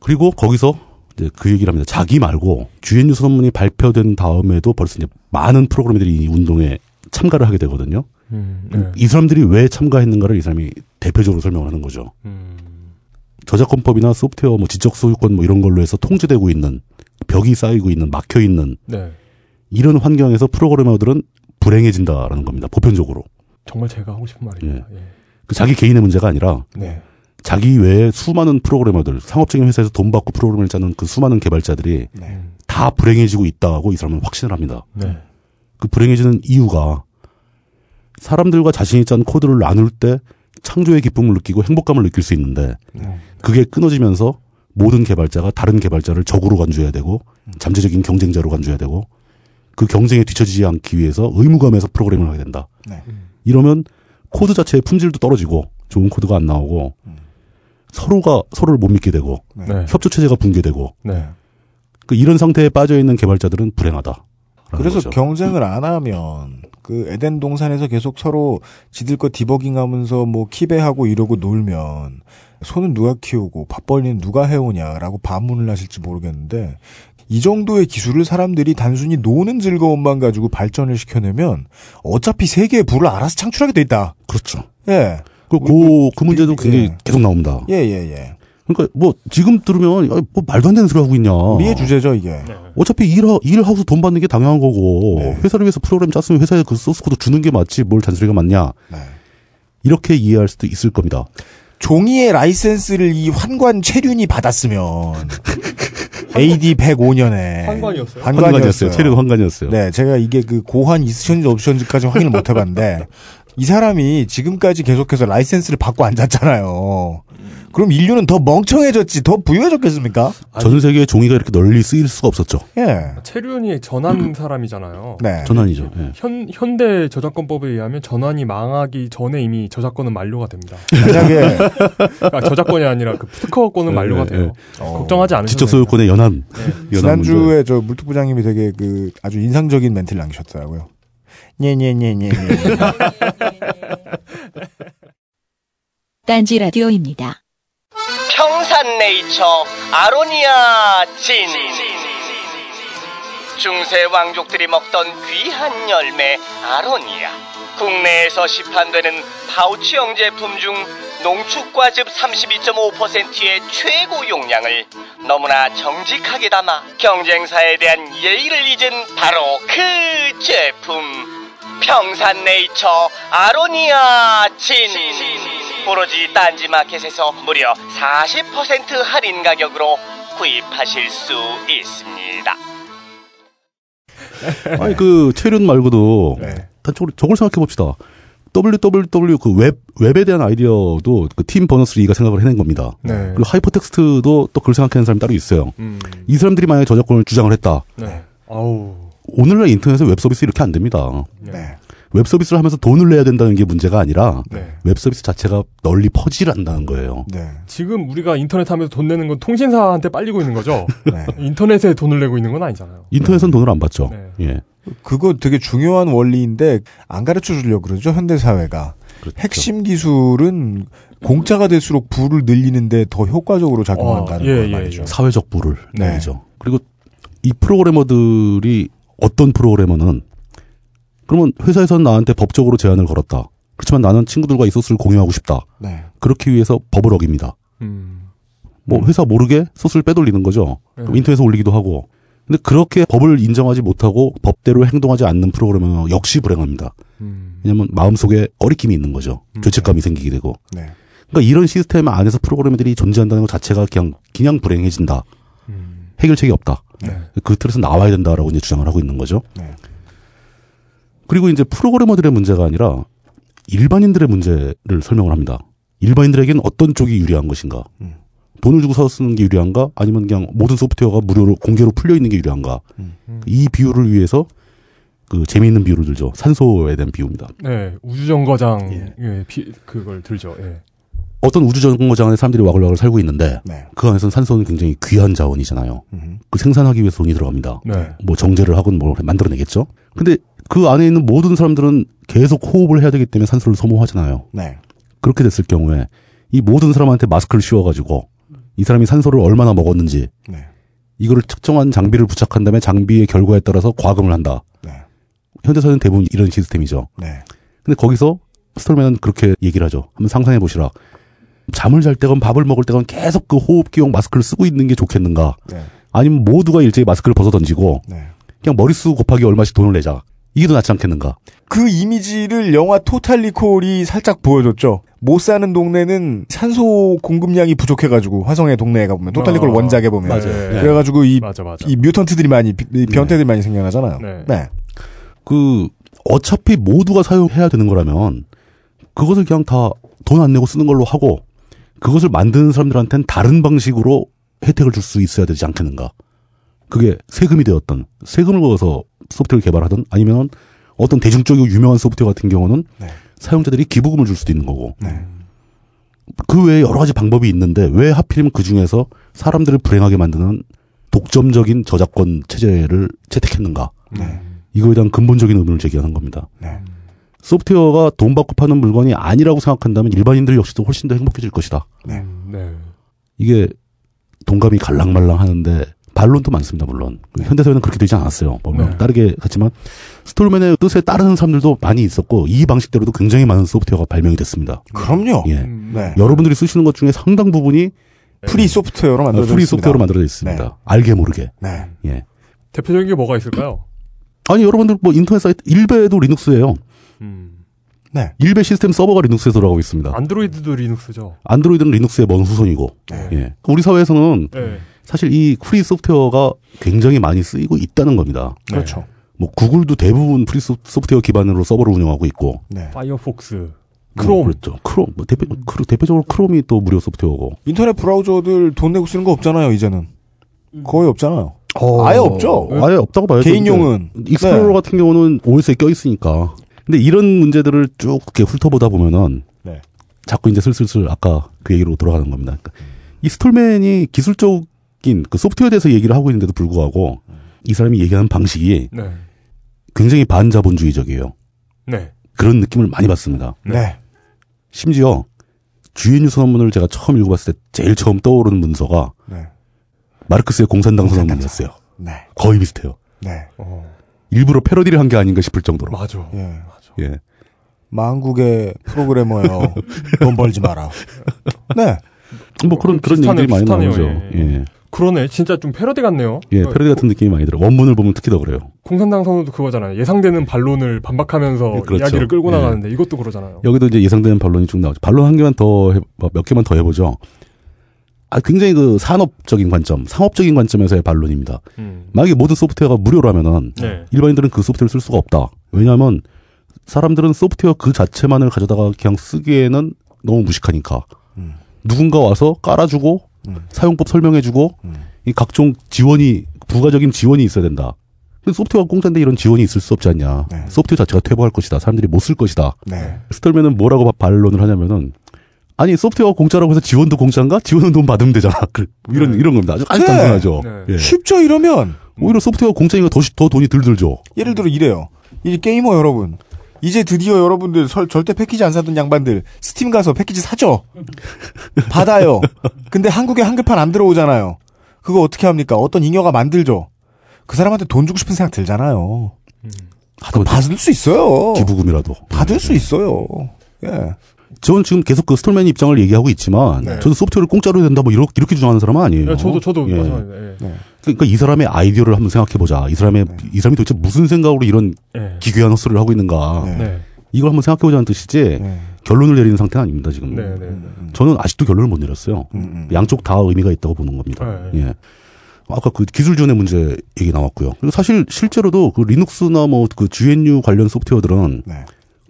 그리고 거기서 이제 그 얘기를 합니다. 자기 말고 GNU 선언문이 발표된 다음에도 벌써 이제 많은 프로그래머들이 이 운동에 참가를 하게 되거든요. 네. 이 사람들이 왜 참가했는가를 이 사람이 대표적으로 설명을 하는 거죠. 저작권법이나 소프트웨어 뭐 지적소유권 뭐 이런 걸로 해서 통제되고 있는 벽이 쌓이고 있는 막혀 있는 네. 이런 환경에서 프로그래머들은 불행해진다라는 겁니다. 보편적으로. 정말 제가 하고 싶은 말입니다. 예. 예. 그 자기 개인의 문제가 아니라 네. 자기 외에 수많은 프로그래머들, 상업적인 회사에서 돈 받고 프로그램을 짜는 그 수많은 개발자들이 네. 다 불행해지고 있다고 이 사람은 확신을 합니다. 네. 그 불행해지는 이유가 사람들과 자신이 짠 코드를 나눌 때 창조의 기쁨을 느끼고 행복감을 느낄 수 있는데 네. 그게 끊어지면서 모든 개발자가 다른 개발자를 적으로 간주해야 되고 잠재적인 경쟁자로 간주해야 되고 그 경쟁에 뒤처지지 않기 위해서 의무감에서 프로그램을 하게 된다. 네. 이러면 코드 자체의 품질도 떨어지고 좋은 코드가 안 나오고 서로가 서로를 못 믿게 되고 네. 협조 체제가 붕괴되고 네. 그 이런 상태에 빠져 있는 개발자들은 불행하다. 그래서 거죠. 경쟁을 안 하면 그 에덴 동산에서 계속 서로 지들 거 디버깅하면서 뭐 키배하고 이러고 놀면 손은 누가 키우고 밥벌이는 누가 해오냐라고 반문을 하실지 모르겠는데 이 정도의 기술을 사람들이 단순히 노는 즐거움만 가지고 발전을 시켜내면 어차피 세계의 부를 알아서 창출하게 돼 있다. 그렇죠. 예. 그 문제도 굉장히 예. 계속 나옵니다. 예. 그러니까 뭐 지금 들으면 뭐 말도 안 되는 소리 하고 있냐. 미의 주제죠 이게. 네. 어차피 일하고서 돈 받는 게 당연한 거고 네. 회사를 위해서 프로그램 짰으면 회사에 그 소스 코드 주는 게 맞지 뭘 잔소리가 맞냐. 네. 이렇게 이해할 수도 있을 겁니다. 종이의 라이센스를 이 환관 최륜이 받았으면 AD 105년에 환관이었어요. 체류 환관이었어요. 네, 제가 이게 그 고환 있으셨는지 없으셨는지까지 확인을 못 해봤는데 이 사람이 지금까지 계속해서 라이센스를 받고 앉았잖아요. 그럼 인류는 더 멍청해졌지, 더 부유해졌겠습니까? 전 세계에 종이가 이렇게 널리 쓰일 수가 없었죠. 예. 체류현이 전환 사람이잖아요. 네. 전환이죠. 예. 현대 저작권법에 의하면 전환이 망하기 전에 이미 저작권은 만료가 됩니다. 그러니까 저작권이 아니라 그 특허권은 만료가 돼요. 걱정하지 않으세요. 지적소유권의 연한. 예. 지난주에 저 물특부장님이 되게 그 아주 인상적인 멘트를 남기셨더라고요. 네. 딴지 라디오입니다. 평산 네이처 아로니아진 중세 왕족들이 먹던 귀한 열매 아로니아 국내에서 시판되는 파우치형 제품 중 농축과즙 32.5%의 최고 용량을 너무나 정직하게 담아 경쟁사에 대한 예의를 잊은 바로 그 제품, 평산 네이처 아로니아진. 오로지 딴지마켓에서 무려 40% 할인 가격으로 구입하실 수 있습니다. 아니 그 최륜 말고도 단적으로 저걸 생각해 봅시다. www 그 웹에 대한 아이디어도 그 팀 버너스-리가 생각을 해낸 겁니다. 네. 그리고 하이퍼텍스트도 또 그걸 생각하는 사람이 따로 있어요. 이 사람들이 만약에 저작권을 주장을 했다. 네. 아우. 오늘날 인터넷에 웹 서비스 이렇게 안 됩니다. 네. 웹 서비스를 하면서 돈을 내야 된다는 게 문제가 아니라 네. 웹 서비스 자체가 널리 퍼지란다는 거예요. 네. 지금 우리가 인터넷 하면서 돈 내는 건 통신사한테 빨리고 있는 거죠. 네. 인터넷에 돈을 내고 있는 건 아니잖아요. 인터넷은 네. 돈을 안 받죠. 네. 예. 그거 되게 중요한 원리인데 안 가르쳐 주려고 그러죠. 현대사회가. 그렇죠. 핵심 기술은 공짜가 될수록 부를 늘리는데 더 효과적으로 작용한다는 걸 말이죠. 사회적 부를 늘리죠. 네. 그리고 이 프로그래머들이 어떤 프로그래머는 그러면 회사에서는 나한테 법적으로 제안을 걸었다. 그렇지만 나는 친구들과 이 소스를 공유하고 싶다. 네. 그렇기 위해서 법을 어깁니다. 뭐 회사 모르게 소스를 빼돌리는 거죠. 인터넷에 올리기도 하고. 근데 그렇게 법을 인정하지 못하고 법대로 행동하지 않는 프로그래머 역시 불행합니다. 왜냐하면 마음속에 어리낌이 있는 거죠. 죄책감이 생기게 되고. 네. 그러니까 이런 시스템 안에서 프로그래머들이 존재한다는 것 자체가 그냥 불행해진다. 해결책이 없다. 네. 그 틀에서 나와야 된다라고 이제 주장을 하고 있는 거죠. 네. 그리고 이제 프로그래머들의 문제가 아니라 일반인들의 문제를 설명을 합니다. 일반인들에겐 어떤 쪽이 유리한 것인가? 돈을 주고 사서 쓰는 게 유리한가? 아니면 그냥 모든 소프트웨어가 무료로 공개로 풀려 있는 게 유리한가? 이 비유를 위해서 그 재미있는 비유를 들죠. 산소에 대한 비유입니다. 네, 우주정거장 예. 그걸 들죠. 예. 어떤 우주정거장 안에 사람들이 와글와글 살고 있는데 네. 그 안에서는 산소는 굉장히 귀한 자원이잖아요. 그 생산하기 위해서 돈이 들어갑니다. 네. 뭐 정제를 하건 뭘 만들어내겠죠. 근데 그 안에 있는 모든 사람들은 계속 호흡을 해야 되기 때문에 산소를 소모하잖아요. 네. 그렇게 됐을 경우에 이 모든 사람한테 마스크를 씌워가지고 이 사람이 산소를 얼마나 먹었는지 네. 이거를 특정한 장비를 부착한 다음에 장비의 결과에 따라서 과금을 한다. 네. 현대사는 대부분 이런 시스템이죠. 네. 근데 거기서 스톨맨은 그렇게 얘기를 하죠. 한번 상상해 보시라. 잠을 잘 때건 밥을 먹을 때건 계속 그 호흡기용 마스크를 쓰고 있는 게 좋겠는가? 네. 아니면 모두가 일제히 마스크를 벗어 던지고 네. 그냥 머릿수 곱하기 얼마씩 돈을 내자. 이게 더 낫지 않겠는가? 그 이미지를 영화 토탈리콜이 살짝 보여줬죠. 못 사는 동네는 산소 공급량이 부족해가지고 화성의 동네에 가보면 토탈리콜 원작에 보면 맞아요. 네. 그래가지고 이 뮤턴트들이 많이 변태들이 네. 많이 생겨나잖아요. 네. 네. 그 어차피 모두가 사용해야 되는 거라면 그것을 그냥 다 돈 안 내고 쓰는 걸로 하고 그것을 만드는 사람들한테는 다른 방식으로 혜택을 줄 수 있어야 되지 않겠는가? 그게 세금이 되었던 세금을 거어서 소프트웨어를 개발하든 아니면 어떤 대중적이고 유명한 소프트웨어 같은 경우는 네. 사용자들이 기부금을 줄 수도 있는 거고 네. 그 외에 여러 가지 방법이 있는데 왜 하필이면 그중에서 사람들을 불행하게 만드는 독점적인 저작권 체제를 채택했는가 네. 이거에 대한 근본적인 의문을 제기하는 겁니다. 네. 소프트웨어가 돈 받고 파는 물건이 아니라고 생각한다면 일반인들 역시도 훨씬 더 행복해질 것이다. 네. 네. 이게 동감이 갈랑말랑 하는데 반론도 많습니다. 물론 현대사회는 그렇게 되지 않았어요. 네. 다르게 갔지만 스톨맨의 뜻에 따르는 사람들도 많이 있었고 이 방식대로도 굉장히 많은 소프트웨어가 발명이 됐습니다. 그럼요. 예. 네. 여러분들이 쓰시는 것 중에 상당 부분이 프리 소프트웨어로 만들어져 있습니다. 네. 알게 모르게. 네. 예. 대표적인 게 뭐가 있을까요? 아니 여러분들 뭐 인터넷 사이트 일베도 리눅스예요. 네. 일베 시스템 서버가 리눅스에서 돌아가고 있습니다. 안드로이드도 리눅스죠. 안드로이드는 리눅스의 먼 후손이고. 네. 예. 우리 사회에서는 네. 사실 이 프리 소프트웨어가 굉장히 많이 쓰이고 있다는 겁니다. 그렇죠. 네. 뭐 구글도 대부분 프리 소프트웨어 기반으로 서버를 운영하고 있고, 네. 파이어폭스, 크롬, 그렇죠. 크롬, 뭐 대표적으로 크롬이 또 무료 소프트웨어고. 인터넷 브라우저들 돈 내고 쓰는 거 없잖아요. 이제는 거의 없잖아요. 아예 없죠. 아예 없다고 봐야죠. 개인용은 익스플로러 네. 같은 경우는 OS에 껴 있으니까. 근데 이런 문제들을 쭉 이렇게 훑어보다 보면은 네. 자꾸 이제 슬슬 아까 그 얘기로 돌아가는 겁니다. 그러니까 이 스톨맨이 기술적 그 소프트웨어에 대해서 얘기를 하고 있는데도 불구하고 이 사람이 얘기하는 방식이 네. 굉장히 반자본주의적이에요. 네. 그런 느낌을 많이 받습니다. 네. 심지어 GNU 선언문을 제가 처음 읽어봤을 때 제일 처음 떠오르는 문서가 네. 마르크스의 공산당 선언문이었어요. 네. 거의 비슷해요. 네. 일부러 패러디를 한 게 아닌가 싶을 정도로. 맞아. 예. 망국의 프로그래머예요. 돈 벌지 마라. 네. 뭐 그런 비슷하네, 얘기들이 많이 나오죠. 예. 예. 그러네. 진짜 좀 패러디 같네요. 예, 패러디 같은 느낌이 많이 들어요. 원문을 보면 특히 더 그래요. 공산당 선호도 그거잖아요. 예상되는 반론을 반박하면서 예, 그렇죠. 이야기를 끌고 나가는데 예. 이것도 그러잖아요. 여기도 이제 예상되는 반론이 쭉 나오죠. 반론 한 개만 더, 몇 개만 더 해보죠. 아, 굉장히 그 산업적인 관점, 상업적인 관점에서의 반론입니다. 만약에 모든 소프트웨어가 무료로 하면은 네. 일반인들은 그 소프트웨어를 쓸 수가 없다. 왜냐하면 사람들은 소프트웨어 그 자체만을 가져다가 그냥 쓰기에는 너무 무식하니까. 누군가 와서 깔아주고 사용법 설명해주고 이 각종 지원이 부가적인 지원이 있어야 된다. 근데 소프트웨어가 공짜인데 이런 지원이 있을 수 없지 않냐. 네. 소프트웨어 자체가 퇴보할 것이다. 사람들이 못 쓸 것이다. 네. 스톨맨은 뭐라고 반론을 하냐면은 아니 소프트웨어가 공짜라고 해서 지원도 공짜인가? 지원은 돈 받으면 되잖아. 이런 네. 이런 겁니다. 아주 아주 단순하죠. 네. 예. 쉽죠 이러면. 오히려 소프트웨어가 공짜니까 더 돈이 덜 들죠. 예를 들어 이래요. 이제 게이머 여러분. 이제 드디어 여러분들 절대 패키지 안 사던 양반들 스팀 가서 패키지 사죠. 받아요. 근데 한국에 한글판 안 들어오잖아요. 그거 어떻게 합니까? 어떤 잉여가 만들죠. 그 사람한테 돈 주고 싶은 생각 들잖아요. 받을 수 있어요. 기부금이라도. 받을 수 있어요. 예. 저는 지금 계속 그 스톨맨 입장을 얘기하고 있지만 네. 저도 소프트웨어를 공짜로 된다 뭐 이렇게 주장하는 사람은 아니에요. 네, 저도 예. 네. 그러니까 이 사람의 아이디어를 한번 생각해 보자. 네. 이 사람이 도대체 무슨 생각으로 이런 네. 기괴한 헛소리를 하고 있는가. 네. 이걸 한번 생각해 보자는 뜻이지 네. 결론을 내리는 상태는 아닙니다 지금. 네, 네, 네. 저는 아직도 결론을 못 내렸어요. 양쪽 다 의미가 있다고 보는 겁니다. 네. 예. 아까 그 기술 지원의 문제 얘기 나왔고요. 그리고 사실 실제로도 그 리눅스나 뭐 그 GNU 관련 소프트웨어들은 네.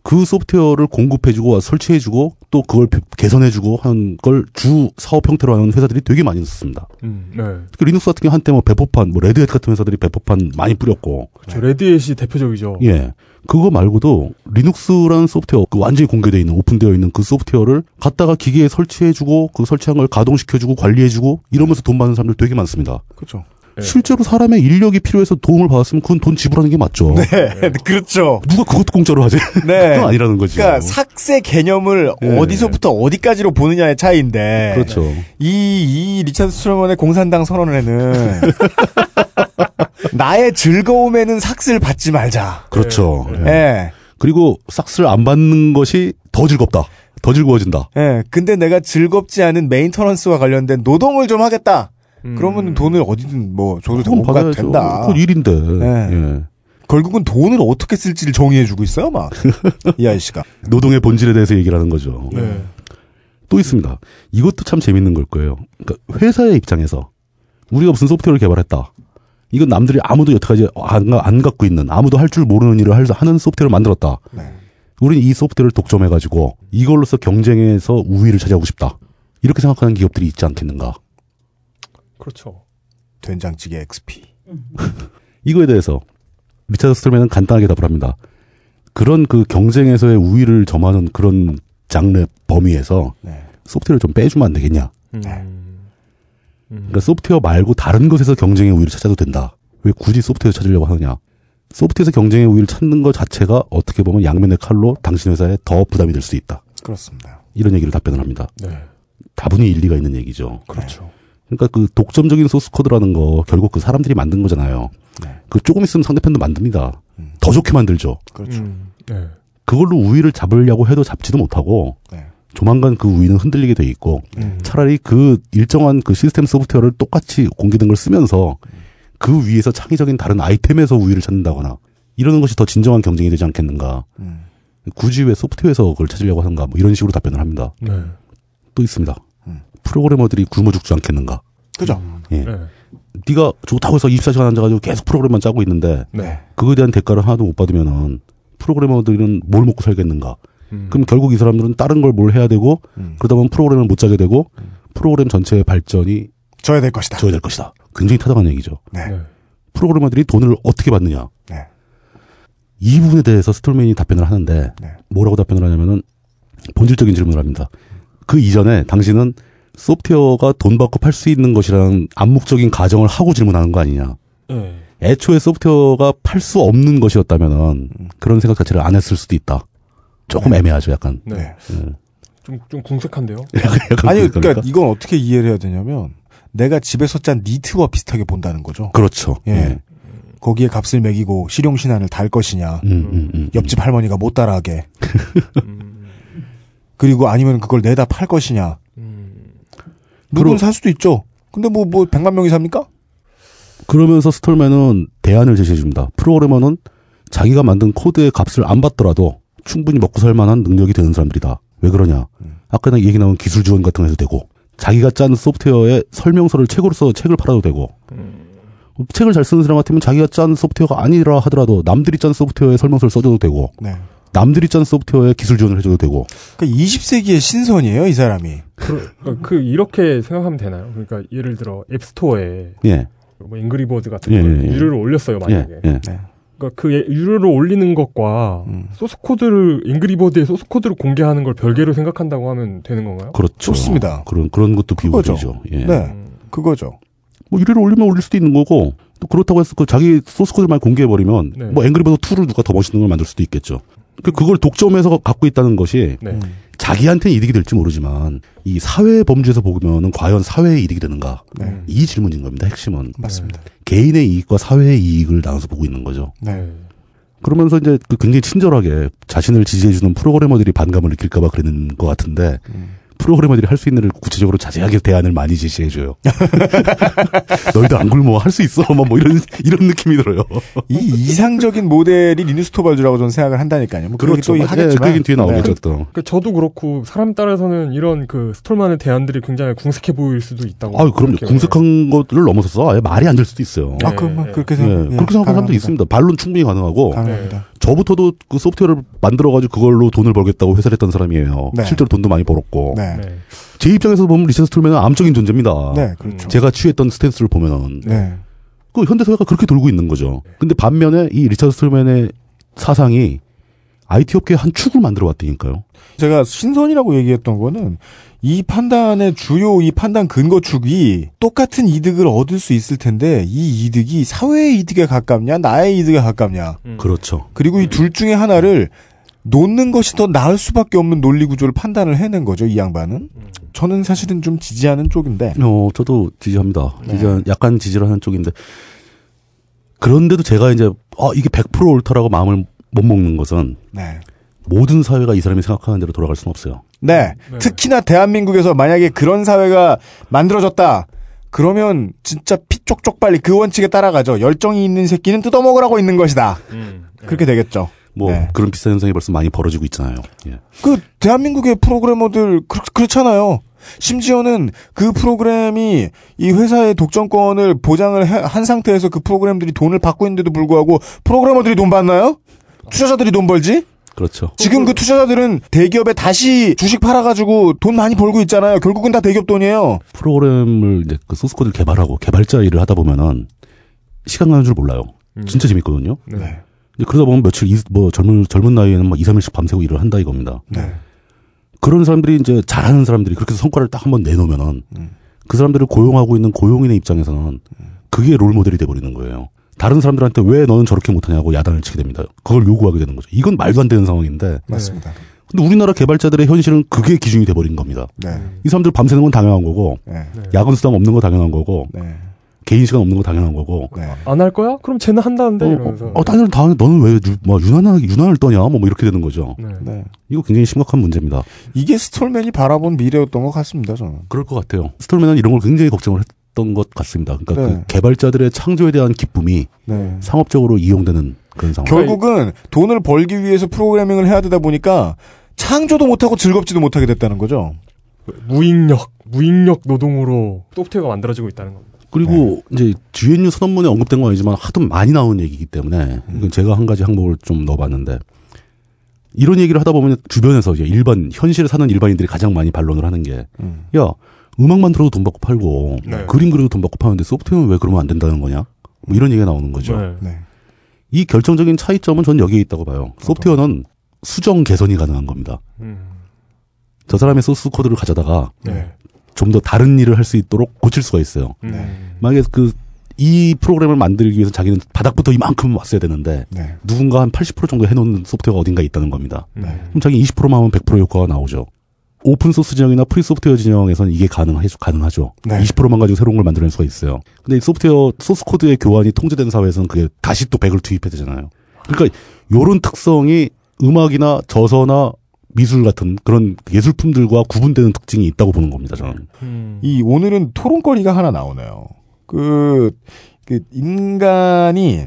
그 소프트웨어를 공급해주고 설치해주고 또 그걸 개선해주고 하는 걸 주 사업 형태로 하는 회사들이 되게 많이 있었습니다. 네. 특히 리눅스 같은 경우 한때 뭐 배포판, 뭐 레드햇 같은 회사들이 배포판 많이 뿌렸고. 그렇죠. 레드햇이 대표적이죠. 예. 그거 말고도 리눅스라는 소프트웨어, 그 완전히 공개되어 있는, 오픈되어 있는 그 소프트웨어를 갖다가 기계에 설치해주고 그 설치한 걸 가동시켜주고 관리해주고 이러면서 돈 받는 사람들 되게 많습니다. 그렇죠. 네. 실제로 사람의 인력이 필요해서 도움을 받았으면 그건 돈 지불하는 게 맞죠. 네, 그렇죠. 누가 그것도 공짜로 하지? 네. 그건 아니라는 거지. 그러니까 삭세 개념을 네. 어디서부터 어디까지로 보느냐의 차이인데. 그렇죠. 이 리처드 스톨만의 공산당 선언에는 나의 즐거움에는 삭스를 받지 말자. 그렇죠. 예. 네. 네. 그리고 삭스를 안 받는 것이 더 즐겁다. 더 즐거워진다. 예. 네. 근데 내가 즐겁지 않은 메인터넌스와 관련된 노동을 좀 하겠다. 그러면 돈을 어디든 뭐 줘도 된다. 그건 일인데. 네. 예. 결국은 돈을 어떻게 쓸지를 정의해주고 있어요, 막. 이 아이씨가. 노동의 본질에 대해서 얘기를 하는 거죠. 네. 또 있습니다. 이것도 참 재밌는 걸 거예요. 그러니까 회사의 입장에서 우리가 무슨 소프트웨어를 개발했다. 이건 남들이 아무도 여태까지 안 갖고 있는, 아무도 할 줄 모르는 일을 하는 소프트웨어를 만들었다. 네. 우린 이 소프트웨어를 독점해가지고 이걸로써 경쟁에서 우위를 차지하고 싶다. 이렇게 생각하는 기업들이 있지 않겠는가. 그렇죠. 된장찌개 XP. 이거에 대해서 리처드 스톨만은 간단하게 답을 합니다. 그런 그 경쟁에서의 우위를 점하는 그런 장르 범위에서 네. 소프트웨어를 좀 빼주면 안 되겠냐. 네. 그러니까 소프트웨어 말고 다른 것에서 경쟁의 우위를 찾아도 된다. 왜 굳이 소프트웨어 찾으려고 하느냐. 소프트웨어에서 경쟁의 우위를 찾는 것 자체가 어떻게 보면 양면의 칼로 당신 회사에 더 부담이 될 수 있다. 그렇습니다. 이런 얘기를 답변을 합니다. 네. 다분히 일리가 있는 얘기죠. 그렇죠. 네. 그러니까 그 독점적인 소스 코드라는 거 결국 그 사람들이 만든 거잖아요. 네. 그 조금 있으면 상대편도 만듭니다. 더 좋게 만들죠. 그렇죠. 네. 그걸로 우위를 잡으려고 해도 잡지도 못하고 네. 조만간 그 우위는 흔들리게 돼 있고 차라리 그 일정한 그 시스템 소프트웨어를 똑같이 공개된 걸 쓰면서 그 위에서 창의적인 다른 아이템에서 우위를 찾는다거나 이러는 것이 더 진정한 경쟁이 되지 않겠는가. 굳이 왜 소프트웨어에서 그걸 찾으려고 하는가 뭐 이런 식으로 답변을 합니다. 네. 또 있습니다. 프로그래머들이 굶어 죽지 않겠는가. 그죠? 예. 네. 네가 좋다고 해서 24시간 앉아가지고 계속 프로그램만 짜고 있는데 네. 그거에 대한 대가를 하나도 못 받으면은 프로그래머들은 뭘 먹고 살겠는가. 그럼 결국 이 사람들은 다른 걸 뭘 해야 되고 그러다 보면 프로그램을 못 짜게 되고 프로그램 전체의 발전이 져야 될 것이다. 져야 될 것이다. 굉장히 타당한 얘기죠. 네. 프로그래머들이 돈을 어떻게 받느냐. 네. 이 부분에 대해서 스톨맨이 답변을 하는데 네. 뭐라고 답변을 하냐면은 본질적인 질문을 합니다. 그 이전에 당신은 소프트웨어가 돈 받고 팔 수 있는 것이라는 암묵적인 가정을 하고 질문하는 거 아니냐. 네. 애초에 소프트웨어가 팔 수 없는 것이었다면은 그런 생각 자체를 안 했을 수도 있다. 조금 네. 애매하죠, 약간. 네. 네. 좀 궁색한데요? 아니, 그러니까 이건 어떻게 이해를 해야 되냐면 내가 집에서 짠 니트와 비슷하게 본다는 거죠. 그렇죠. 예. 거기에 값을 매기고 실용신안을 달 것이냐. 옆집 할머니가 못 따라하게. 그리고 아니면 그걸 내다 팔 것이냐. 물론 살 수도 있죠. 근데 뭐 100만 명이 삽니까? 그러면서 스톨맨은 대안을 제시해줍니다. 프로그래머는 자기가 만든 코드의 값을 안 받더라도 충분히 먹고 살만한 능력이 되는 사람들이다. 왜 그러냐. 아까 얘기 나온 기술 지원 같은 거 해도 되고 자기가 짠 소프트웨어의 설명서를 책으로 써서 책을 팔아도 되고 책을 잘 쓰는 사람한테는 자기가 짠 소프트웨어가 아니라 하더라도 남들이 짠 소프트웨어의 설명서를 써줘도 되고 네. 남들이 짠 소프트웨어에 기술 지원을 해줘도 되고. 그러니까 20세기의 신선이에요, 이 사람이. 이렇게 생각하면 되나요? 그러니까 예를 들어 앱스토어에 예. 뭐 앵그리버드 같은 걸 유료로 올렸어요, 만약에. 네. 그러니까 그 유료로 올리는 것과 소스 코드를 앵그리버드의 소스 코드를 공개하는 걸 별개로 생각한다고 하면 되는 건가요? 그렇죠. 좋습니다. 그런 것도 비교죠. 예. 네, 그거죠. 뭐 유료로 올리면 올릴 수도 있는 거고. 또 그렇다고 해서 그 자기 소스 코드만 공개해 버리면 네. 뭐 앵그리버드 2를 누가 더 멋있는 걸 만들 수도 있겠죠. 그걸 독점해서 갖고 있다는 것이 네. 자기한테는 이득이 될지 모르지만 이 사회 범주에서 보면은 과연 사회의 이득이 되는가 네. 이 질문인 겁니다. 핵심은 맞습니다. 개인의 이익과 사회의 이익을 나눠서 보고 있는 거죠. 네. 그러면서 이제 굉장히 친절하게 자신을 지지해주는 프로그래머들이 반감을 느낄까봐 그러는 것 같은데 프로그래머들이 할 수 있는 일을 구체적으로 자세하게 대안을 많이 제시해줘요. 너희도 안 굶어 할 수 있어. 막 뭐 이런 느낌이 들어요. 이 이상적인 모델이 리눅스 토벌주라고 저는 생각을 한다니까요. 뭐 그렇죠. 또 하겠지만 그 뒤에 나오겠죠. 또. 그러니까 저도 그렇고 사람 따라서는 이런 그 스톨만의 대안들이 굉장히 궁색해 보일 수도 있다고. 아, 그럼요. 궁색한 것을 넘어서서 아예 말이 안 될 수도 있어요. 네. 아, 그럼 그렇게 생각. 네. 그렇게 생각하는 사람도 있습니다. 반론 충분히 가능하고. 가능합니다. 저부터도 그 소프트웨어를 만들어가지고 그걸로 돈을 벌겠다고 회사를 했던 사람이에요. 네. 실제로 돈도 많이 벌었고. 네. 제 입장에서 보면 리처드 스톨만은 암적인 존재입니다. 네, 그렇죠. 제가 취했던 스탠스를 보면은. 네. 그 현대사회가 그렇게 돌고 있는 거죠. 근데 반면에 이 리처드 스톨만의 사상이 IT 업계의 한 축을 만들어 왔다니까요. 제가 신선이라고 얘기했던 거는 이 판단의 주요 이 판단 근거축이 똑같은 이득을 얻을 수 있을 텐데 이 이득이 사회의 이득에 가깝냐 나의 이득에 가깝냐. 그렇죠. 그리고 이 둘 중에 하나를 놓는 것이 더 나을 수밖에 없는 논리 구조를 판단을 해낸 거죠, 이 양반은. 저는 사실은 좀 지지하는 쪽인데. 저도 지지합니다. 네. 약간 지지를 하는 쪽인데. 그런데도 제가 이제 이게 100% 옳다라고 마음을 못 먹는 것은 네. 모든 사회가 이 사람이 생각하는 대로 돌아갈 수는 없어요. 네. 네. 특히나 대한민국에서 만약에 그런 사회가 만들어졌다. 그러면 진짜 피 쪽쪽 빨리 그 원칙에 따라가죠. 열정이 있는 새끼는 뜯어먹으라고 있는 것이다. 네. 그렇게 되겠죠. 뭐 네. 그런 비슷한 현상이 벌써 많이 벌어지고 있잖아요. 예. 그 대한민국의 프로그래머들 그렇잖아요. 심지어는 그 프로그램이 이 회사의 독점권을 보장을 한 상태에서 그 프로그램들이 돈을 받고 있는데도 불구하고 프로그래머들이 돈 받나요? 투자자들이 돈 벌지? 그렇죠. 지금 그 투자자들은 대기업에 다시 주식 팔아가지고 돈 많이 벌고 있잖아요. 결국은 다 대기업 돈이에요. 프로그램을 이제 그 소스코드를 개발하고 개발자 일을 하다 보면은 시간 가는 줄 몰라요. 진짜 재밌거든요. 네. 그러다 보면 젊은 나이에는 막 2, 3일씩 밤새고 일을 한다 이겁니다. 네. 그런 사람들이 이제 잘하는 사람들이 그렇게 해서 성과를 딱 한번 내놓으면은 그 사람들을 고용하고 있는 고용인의 입장에서는 그게 롤 모델이 돼버리는 거예요. 다른 사람들한테 왜 너는 저렇게 못하냐고 야단을 치게 됩니다. 그걸 요구하게 되는 거죠. 이건 말도 안 되는 상황인데. 맞습니다. 근데 우리나라 개발자들의 현실은 그게 기준이 돼버린 겁니다. 네. 이 사람들 밤새는 건 당연한 거고, 네. 야근 수당 없는 거 당연한 거고, 네. 개인 시간 없는 거 당연한 거고. 네. 안 할 거야? 그럼 쟤는 한다는데 이러면서. 다들 다 너는 왜 유난을 떠냐? 뭐 이렇게 되는 거죠. 네. 네. 이거 굉장히 심각한 문제입니다. 이게 스톨맨이 바라본 미래였던 것 같습니다, 저는. 그럴 것 같아요. 스톨맨은 이런 걸 굉장히 걱정을 했던 것 같습니다. 그러니까 네. 그 개발자들의 창조에 대한 기쁨이 네. 상업적으로 이용되는 그런 상황. 결국은 돈을 벌기 위해서 프로그래밍을 해야 되다 보니까 창조도 못하고 즐겁지도 못하게 됐다는 거죠. 무인력 노동으로 소프트웨어가 만들어지고 있다는 겁니다. 그리고 네. 이제 GNU 선언문에 언급된 건 아니지만 하도 많이 나오는 얘기이기 때문에 제가 한 가지 항목을 좀 넣어봤는데 이런 얘기를 하다 보면 주변에서 이제 현실에 사는 일반인들이 가장 많이 반론을 하는 게 야, 음악만 들어도 돈 받고 팔고 네. 그림 그려도 돈 받고 파는데 소프트웨어는 왜 그러면 안 된다는 거냐? 뭐 이런 얘기가 나오는 거죠. 네. 네. 이 결정적인 차이점은 전 여기에 있다고 봐요. 소프트웨어는 수정 개선이 가능한 겁니다. 저 사람의 소스 코드를 가져다가 네. 좀 더 다른 일을 할 수 있도록 고칠 수가 있어요. 만약에 이 프로그램을 만들기 위해서 자기는 바닥부터 이만큼 왔어야 되는데 네. 누군가 한 80% 정도 해놓은 소프트웨어가 어딘가 있다는 겁니다. 그럼 자기 20%만 하면 100% 효과가 나오죠. 오픈소스 진영이나 프리소프트웨어 진영에서는 이게 가능하죠. 네. 20%만 가지고 새로운 걸 만들어낼 수가 있어요. 근데 이 소프트웨어 소스코드의 교환이 통제된 사회에서는 그게 다시 또 100을 투입해야 되잖아요. 그러니까 요런 특성이 음악이나 저서나 미술 같은 그런 예술품들과 구분되는 특징이 있다고 보는 겁니다, 저는. 이 오늘은 토론거리가 하나 나오네요. 그 인간이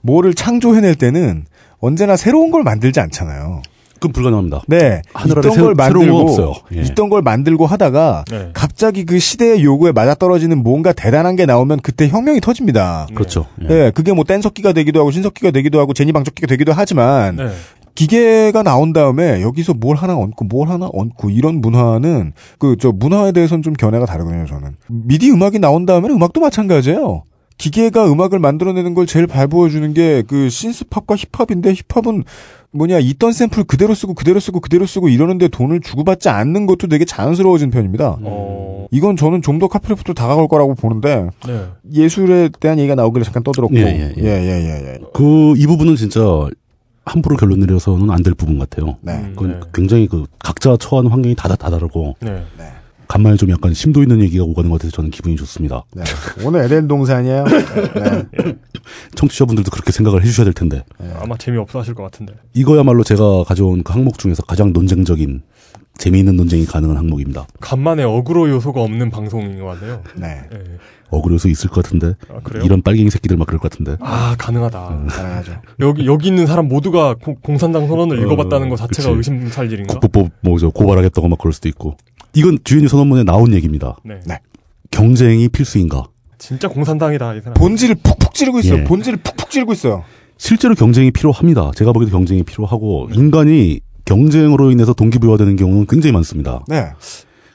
뭐를 창조해낼 때는 언제나 새로운 걸 만들지 않잖아요. 그건 불가능합니다. 네. 하늘아래 새로운 건 없어요. 예. 있던 걸 만들고 하다가 네. 갑자기 그 시대의 요구에 맞아떨어지는 뭔가 대단한 게 나오면 그때 혁명이 터집니다. 네. 그렇죠. 예. 네. 그게 뭐 뗀석기가 되기도 하고 신석기가 되기도 하고 제니방적기가 되기도 하지만 네. 기계가 나온 다음에 여기서 뭘 하나 얹고 이런 문화는 문화에 대해서는 좀 견해가 다르거든요, 저는. 미디 음악이 나온 다음에 음악도 마찬가지예요. 기계가 음악을 만들어내는 걸 제일 발부어주는 게 그 신스팝과 힙합인데 힙합은 있던 샘플 그대로 쓰고 이러는데 돈을 주고받지 않는 것도 되게 자연스러워진 편입니다. 이건 저는 좀 더 카프레프트로 다가갈 거라고 보는데 네. 예술에 대한 얘기가 나오길래 잠깐 떠들었고 예. 그 이 부분은 진짜 함부로 결론 내려서는 안 될 부분 같아요. 네. 그건 굉장히 그 각자 처한 환경이 다 다르고 네. 간만에 좀 약간 심도 있는 얘기가 오가는 것 같아서 저는 기분이 좋습니다. 네. 오늘 LN 동산이에요. 네. 청취자분들도 그렇게 생각을 해주셔야 될 텐데. 네. 아마 재미없어 하실 것 같은데. 이거야말로 제가 가져온 그 항목 중에서 가장 논쟁적인, 재미있는 논쟁이 가능한 항목입니다. 간만에 어그로 요소가 없는 방송인 것 같네요. 네. 어그로 요소 있을 것 같은데. 아, 그래요? 이런 빨갱이 새끼들 막 그럴 것 같은데. 아, 가능하다. 가능하죠. 여기 있는 사람 모두가 공산당 선언을 읽어봤다는 것 자체가 의심살 일인가? 국보법 고발하겠다고 막 그럴 수도 있고. 이건 GNU 선언문에 나온 얘기입니다. 네. 경쟁이 필수인가? 진짜 공산당이다, 이 사람. 본질을 푹푹 찌르고 있어요. 예. 실제로 경쟁이 필요합니다. 제가 보기에도 경쟁이 필요하고 인간이 경쟁으로 인해서 동기부여되는 경우는 굉장히 많습니다. 네.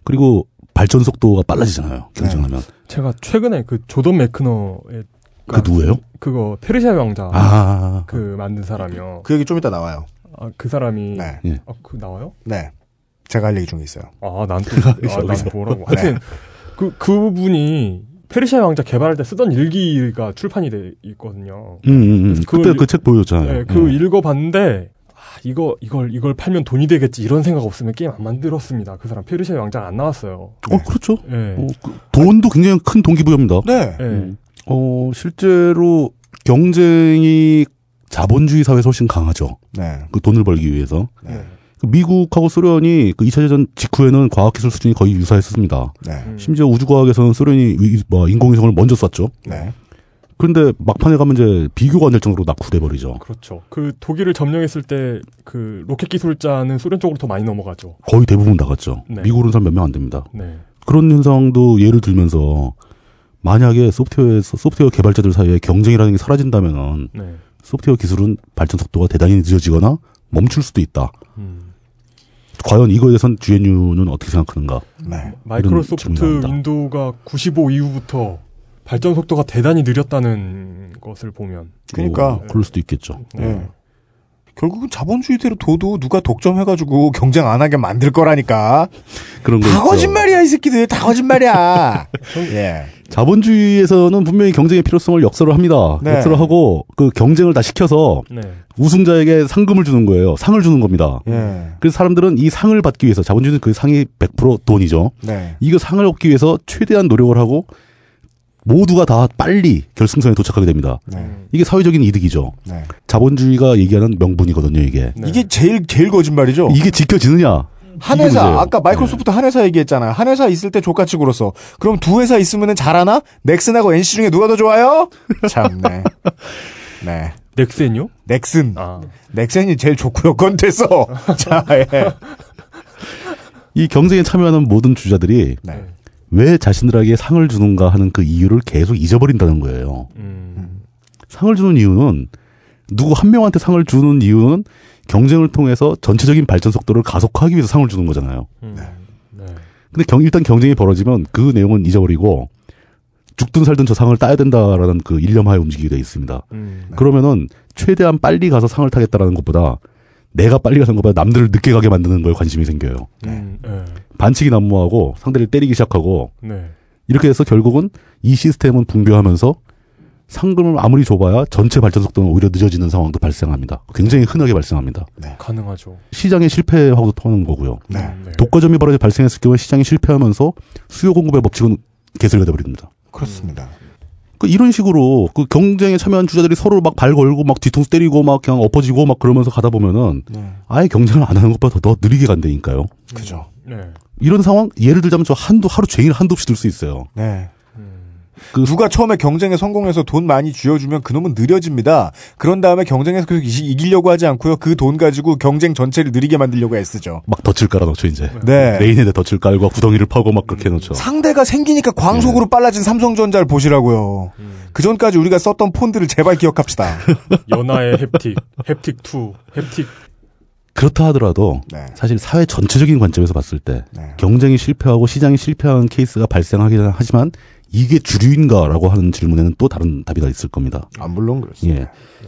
그리고 발전 속도가 빨라지잖아요. 경쟁하면. 네. 제가 최근에 그 조던 매크너의 그 누구예요? 그거 페르시아 왕자 그 만든 사람이요. 그 얘기 좀 이따 나와요. 아, 그 사람이 네. 아, 그 나와요? 네. 제가 할 얘기 중에 있어요. 아, 난 뭐라고. 하여튼, 네. 그분이 페르시아 왕자 개발할 때 쓰던 일기가 출판이 돼 있거든요. 그때 그 책 보여줬잖아요. 네, 읽어봤는데, 이걸 팔면 돈이 되겠지, 이런 생각 없으면 게임 안 만들었습니다. 그 사람 페르시아 왕자 안 나왔어요. 네. 그렇죠. 네. 돈도 굉장히 큰 동기부여입니다. 네. 실제로 경쟁이 자본주의 사회에서 훨씬 강하죠. 네. 그 돈을 벌기 위해서. 네. 미국하고 소련이 그 2차 대전 직후에는 과학기술 수준이 거의 유사했었습니다. 네. 심지어 우주과학에서는 소련이 인공위성을 먼저 쐈죠. 네. 그런데 막판에 가면 이제 비교가 안 될 정도로 낙후돼버리죠. 그렇죠. 그 독일을 점령했을 때 그 로켓 기술자는 소련 쪽으로 더 많이 넘어가죠. 거의 대부분 다 갔죠. 네. 미국으로는 사람 몇 명 안 됩니다. 네. 그런 현상도 예를 들면서 만약에 소프트웨어 개발자들 사이에 경쟁이라는 게 사라진다면은 네. 소프트웨어 기술은 발전 속도가 대단히 늦어지거나 멈출 수도 있다. 과연 이거에 대해서는 GNU는 어떻게 생각하는가? 네. 마이크로소프트 윈도우가 95 이후부터 발전 속도가 대단히 느렸다는 것을 보면. 그러니까. 그럴 수도 있겠죠. 네. 결국은 자본주의대로 둬도 누가 독점해가지고 경쟁 안 하게 만들 거라니까. 그런 거. 다 거짓말이야, 이 새끼들. 다 거짓말이야. 예. 자본주의에서는 분명히 경쟁의 필요성을 역설을 합니다. 네. 역설을 하고 그 경쟁을 다 시켜서 네. 우승자에게 상금을 주는 거예요. 상을 주는 겁니다. 네. 그래서 사람들은 이 상을 받기 위해서 자본주의는 그 상이 100% 돈이죠. 네. 이거 상을 얻기 위해서 최대한 노력을 하고 모두가 다 빨리 결승선에 도착하게 됩니다. 네. 이게 사회적인 이득이죠. 네. 자본주의가 얘기하는 명분이거든요, 이게. 네. 이게 제일 거짓말이죠. 이게 지켜지느냐. 한 회사, 아까 마이크로소프트 네. 한 회사 얘기했잖아요. 한 회사 있을 때 족같이 굴었어. 그럼 두 회사 있으면은 잘하나? 넥슨하고 NC 중에 누가 더 좋아요? 참네. 네. 넥슨요? 넥슨. 아. 넥슨이 제일 좋고요. 그건 됐어. 자, 예. 이 경쟁에 참여하는 모든 주자들이 네. 왜 자신들에게 상을 주는가 하는 그 이유를 계속 잊어버린다는 거예요. 상을 주는 이유는 누구 한 명한테 상을 주는 이유는 경쟁을 통해서 전체적인 발전 속도를 가속하기 위해서 상을 주는 거잖아요. 네. 근데 일단 경쟁이 벌어지면 그 내용은 잊어버리고 죽든 살든 저 상을 따야 된다라는 그 일념하에 움직이게 돼 있습니다. 네. 그러면은 최대한 빨리 가서 상을 타겠다라는 것보다 내가 빨리 가는 것보다 남들을 늦게 가게 만드는 거에 관심이 생겨요. 네. 반칙이 난무하고 상대를 때리기 시작하고 네. 이렇게 해서 결국은 이 시스템은 붕괴하면서 상금을 아무리 줘봐야 전체 발전 속도는 오히려 늦어지는 상황도 발생합니다. 굉장히 흔하게 발생합니다. 네. 가능하죠. 시장의 실패하고도 통하는 거고요. 네. 독과점이 바로 발생했을 경우에 시장이 실패하면서 수요 공급의 법칙은 개설되어 버립니다. 그렇습니다. 이런 식으로 그 경쟁에 참여한 주자들이 서로 막 발 걸고 막 뒤통수 때리고 막 그냥 엎어지고 막 그러면서 가다 보면은 아예 경쟁을 안 하는 것보다 더 느리게 간다니까요. 그죠. 네. 이런 상황 예를 들자면 저 하루 종일 한도 없이 들 수 있어요. 네. 그 누가 처음에 경쟁에 성공해서 돈 많이 쥐어주면 그놈은 느려집니다. 그런 다음에 경쟁에서 계속 이기려고 하지 않고요. 그 돈 가지고 경쟁 전체를 느리게 만들려고 애쓰죠. 막 덫을 깔아 넣죠, 이제. 네. 레인에다 덫을 깔고 구덩이를 파고 막 그렇게 넣죠. 상대가 생기니까 광속으로 빨라진 삼성전자를 보시라고요. 그 전까지 우리가 썼던 폰들을 제발 기억합시다. 연하의 햅틱, 햅틱2, 햅틱. 그렇다 하더라도 네. 사실 사회 전체적인 관점에서 봤을 때 네. 경쟁이 실패하고 시장이 실패한 케이스가 발생하긴 하지만 이게 주류인가라고 하는 질문에는 또 다른 답이 다 있을 겁니다. 아, 물론 그렇습니다. 예. 네.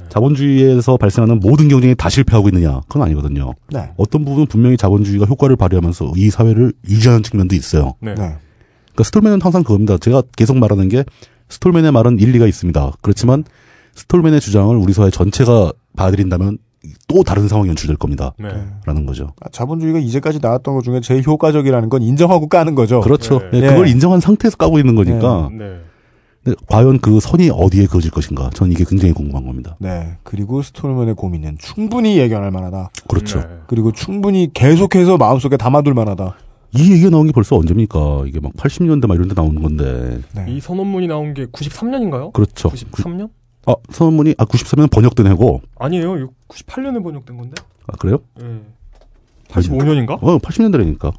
자본주의에서 발생하는 모든 경쟁이 다 실패하고 있느냐? 그건 아니거든요. 네. 어떤 부분은 분명히 자본주의가 효과를 발휘하면서 이 사회를 유지하는 측면도 있어요. 네. 네. 그러니까 스톨맨은 항상 그겁니다. 제가 계속 말하는 게 스톨맨의 말은 일리가 있습니다. 그렇지만 스톨맨의 주장을 우리 사회 전체가 받아들인다면 또 다른 상황이 연출될 겁니다. 네. 라는 거죠. 자본주의가 이제까지 나왔던 것 중에 제일 효과적이라는 건 인정하고 까는 거죠. 그렇죠. 네. 네. 그걸 인정한 상태에서 까고 있는 거니까. 네. 네. 근데 과연 그 선이 어디에 그어질 것인가. 저는 이게 굉장히 궁금한 겁니다. 네. 그리고 스톨먼의 고민은 충분히 예견할 만하다. 그렇죠. 네. 그리고 충분히 계속해서 마음속에 담아둘 만하다. 이 얘기가 나온 게 벌써 언제입니까? 이게 막 80년대 막 이런 데 나오는 건데. 네. 이 선언문이 나온 게 93년인가요? 그렇죠. 93년? 아, 선언문이, 93년 번역된 해고. 아니에요. 98년에 번역된 건데. 아, 그래요? 예. 네. 85년인가? 80년대라니까.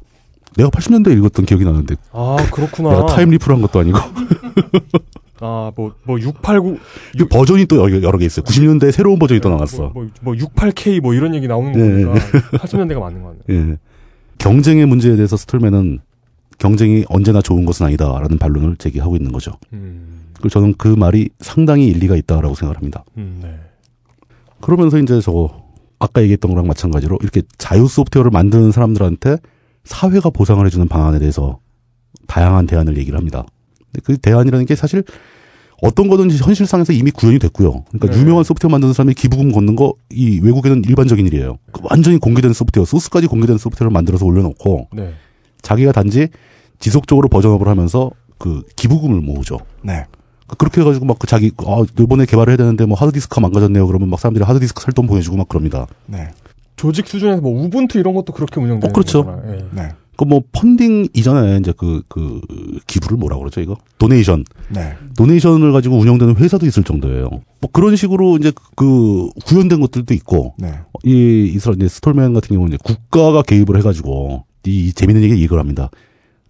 내가 80년대에 읽었던 기억이 나는데. 아, 그렇구나. 내가 타임리프를 한 것도 아니고. 아, 뭐, 689. 버전이 또 여러 개 있어요. 90년대에 새로운 버전이 또 나왔어. 뭐, 68K 뭐 이런 얘기 나오는 거니까. 80년대가 맞는 거 같네요. 예. 경쟁의 문제에 대해서 스톨맨은 경쟁이 언제나 좋은 것은 아니다라는 반론을 제기하고 있는 거죠. 그래서 저는 그 말이 상당히 일리가 있다라고 생각을 합니다. 네. 그러면서 이제 저거 아까 얘기했던 거랑 마찬가지로 이렇게 자유 소프트웨어를 만드는 사람들한테 사회가 보상을 해주는 방안에 대해서 다양한 대안을 얘기를 합니다. 근데 그 대안이라는 게 사실 어떤 거든지 현실상에서 이미 구현이 됐고요. 그러니까 네. 유명한 소프트웨어 만드는 사람이 기부금 걷는 거 이 외국에는 일반적인 일이에요. 완전히 공개된 소프트웨어, 소스까지 공개된 소프트웨어를 만들어서 올려놓고 네. 자기가 단지 지속적으로 버전업을 하면서 그 기부금을 모으죠. 네. 그렇게 해가지고 막 그 자기 이번에 개발을 해야 되는데 뭐 하드디스크가 망가졌네요. 그러면 막 사람들이 하드디스크 살 돈 보내주고 막 그럽니다. 네. 조직 수준에서 뭐 우분투 이런 것도 그렇게 운영되는 그렇죠. 거잖아요. 예. 네. 그 뭐 펀딩 이전에 이제 그 기부를 뭐라 그러죠 이거? 도네이션. 네. 도네이션을 가지고 운영되는 회사도 있을 정도예요. 뭐 그런 식으로 이제 그 구현된 것들도 있고. 네. 이제 스톨맨 같은 경우는 이제 국가가 개입을 해가지고. 이 재밌는 얘기는 이걸 합니다.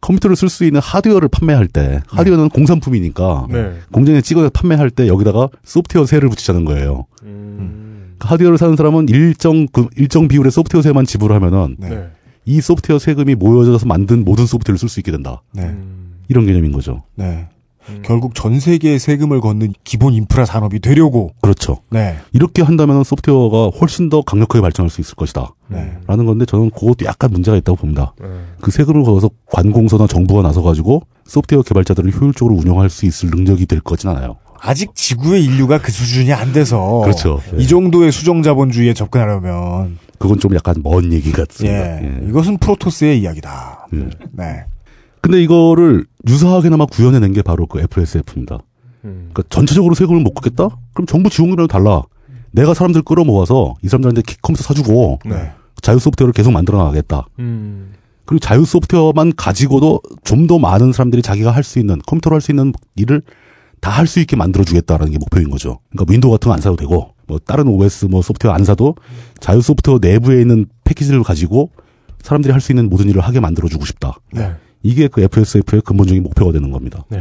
컴퓨터를 쓸 수 있는 하드웨어를 판매할 때 하드웨어는 공산품이니까 네. 공장에 찍어서 판매할 때 여기다가 소프트웨어 세를 붙이자는 거예요. 하드웨어를 사는 사람은 일정 비율의 소프트웨어 세만 지불하면은 네. 이 소프트웨어 세금이 모여져서 만든 모든 소프트웨어를 쓸 수 있게 된다. 네. 이런 개념인 거죠. 네. 결국 전 세계의 세금을 걷는 기본 인프라 산업이 되려고. 그렇죠. 네. 이렇게 한다면 소프트웨어가 훨씬 더 강력하게 발전할 수 있을 것이다. 네. 라는 건데 저는 그것도 약간 문제가 있다고 봅니다. 그 세금을 걷어서 관공서나 정부가 나서가지고 소프트웨어 개발자들을 효율적으로 운영할 수 있을 능력이 될 거진 않아요. 아직 지구의 인류가 그 수준이 안 돼서. 그렇죠. 이 정도의 수정자본주의에 접근하려면. 그건 좀 약간 먼 얘기 같습니다. 예. 예. 이것은 프로토스의 이야기다. 예. 네. 근데 이거를 유사하게나마 구현해낸 게 바로 그 FSF입니다. 그러니까 전체적으로 세금을 못 걷겠다? 그럼 정부 지원금이라도 달라. 내가 사람들 끌어모아서 이 사람들한테 컴퓨터 사주고 네. 자유 소프트웨어를 계속 만들어 나가겠다. 그리고 자유 소프트웨어만 가지고도 좀 더 많은 사람들이 자기가 할 수 있는 컴퓨터로 할 수 있는 일을 다 할 수 있게 만들어주겠다라는 게 목표인 거죠. 그러니까 윈도우 같은 거 안 사도 되고 뭐 다른 OS 뭐 소프트웨어 안 사도 자유 소프트웨어 내부에 있는 패키지를 가지고 사람들이 할 수 있는 모든 일을 하게 만들어주고 싶다. 네. 이게 그 FSF의 근본적인 목표가 되는 겁니다. 네.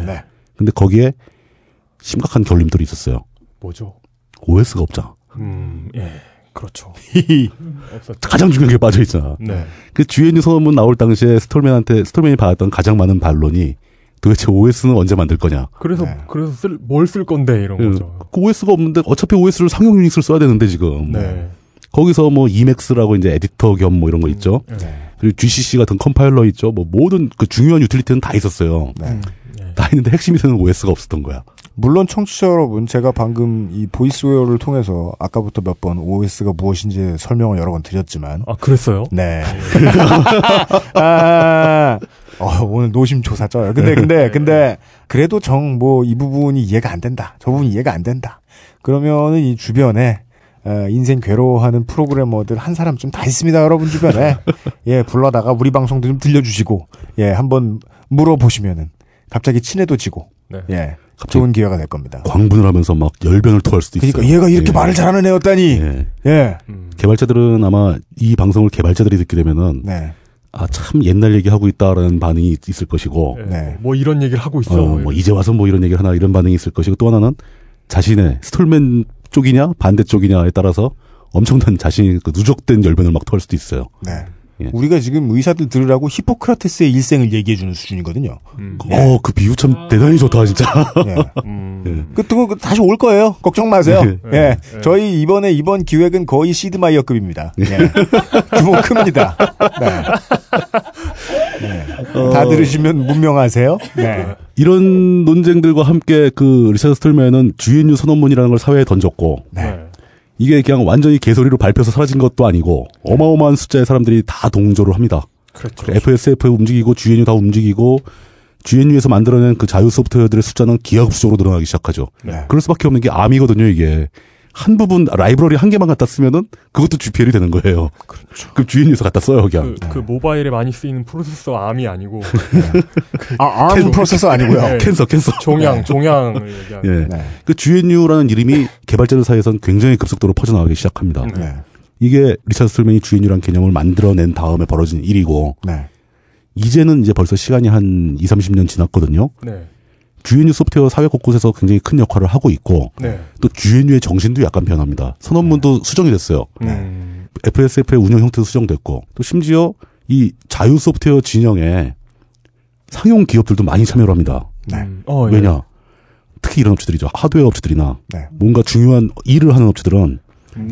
근데 거기에 심각한 결림들이 있었어요. 뭐죠? OS가 없잖아. 예. 그렇죠. 가장 중요한 게 빠져있잖아. 네. 그 GNU 선언문 나올 당시에 스톨맨이 받았던 가장 많은 반론이 도대체 OS는 언제 만들 거냐. 그래서, 네. 그래서 뭘 쓸 건데, 이런 거죠. 그 OS가 없는데 어차피 OS를 상용 유닉스를 써야 되는데, 지금. 네. 거기서 뭐 이맥스라고 이제 에디터 겸 뭐 이런 거 있죠. 네. 그리고 GCC 같은 컴파일러 있죠. 뭐 모든 그 중요한 유틸리티는 다 있었어요. 네. 다 있는데 핵심이 되는 OS가 없었던 거야. 물론 청취자 여러분, 제가 방금 이 보이스웨어를 통해서 아까부터 몇 번 OS가 무엇인지 설명을 여러 번 드렸지만. 아, 그랬어요? 네. 아, 오늘 노심초사 쪄요. 근데, 그래도 이 부분이 이해가 안 된다. 저 부분이 이해가 안 된다. 그러면은 이 주변에, 인생 괴로워하는 프로그래머들 한 사람쯤 다 있습니다, 여러분 주변에. 예, 불러다가 우리 방송도 좀 들려주시고, 예, 한번 물어보시면은 갑자기 친해도지고, 네. 예. 좋은 기회가 될 겁니다. 광분을 하면서 막 열변을 토할 수도 있어요. 그러니까 얘가 이렇게 예. 말을 잘하는 애였다니. 예. 예. 개발자들은 아마 이 방송을 개발자들이 듣게 되면은 네. 아, 참 옛날 얘기하고 있다라는 반응이 있을 것이고 예. 네. 뭐 이런 얘기를 하고 있어. 뭐 이제 와서 뭐 이런 얘기를 하나 이런 반응이 있을 것이고 또 하나는 자신의 스톨맨 쪽이냐 반대쪽이냐에 따라서 엄청난 자신의 그 누적된 열변을 막 토할 수도 있어요. 네. 예. 우리가 지금 의사들 들으라고 히포크라테스의 일생을 얘기해주는 수준이거든요. 예. 그 비유 참 대단히 좋다, 진짜. 예. 예. 그, 다시 올 거예요. 걱정 마세요. 예. 예. 예. 저희 이번 기획은 거의 시드마이어급입니다. 예. 규모 큽니다. 네. 예. 다 들으시면 문명하세요. 네. 이런 논쟁들과 함께 그 리처드 스톨만은 GNU 선언문이라는 걸 사회에 던졌고. 네. 이게 그냥 완전히 개소리로 밟혀서 사라진 것도 아니고 어마어마한 숫자의 사람들이 다 동조를 합니다. 그렇죠. FSF 움직이고 GNU 다 움직이고 GNU에서 만들어낸 그 자유 소프트웨어들의 숫자는 기하급수적으로 늘어나기 시작하죠. 네. 그럴 수밖에 없는 게 암이거든요. 이게 한 부분 라이브러리 한 개만 갖다 쓰면은 그것도 GPL이 되는 거예요. 그렇죠. 그럼 GNU에서 갖다 써요, 그냥. 그 모바일에 많이 쓰이는 프로세서 암이 아니고 암 프로세서 아니고요. 네. 캔서. 종양을 얘기하는. 예. 네. 그 GNU라는 이름이 개발자들 사이에선 굉장히 급속도로 퍼져나가기 시작합니다. 네. 이게 리처드 스톨만이 GNU라는 개념을 만들어낸 다음에 벌어진 일이고 네. 이제는 벌써 시간이 한 20, 30년 지났거든요. 네. GNU 소프트웨어 사회 곳곳에서 굉장히 큰 역할을 하고 있고 네. 또 GNU의 정신도 약간 변합니다. 선언문도 수정이 됐어요. FSF의 운영 형태도 수정됐고 또 심지어 이 자유 소프트웨어 진영에 상용 기업들도 많이 참여를 합니다. 네. 왜냐? 예. 특히 이런 업체들이죠. 하드웨어 업체들이나 네. 뭔가 중요한 일을 하는 업체들은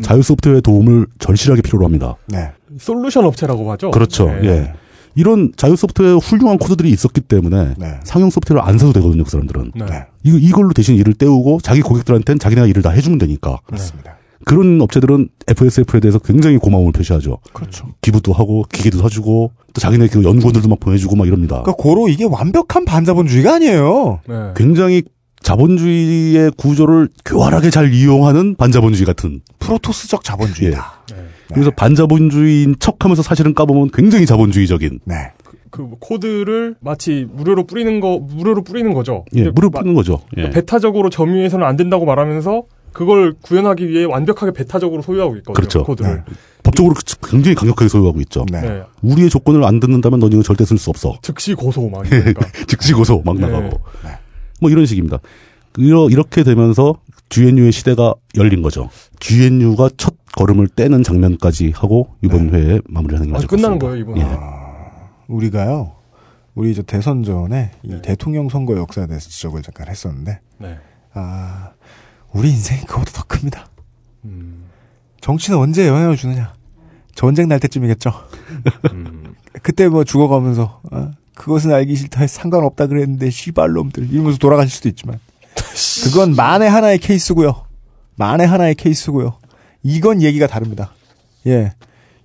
자유 소프트웨어의 도움을 절실하게 필요로 합니다. 네. 솔루션 업체라고 하죠. 그렇죠. 네. 예. 이런 자유 소프트웨어 훌륭한 코드들이 있었기 때문에 네. 상용 소프트웨어를 안 사도 되거든요, 그 사람들은. 네. 이걸로 대신 일을 때우고 자기 고객들한테는 자기네가 일을 다 해주면 되니까. 맞습니다. 그런 업체들은 FSF에 대해서 굉장히 고마움을 표시하죠. 그렇죠. 기부도 하고 기계도 사주고 또 자기네 그 연구원들도 막 보내주고 막 이럽니다. 그러니까 고로 이게 완벽한 반자본주의가 아니에요. 네. 굉장히 자본주의의 구조를 교활하게 잘 이용하는 반자본주의 같은 프로토스적 자본주의다. 예. 네. 그래서 네. 반자본주의인 척하면서 사실은 까보면 굉장히 자본주의적인. 네. 그 코드를 마치 무료로 뿌리는 거죠. 예, 무료로 뿌리는 거죠. 예. 배타적으로 점유해서는 안 된다고 말하면서 그걸 구현하기 위해 완벽하게 배타적으로 소유하고 있거든요. 그렇죠. 코드를. 네. 법적으로 굉장히 강력하게 소유하고 있죠. 네. 네. 우리의 조건을 안 듣는다면 넌 이거 절대 쓸 수 없어. 즉시 고소 막 네. 나가고. 네. 뭐 이런 식입니다. 이렇게 되면서 GNU의 시대가 열린 거죠. GNU가 첫 걸음을 떼는 장면까지 하고 이번 네. 회에 마무리하는 게 맞을 것 같습니다. 끝나는 거예요, 이번. 예. 우리가요. 우리 이제 대선 전에 네. 이 대통령 선거 역사에 대해서 지적을 잠깐 했었는데 네. 아, 우리 인생이 그거보다 더 큽니다. 정치는 언제 영향을 주느냐. 전쟁 날 때쯤이겠죠. 그때 뭐 죽어가면서 그것은 알기 싫다 상관없다 그랬는데 씨발놈들 이러면서 돌아가실 수도 있지만 그건 만에 하나의 케이스고요. 이건 얘기가 다릅니다. 예,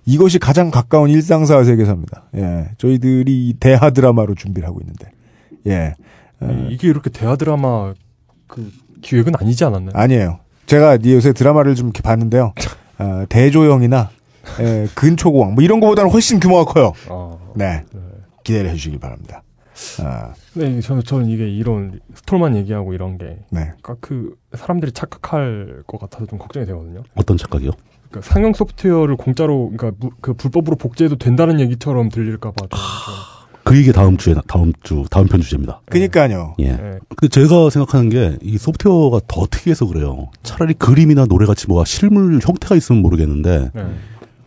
이것이 가장 가까운 일상사와 세계사입니다. 예, 저희들이 대하 드라마로 준비를 하고 있는데, 예, 이게 이렇게 대하 드라마 그 기획은 아니지 않았나요? 아니에요. 제가 요새 드라마를 좀 이렇게 봤는데요. 대조영이나 근초고왕 뭐 이런 거보다는 훨씬 규모가 커요. 네, 기대를 해주시기 바랍니다. 네, 저는 이게 이런 스톨만 얘기하고 이런 게, 네. 그러니까 그 사람들이 착각할 것 같아서 좀 걱정이 되거든요. 어떤 착각이요? 그러니까 상용 소프트웨어를 공짜로, 그러니까 그 불법으로 복제해도 된다는 얘기처럼 들릴까봐. 그 얘기 다음 편 주제입니다. 그러니까요. 예. 네. 근데 제가 생각하는 게 이 소프트웨어가 더 특이해서 그래요. 차라리 그림이나 노래 같이 뭐가 실물 형태가 있으면 모르겠는데 네.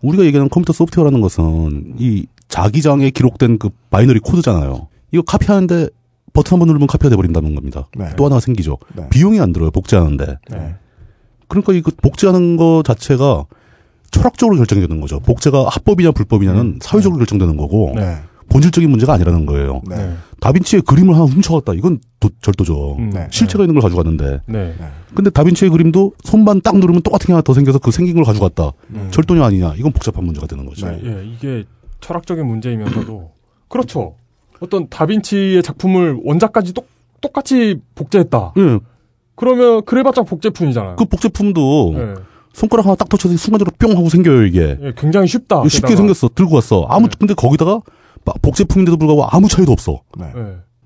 우리가 얘기하는 컴퓨터 소프트웨어라는 것은 이 자기장에 기록된 그 바이너리 코드잖아요. 이거 카피하는데 버튼 한번 누르면 카피가 돼버린다는 겁니다. 네. 또 하나가 생기죠. 네. 비용이 안 들어요. 복제하는데. 네. 그러니까 이거 복제하는 거 자체가 철학적으로 결정이 되는 거죠. 복제가 합법이냐 불법이냐는 사회적으로 결정되는 거고 네. 본질적인 문제가 아니라는 거예요. 네. 다빈치의 그림을 하나 훔쳐갔다. 이건 절도죠. 네. 실체가 있는 걸 가져갔는데. 네. 근데 다빈치의 그림도 손만 딱 누르면 똑같은 게 하나 더 생겨서 그 생긴 걸 가져갔다. 절도냐 아니냐. 이건 복잡한 문제가 되는 거죠. 네. 네. 이게 철학적인 문제이면서도 그렇죠. 어떤 다빈치의 작품을 원작까지 똑같이 복제했다. 네. 그러면 그래봤자 복제품이잖아요. 그 복제품도 네. 손가락 하나 딱 터쳐서 순간적으로 뿅 하고 생겨요 이게. 네, 굉장히 쉽다. 쉽게 생겼어. 들고 갔어. 네. 근데 거기다가 복제품인데도 불구하고 아무 차이도 없어. 네.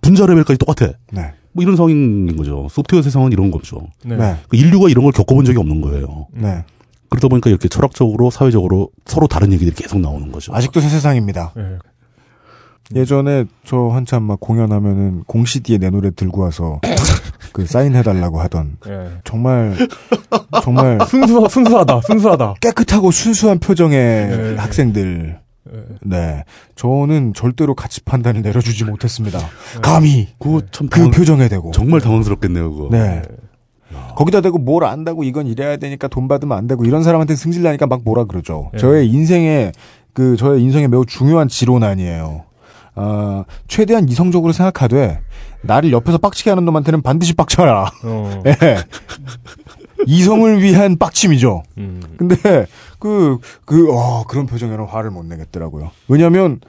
분자 레벨까지 똑같아. 네. 뭐 이런 상황인 거죠. 소프트웨어 세상은 이런 거죠. 네. 네. 인류가 이런 걸 겪어본 적이 없는 거예요. 네. 그러다 보니까 이렇게 철학적으로 사회적으로 서로 다른 얘기들이 계속 나오는 거죠. 아직도 새 세상입니다. 네. 예전에 저 한참 막 공연하면은 공CD에 내 노래 들고 와서 그 사인해달라고 하던 네. 정말 순수하다 깨끗하고 순수한 표정의 네. 학생들. 네, 저는 절대로 가치 판단을 내려주지 못했습니다. 감히 그 표정에 대고 정말 당황스럽겠네요 그거. 네. 거기다 대고 뭘 안다고 이건 이래야 되니까 돈 받으면 안 되고 이런 사람한테 승질나니까 막 뭐라 그러죠. 네. 저의 인생에 매우 중요한 지론아니에요. 아, 최대한 이성적으로 생각하되 나를 옆에서 빡치게 하는 놈한테는 반드시 빡쳐라. 네. 이성을 위한 빡침이죠. 근데 그런 표정에는 화를 못 내겠더라고요. 왜냐하면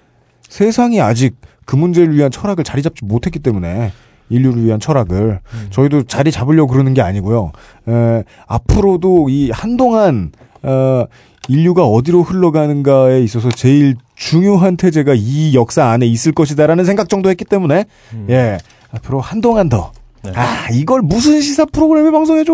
세상이 아직 그 문제를 위한 철학을 자리 잡지 못했기 때문에 인류를 위한 철학을 저희도 자리 잡으려고 그러는 게 아니고요. 앞으로도 이 한동안 인류가 어디로 흘러가는가에 있어서 제일 중요한 태제가 이 역사 안에 있을 것이다라는 생각 정도 했기 때문에 예 앞으로 한동안 더. 네. 아, 이걸 무슨 시사 프로그램에 방송해줘.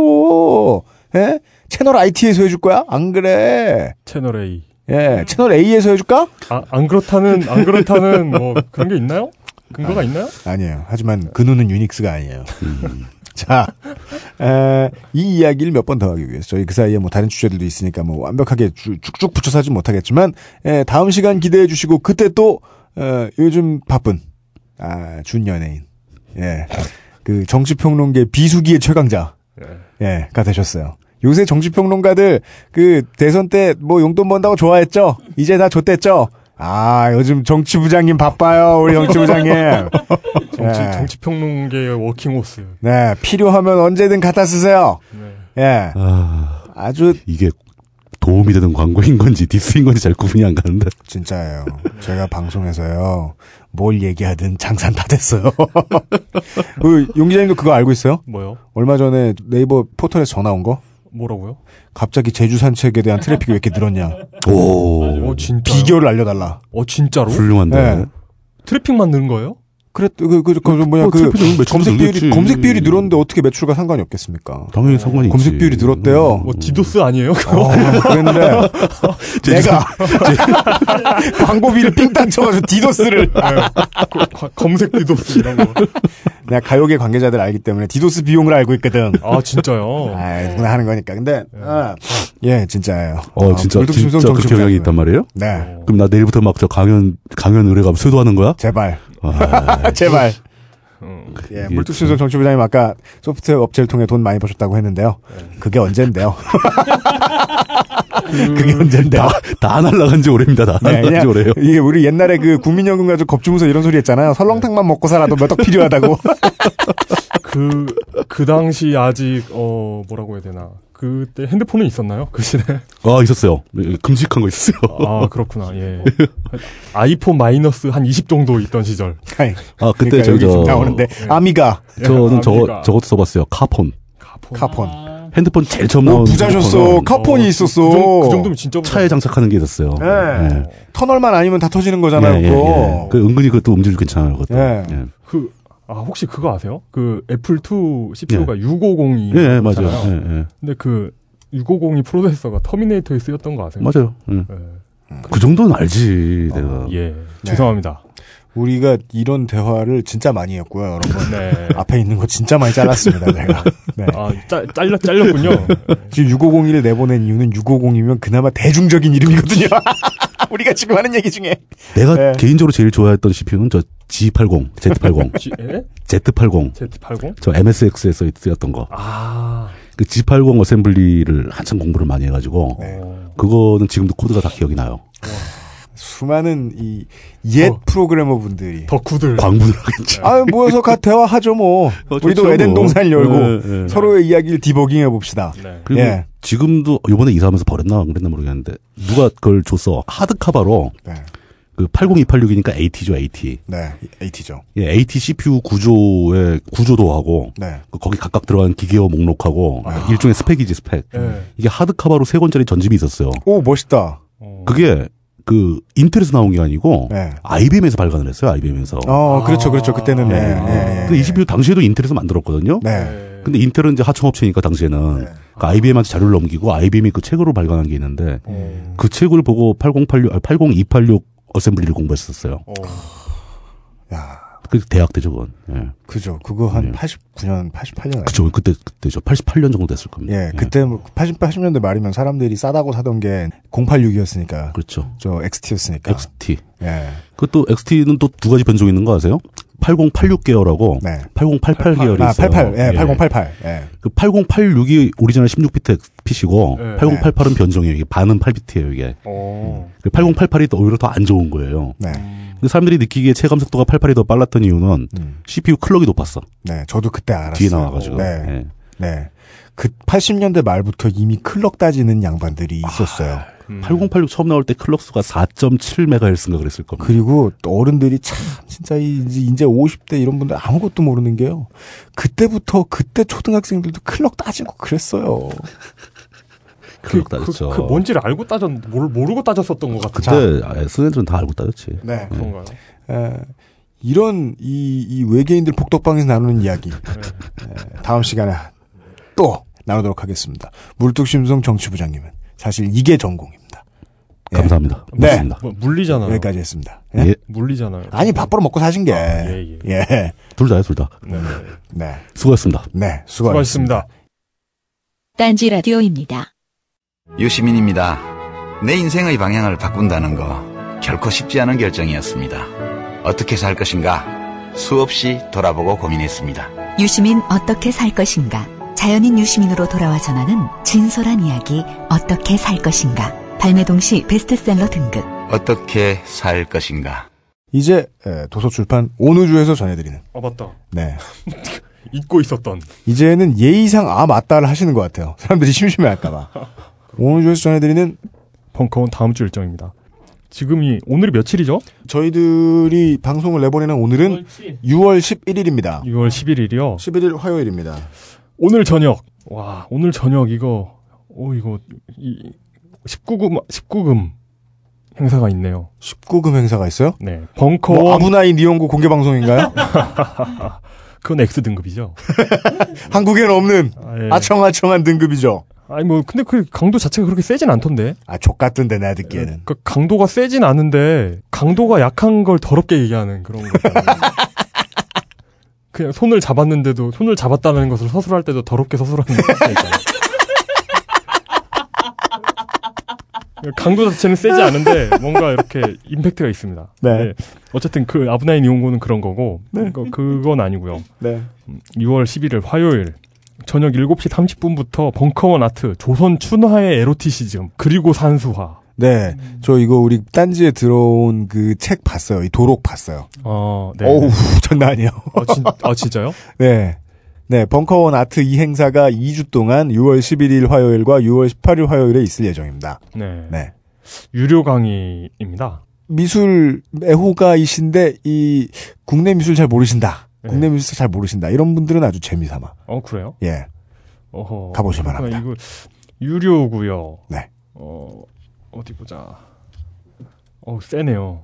예? 채널 IT에서 해줄 거야? 안 그래. 채널 A. 예, 채널 A에서 해줄까? 아, 안 그렇다는, 뭐, 그런 게 있나요? 근거가 있나요? 아니에요. 하지만 그 눈은 유닉스가 아니에요. 자, 이 이야기를 몇 번 더 하기 위해서 저희 그 사이에 뭐 다른 주제들도 있으니까 뭐 완벽하게 쭉쭉 붙여서 하진 못하겠지만, 예, 다음 시간 기대해 주시고, 그때 또, 요즘 바쁜, 준 연예인. 예. 그 정치평론계 비수기의 최강자 예가 되셨어요. 요새 정치평론가들 그 대선 때 뭐 용돈 번다고 좋아했죠. 이제 다 좆됐죠. 아 요즘 정치부장님 바빠요 우리 정치부장님. 정치평론계의 워킹호스. 네 필요하면 언제든 갖다 쓰세요. 네. 예 아주 이게 도움이 되는 광고인 건지 디스인 건지 잘 구분이 안 가는데. 진짜예요. 제가 방송에서요. 뭘 얘기하든 장사는 다 됐어요. 용 기자님도 그거 알고 있어요? 뭐요? 얼마 전에 네이버 포털에 전화 온 거? 뭐라고요? 갑자기 제주산책에 대한 트래픽이 왜 이렇게 늘었냐. 오 진짜. 비결을 알려달라. 진짜로? 훌륭한데. 네. 트래픽만 늘은 거예요? 검색 비율이 늘었는데 어떻게 매출과 상관이 없겠습니까? 당연히 상관이 있지. 검색 비율이 늘었대요. 디도스 아니에요? 그랬는데 내가 광고비를 삥땅 쳐가지고 디도스를 검색 디도스 이런 거. 내가 가요계 관계자들 알기 때문에 디도스 비용을 알고 있거든. 아 진짜요? 누구나 하는 거니까. 근데 예 진짜예요. 진짜 그렇게 영향이 있단 말이에요? 네. 그럼 나 내일부터 막 저 강연 의뢰 가면 쇄도하는 거야? 제발. 제발. 예, 물뚝심송 정치부장님 아까 소프트웨어 업체를 통해 돈 많이 버셨다고 했는데요. 그게 언젠데요. 다 날라간 지 오래입니다. 날라간 지 오래요. 이게 우리 옛날에 그 국민연금 가지고 겁주면서 이런 소리 했잖아요. 설렁탕만 먹고 살아도 몇 억 필요하다고. 그 당시 아직, 뭐라고 해야 되나. 그때 핸드폰은 있었나요? 그 시대에? 있었어요. 금식한 거 있었어요. 그렇구나. 예. 아이폰 마이너스 한 20 정도 있던 시절. 그때 저기 나오는데 아미가. 저는 저것도 써봤어요. 카폰. 핸드폰 제일 처음 나온. 부자셨어. 카폰이 있었어. 그 정도면 진짜 부자. 차에 장착하는 게 있었어요. 예. 예. 터널만 아니면 다 터지는 거잖아요. 예. 그 은근히 그것도 음질 괜찮아요. 그것도. 예. 예. 혹시 그거 아세요? 그 애플2 CPU가 6502. 예, 맞아요. 근데 그 6502 프로세서가 터미네이터에 쓰였던 거 아세요? 맞아요. 그 정도는 알지, 내가. 예. 네. 죄송합니다. 우리가 이런 대화를 진짜 많이 했고요, 여러분. 네. 앞에 있는 거 진짜 많이 잘랐습니다, 제가. 네. 잘렸군요. 지금 6502를 내보낸 이유는 6502이면 그나마 대중적인 이름이거든요. 우리가 지금 하는 얘기 중에. 내가 개인적으로 제일 좋아했던 CPU는 저 G80, Z80. Z80. 저 MSX에서 쓰였던 거. 그 G80 어셈블리를 한참 공부를 많이 해가지고. 네. 그거는 지금도 코드가 다 기억이 나요. 수많은 이 옛 프로그래머 분들이 덕후들 광분을 하겠죠. 아 모여서 가 대화하죠 뭐. 우리도 에덴 동산을 열고 네. 서로의 이야기를 디버깅해 봅시다. 네. 그리고 예. 지금도 이번에 이사하면서 버렸나 그랬나 모르겠는데 누가 그걸 줬어 하드카바로. 네. 그 80286이니까 AT죠 AT. 네, AT죠. 예, AT CPU 구조의 구조도 하고, 네. 거기 각각 들어간 기계어 목록하고 일종의 스펙이지 스펙. 네. 이게 하드카바로 3권짜리 전집이 있었어요. 오 멋있다. 그게 그 인텔에서 나온 게 아니고 네. IBM에서 발간을 했어요. IBM에서. 그렇죠, 그렇죠. 그때는. 네. 네. 그 이 CPU 당시에도 인텔에서 만들었거든요. 네. 근데 인텔은 이제 하청업체니까 당시에는 네. 그러니까 IBM한테 자료를 넘기고 IBM이 그 책으로 발간한 게 있는데 그 책을 보고 80286 어셈블리를 공부했었어요. 야, 그 대학 때죠, 그건. 예. 그죠. 그거 한 89년, 88년. 그죠. 그때죠. 88년 정도 됐을 겁니다. 예, 예. 그때 80년대 말이면 사람들이 싸다고 사던 게 086이었으니까. 그렇죠. 저 XT였으니까. XT. 예. 그것도 XT는 또 두 가지 변종 있는 거 아세요? 8086 계열하고 네. 8088 계열이 있어요. 88. 예, 예. 8088. 예. 그 8086이 오리지널 16비트 PC고 예. 8088은 변종이에요. 이게 반은 8비트예요, 이게. 8088이 또 오히려 더 안 좋은 거예요. 네. 근데 사람들이 느끼기에 체감 속도가 88이 더 빨랐던 이유는 CPU 클럭이 높았어. 네, 저도 그때 알았어요. 뒤에 나와가지고. 네. 네. 네. 그 80년대 말부터 이미 클럭 따지는 양반들이 있었어요. 8086 처음 나올 때 클럭 수가 4.7MHz인가 그랬을 겁니다. 그리고 어른들이 참 진짜 이제 50대 이런 분들 아무것도 모르는 게요. 그때부터 그때 초등학생들도 클럭 따지고 그랬어요. 클럭 따졌죠. 그 뭔지를 알고 따졌는데 모르고 따졌었던 것 같아요. 그때 스네들은 다 알고 따졌지. 네, 그런가요? 이런 이 외계인들 복덕방에서 나누는 이야기 다음 시간에 또 나누도록 하겠습니다. 물뚝심송 정치부장님은 사실 이게 전공입니다. 감사합니다. 예. 네. 뭐, 물리잖아요. 여기까지 했습니다. 예? 예. 물리잖아요. 아니 밥벌어 먹고 사신 게. 예. 둘 다요, 둘 다. 네. 네. 수고하셨습니다. 네. 수고하셨습니다. 딴지 라디오입니다. 유시민입니다. 내 인생의 방향을 바꾼다는 거 결코 쉽지 않은 결정이었습니다. 어떻게 살 것인가 수없이 돌아보고 고민했습니다. 유시민 어떻게 살 것인가, 자연인 유시민으로 돌아와 전하는 진솔한 이야기 어떻게 살 것인가, 발매 동시 베스트셀러 등급 어떻게 살 것인가. 이제 도서출판 온우주에서 전해드리는 맞다. 네. 잊고 있었던, 이제는 예의상 맞다를 하시는 것 같아요. 사람들이 심심해할까봐. 오늘 주에서 전해드리는 벙커원 다음 주 일정입니다. 지금이 오늘이 며칠이죠? 저희들이 방송을 내보내는 오늘은 6월 11일입니다. 6월 11일이요? 11일 화요일입니다. 오늘 저녁. 와, 오늘 저녁 이거 19금 행사가 있네요. 19금 행사가 있어요? 네. 벙커원 뭐 아브나이 니온고 공개 방송인가요? 그건 X 등급이죠. 한국에는 없는 아청아청한 등급이죠. 아니 뭐 근데 그 강도 자체가 그렇게 세진 않던데. 아 족같던데 내가 듣기에는. 그 강도가 세진 않은데 강도가 약한 걸 더럽게 얘기하는 그런 거. 그냥 손을 잡았는데도 손을 잡았다는 것을 서술할 때도 더럽게 서술하는 거잖아요. 강도 자체는 세지 않은데 뭔가 이렇게 임팩트가 있습니다. 네. 네. 어쨌든 그 아브나인 이용고는 그런 거고. 네. 그건 아니고요. 네. 6월 11일 화요일. 저녁 7시 30분부터 벙커원 아트 조선 춘화의 에로티시즘 그리고 산수화. 네, 저 이거 우리 딴지에 들어온 그 책 봤어요. 이 도록 봤어요. 네. 어우 장난 아니에요. 진짜요? 네, 네 벙커원 아트 이 행사가 2주 동안 6월 11일 화요일과 6월 18일 화요일에 있을 예정입니다. 네, 네. 유료 강의입니다. 미술 애호가이신데 이 국내 미술 잘 모르신다. 국내 미술 잘 모르신다. 이런 분들은 아주 재미삼아. 그래요? 예. 가보실 만합니다. 이거 유료고요. 네. 어디 보자. 세네요.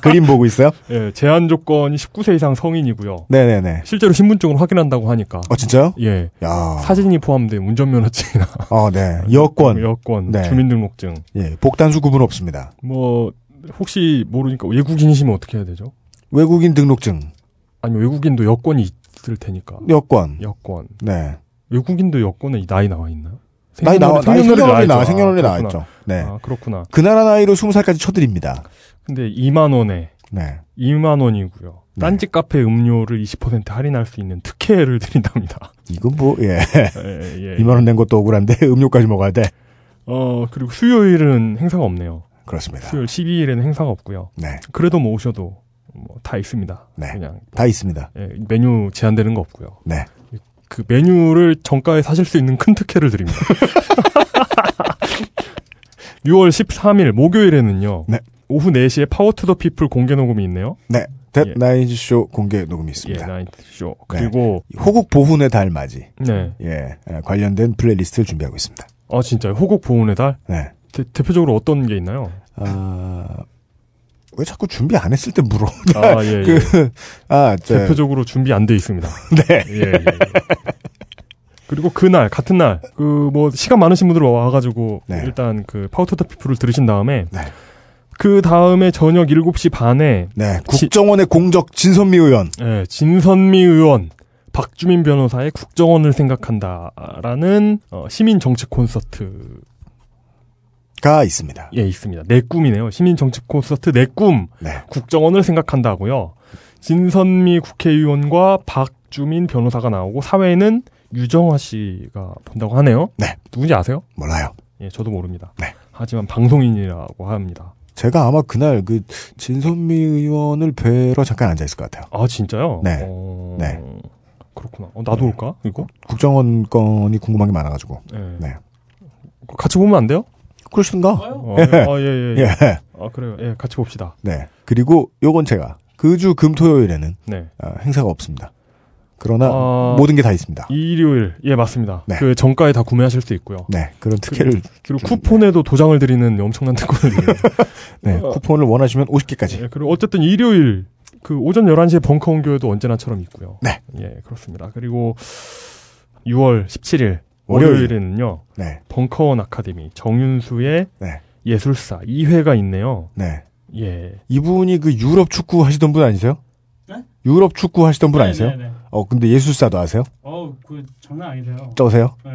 그림 보고 있어요? 예, 제한 조건이 19세 이상 성인이고요. 네네네. 실제로 신분증으로 확인한다고 하니까. 진짜요? 예. 야. 사진이 포함된 운전면허증이나. 네. 여권. 네. 주민등록증. 예. 복단수 구분 없습니다. 뭐 혹시 모르니까 외국인이시면 어떻게 해야 되죠? 외국인 등록증. 아니, 외국인도 여권이 있을 테니까. 여권. 네. 외국인도 여권에 나이 나와 있나요? 생년월일이 나와 있죠. 네. 그렇구나. 그 나라 나이로 20살까지 쳐드립니다. 근데 2만 원에. 네. 2만 원이고요. 네. 딴지 카페 음료를 20% 할인할 수 있는 특혜를 드린답니다. 이건 뭐, 예. 2만 원 낸 것도 억울한데 음료까지 먹어야 돼. 그리고 수요일은 행사가 없네요. 그렇습니다. 수요일 12일에는 행사가 없고요. 네. 그래도 뭐 오셔도 뭐 다 있습니다. 네. 그냥 다 있습니다. 예, 메뉴 제한되는 거 없고요. 네. 그 메뉴를 정가에 사실 수 있는 큰 특혜를 드립니다. 6월 13일 목요일에는요. 네. 오후 4시에 파워 투 더 피플 공개 녹음이 있네요. 네. 댓 나인쇼 공개 녹음이 있습니다. 예, 나인쇼. 그리고 네. 호국 보훈의 달 맞이. 네. 예. 관련된 플레이리스트를 준비하고 있습니다. 아, 진짜요? 호국 보훈의 달? 네. 대표적으로 어떤 게 있나요? 왜 자꾸 준비 안 했을 때 물어? 아, 예. 대표적으로 준비 안 돼 있습니다. 네. 예, 예. 그리고 그날, 같은 날, 시간 많으신 분들 와가지고, 네. 일단 파워 투 더 피플을 들으신 다음에, 네. 그 다음에 저녁 7시 반에, 네. 국정원의 공적 진선미 의원. 네, 진선미 의원. 박주민 변호사의 국정원을 생각한다라는, 시민 정치 콘서트. 가 있습니다. 예, 있습니다. 내 꿈이네요. 시민 정치 콘서트 내 꿈. 네. 국정원을 생각한다고요. 진선미 국회의원과 박주민 변호사가 나오고 사회는 유정화 씨가 본다고 하네요. 네. 누군지 아세요? 몰라요. 예, 저도 모릅니다. 네. 하지만 방송인이라고 합니다. 제가 아마 그날 진선미 의원을 뵈러 잠깐 앉아 있을 것 같아요. 아, 진짜요? 네. 네. 그렇구나. 나도 올까? 이거? 국정원 건이 궁금한 게 많아가지고. 네. 네. 같이 보면 안 돼요? 그러신가? 예. 아, 그래요. 예, 같이 봅시다. 네. 그리고 요건 제가 그 주 금토요일에는 네. 행사가 없습니다. 그러나 모든 게 다 있습니다. 일요일. 예, 맞습니다. 네. 그 정가에 다 구매하실 수 있고요. 네. 그런 특혜를 그리고 쿠폰에도 도장을 드리는 엄청난 특권을 드려요. 네. 쿠폰을 원하시면 50개까지. 예, 그리고 어쨌든 일요일 그 오전 11시에 벙커원 교회도 언제나처럼 있고요. 네. 예, 그렇습니다. 그리고 6월 17일 월요일에는요. 네. 벙커원 아카데미 정윤수의 네. 예술사 2회가 있네요. 네. 예. 이분이 그 유럽 축구 하시던 분 아니세요? 네? 유럽 축구 하시던 분 아니세요? 네. 근데 예술사도 아세요? 그 장난 아니세요. 저세요? 네.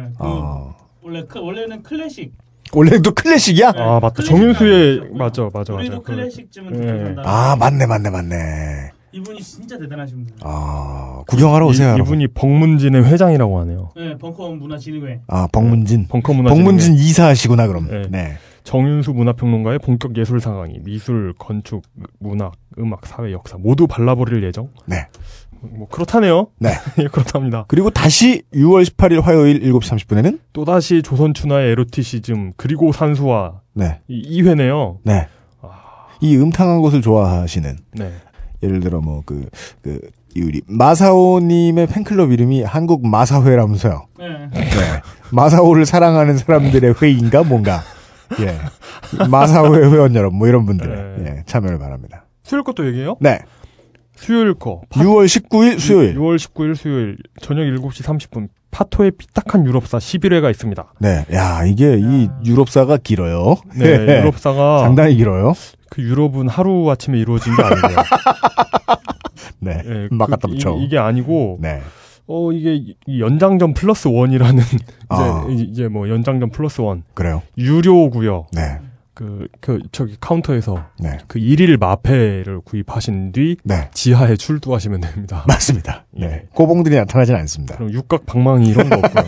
원래는 클래식. 원래도 클래식이야? 네. 아, 맞다. 정윤수의 맞아. 우리도 클래식쯤은 들어간다. 네. 아, 맞네. 이분이 진짜 대단하신 분. 아, 구경하러 오세요. 이분이 벙문진의 회장이라고 하네요. 네, 벙커원 문화진흥회. 아, 벙문진. 벙문진 이사하시구나, 그럼. 네. 네. 정윤수 문화평론가의 본격 예술사 강의, 미술, 건축, 문학, 음악, 사회, 역사 모두 발라버릴 예정. 네. 뭐 그렇다네요. 네. 예, 그렇답니다. 그리고 다시 6월 18일 화요일 7시 30분에는 또다시 조선춘하의 에로티시즘 그리고 산수화. 네. 2회네요. 네. 이 음탕한 것을 좋아하시는. 네. 예를 들어 우리 마사오님의 팬클럽 이름이 한국 마사회라면서요. 네. 네. 마사오를 사랑하는 사람들의 회의인가 뭔가. 예. 마사회 회원 여러분 이런 분들 네. 예, 참여를 바랍니다. 수요일 것도 얘기해요? 네. 수요일 거. 6월 19일 수요일. 6월 19일 수요일 저녁 7시 30분 파토의 삐딱한 유럽사 11회가 있습니다. 네. 야, 이게 이 유럽사가 길어요. 네. 유럽사가 상당히 길어요. 그 유럽은 하루 아침에 이루어진 게 아니에요. 네. 네, 막 갖다 붙여. 이게 아니고 네. 이게 연장전 플러스 원이라는 이제 뭐 연장전 플러스 원. 그래요. 유료고요. 네. 카운터에서 네. 그 1일 마패를 구입하신 뒤 네. 지하에 출두하시면 됩니다. 맞습니다. 네. 네. 꼬봉들이 나타나진 않습니다. 그럼 육각방망이 이런 거 없고요.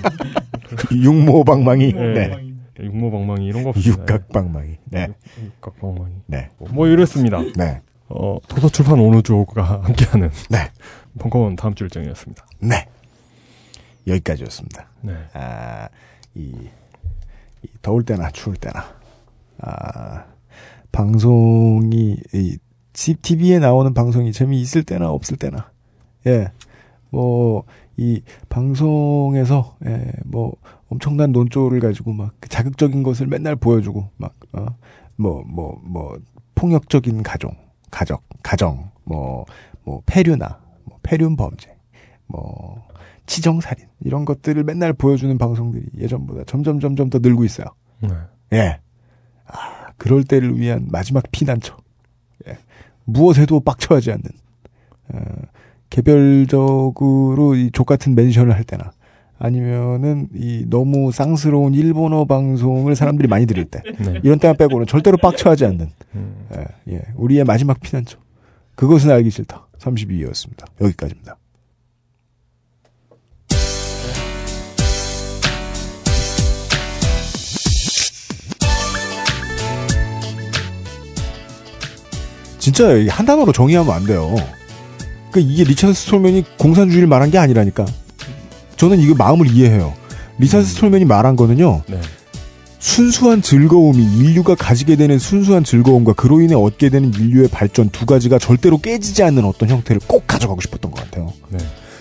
육모방망이. 네. 육모방망이 이런 거 없습니다. 육각방망이. 네. 육각방망이. 네. 뭐 이랬습니다. 네. 도서출판 오누주오가 함께하는 네. 벙커원 다음 주 일정이었습니다. 네. 여기까지였습니다. 네. 이 더울 때나 추울 때나 방송이 TV에 나오는 방송이 재미있을 때나 없을 때나 예. 뭐 이 방송에서 예, 뭐 엄청난 논조를 가지고 막 자극적인 것을 맨날 보여주고 막 폭력적인 가정 폐륜아, 폐륜 범죄, 치정살인 이런 것들을 맨날 보여주는 방송들이 예전보다 점점 더 늘고 있어요. 네. 예. 그럴 때를 위한 마지막 피난처. 예. 무엇에도 빡쳐하지 않는, 개별적으로 이 족같은 멘션을 할 때나, 아니면은 이 너무 쌍스러운 일본어 방송을 사람들이 많이 들을 때, 네. 이런 때만 빼고는 절대로 빡쳐하지 않는, 예. 우리의 마지막 피난처. 그것은 알기 싫다. 32위였습니다. 여기까지입니다. 진짜 한 단어로 정의하면 안 돼요. 그러니까 이게 리처드 스톨맨이 공산주의를 말한 게 아니라니까. 저는 이거 마음을 이해해요. 리처드 스톨맨이 말한 거는요. 네. 순수한 즐거움이 인류가 가지게 되는 순수한 즐거움과 그로 인해 얻게 되는 인류의 발전 두 가지가 절대로 깨지지 않는 어떤 형태를 꼭 가져가고 싶었던 것 같아요. 네.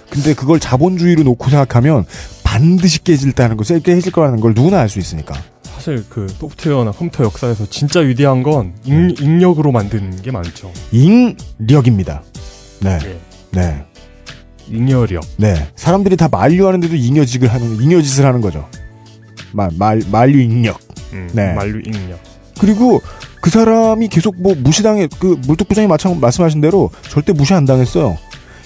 근데 그걸 자본주의로 놓고 생각하면 반드시 깨질다는 거, 깨질 거라는 걸 누구나 알 수 있으니까. 사실 그 소프트웨어나 컴퓨터 역사에서 진짜 위대한 건 인력으로 만드는 게 많죠. 인력입니다. 네. 네. 네. 잉여력. 네. 사람들이 다 만류하는데도 잉여짓을 하는 거죠. 만류 인력. 네. 만류 인력. 그리고 그 사람이 계속 무시당해, 그 물뚝부장이 말씀하신 대로 절대 무시 안 당했어요.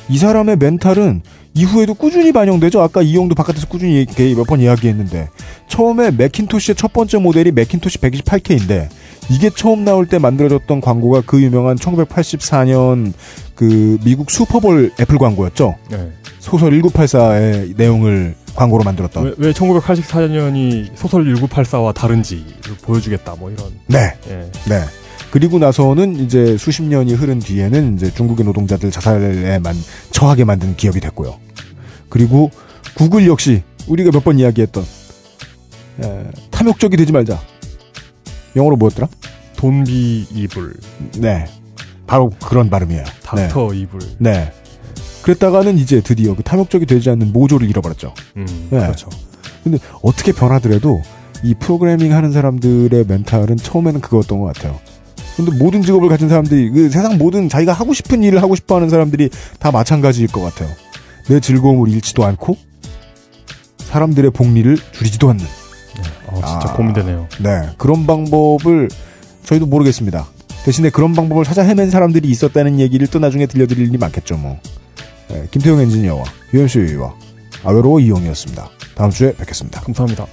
이 사람의 멘탈은 이후에도 꾸준히 반영되죠. 아까 이용도 바깥에서 꾸준히 몇 번 이야기했는데, 처음에 매킨토시의 첫 번째 모델이 매킨토시 128K인데 이게 처음 나올 때 만들어졌던 광고가 그 유명한 1984년 그 미국 슈퍼볼 애플 광고였죠. 네. 소설 1984의 내용을 광고로 만들었다. 왜 1984년이 소설 1984와 다른지를 보여주겠다, 뭐 이런. 네. 예. 네. 그리고 나서는 이제 수십 년이 흐른 뒤에는 이제 중국의 노동자들 자살에만 처하게 만드는 기업이 됐고요. 그리고 구글 역시 우리가 몇 번 이야기했던 탐욕적이 되지 말자. 영어로 뭐였더라? Don't be evil. 네. 바로 그런 발음이에요. 닥터 evil. 네. 네. 그랬다가는 이제 드디어 그 탐욕적이 되지 않는 모조를 잃어버렸죠. 네. 그렇죠. 근데 어떻게 변하더라도 이 프로그래밍 하는 사람들의 멘탈은 처음에는 그거였던 것 같아요. 근데 모든 직업을 가진 사람들이, 그 세상 모든 자기가 하고 싶은 일을 하고 싶어 하는 사람들이 다 마찬가지일 것 같아요. 내 즐거움을 잃지도 않고, 사람들의 복리를 줄이지도 않는. 네. 진짜 고민되네요. 네. 그런 방법을 저희도 모르겠습니다. 대신에 그런 방법을 찾아 헤맨 사람들이 있었다는 얘기를 또 나중에 들려드릴 일이 많겠죠, 뭐. 네, 김태용 엔지니어와 유현수와 아외로워 이용이었습니다. 다음 주에 뵙겠습니다. 감사합니다.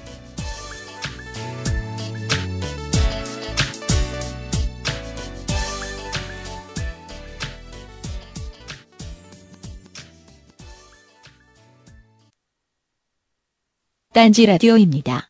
딴지 라디오입니다.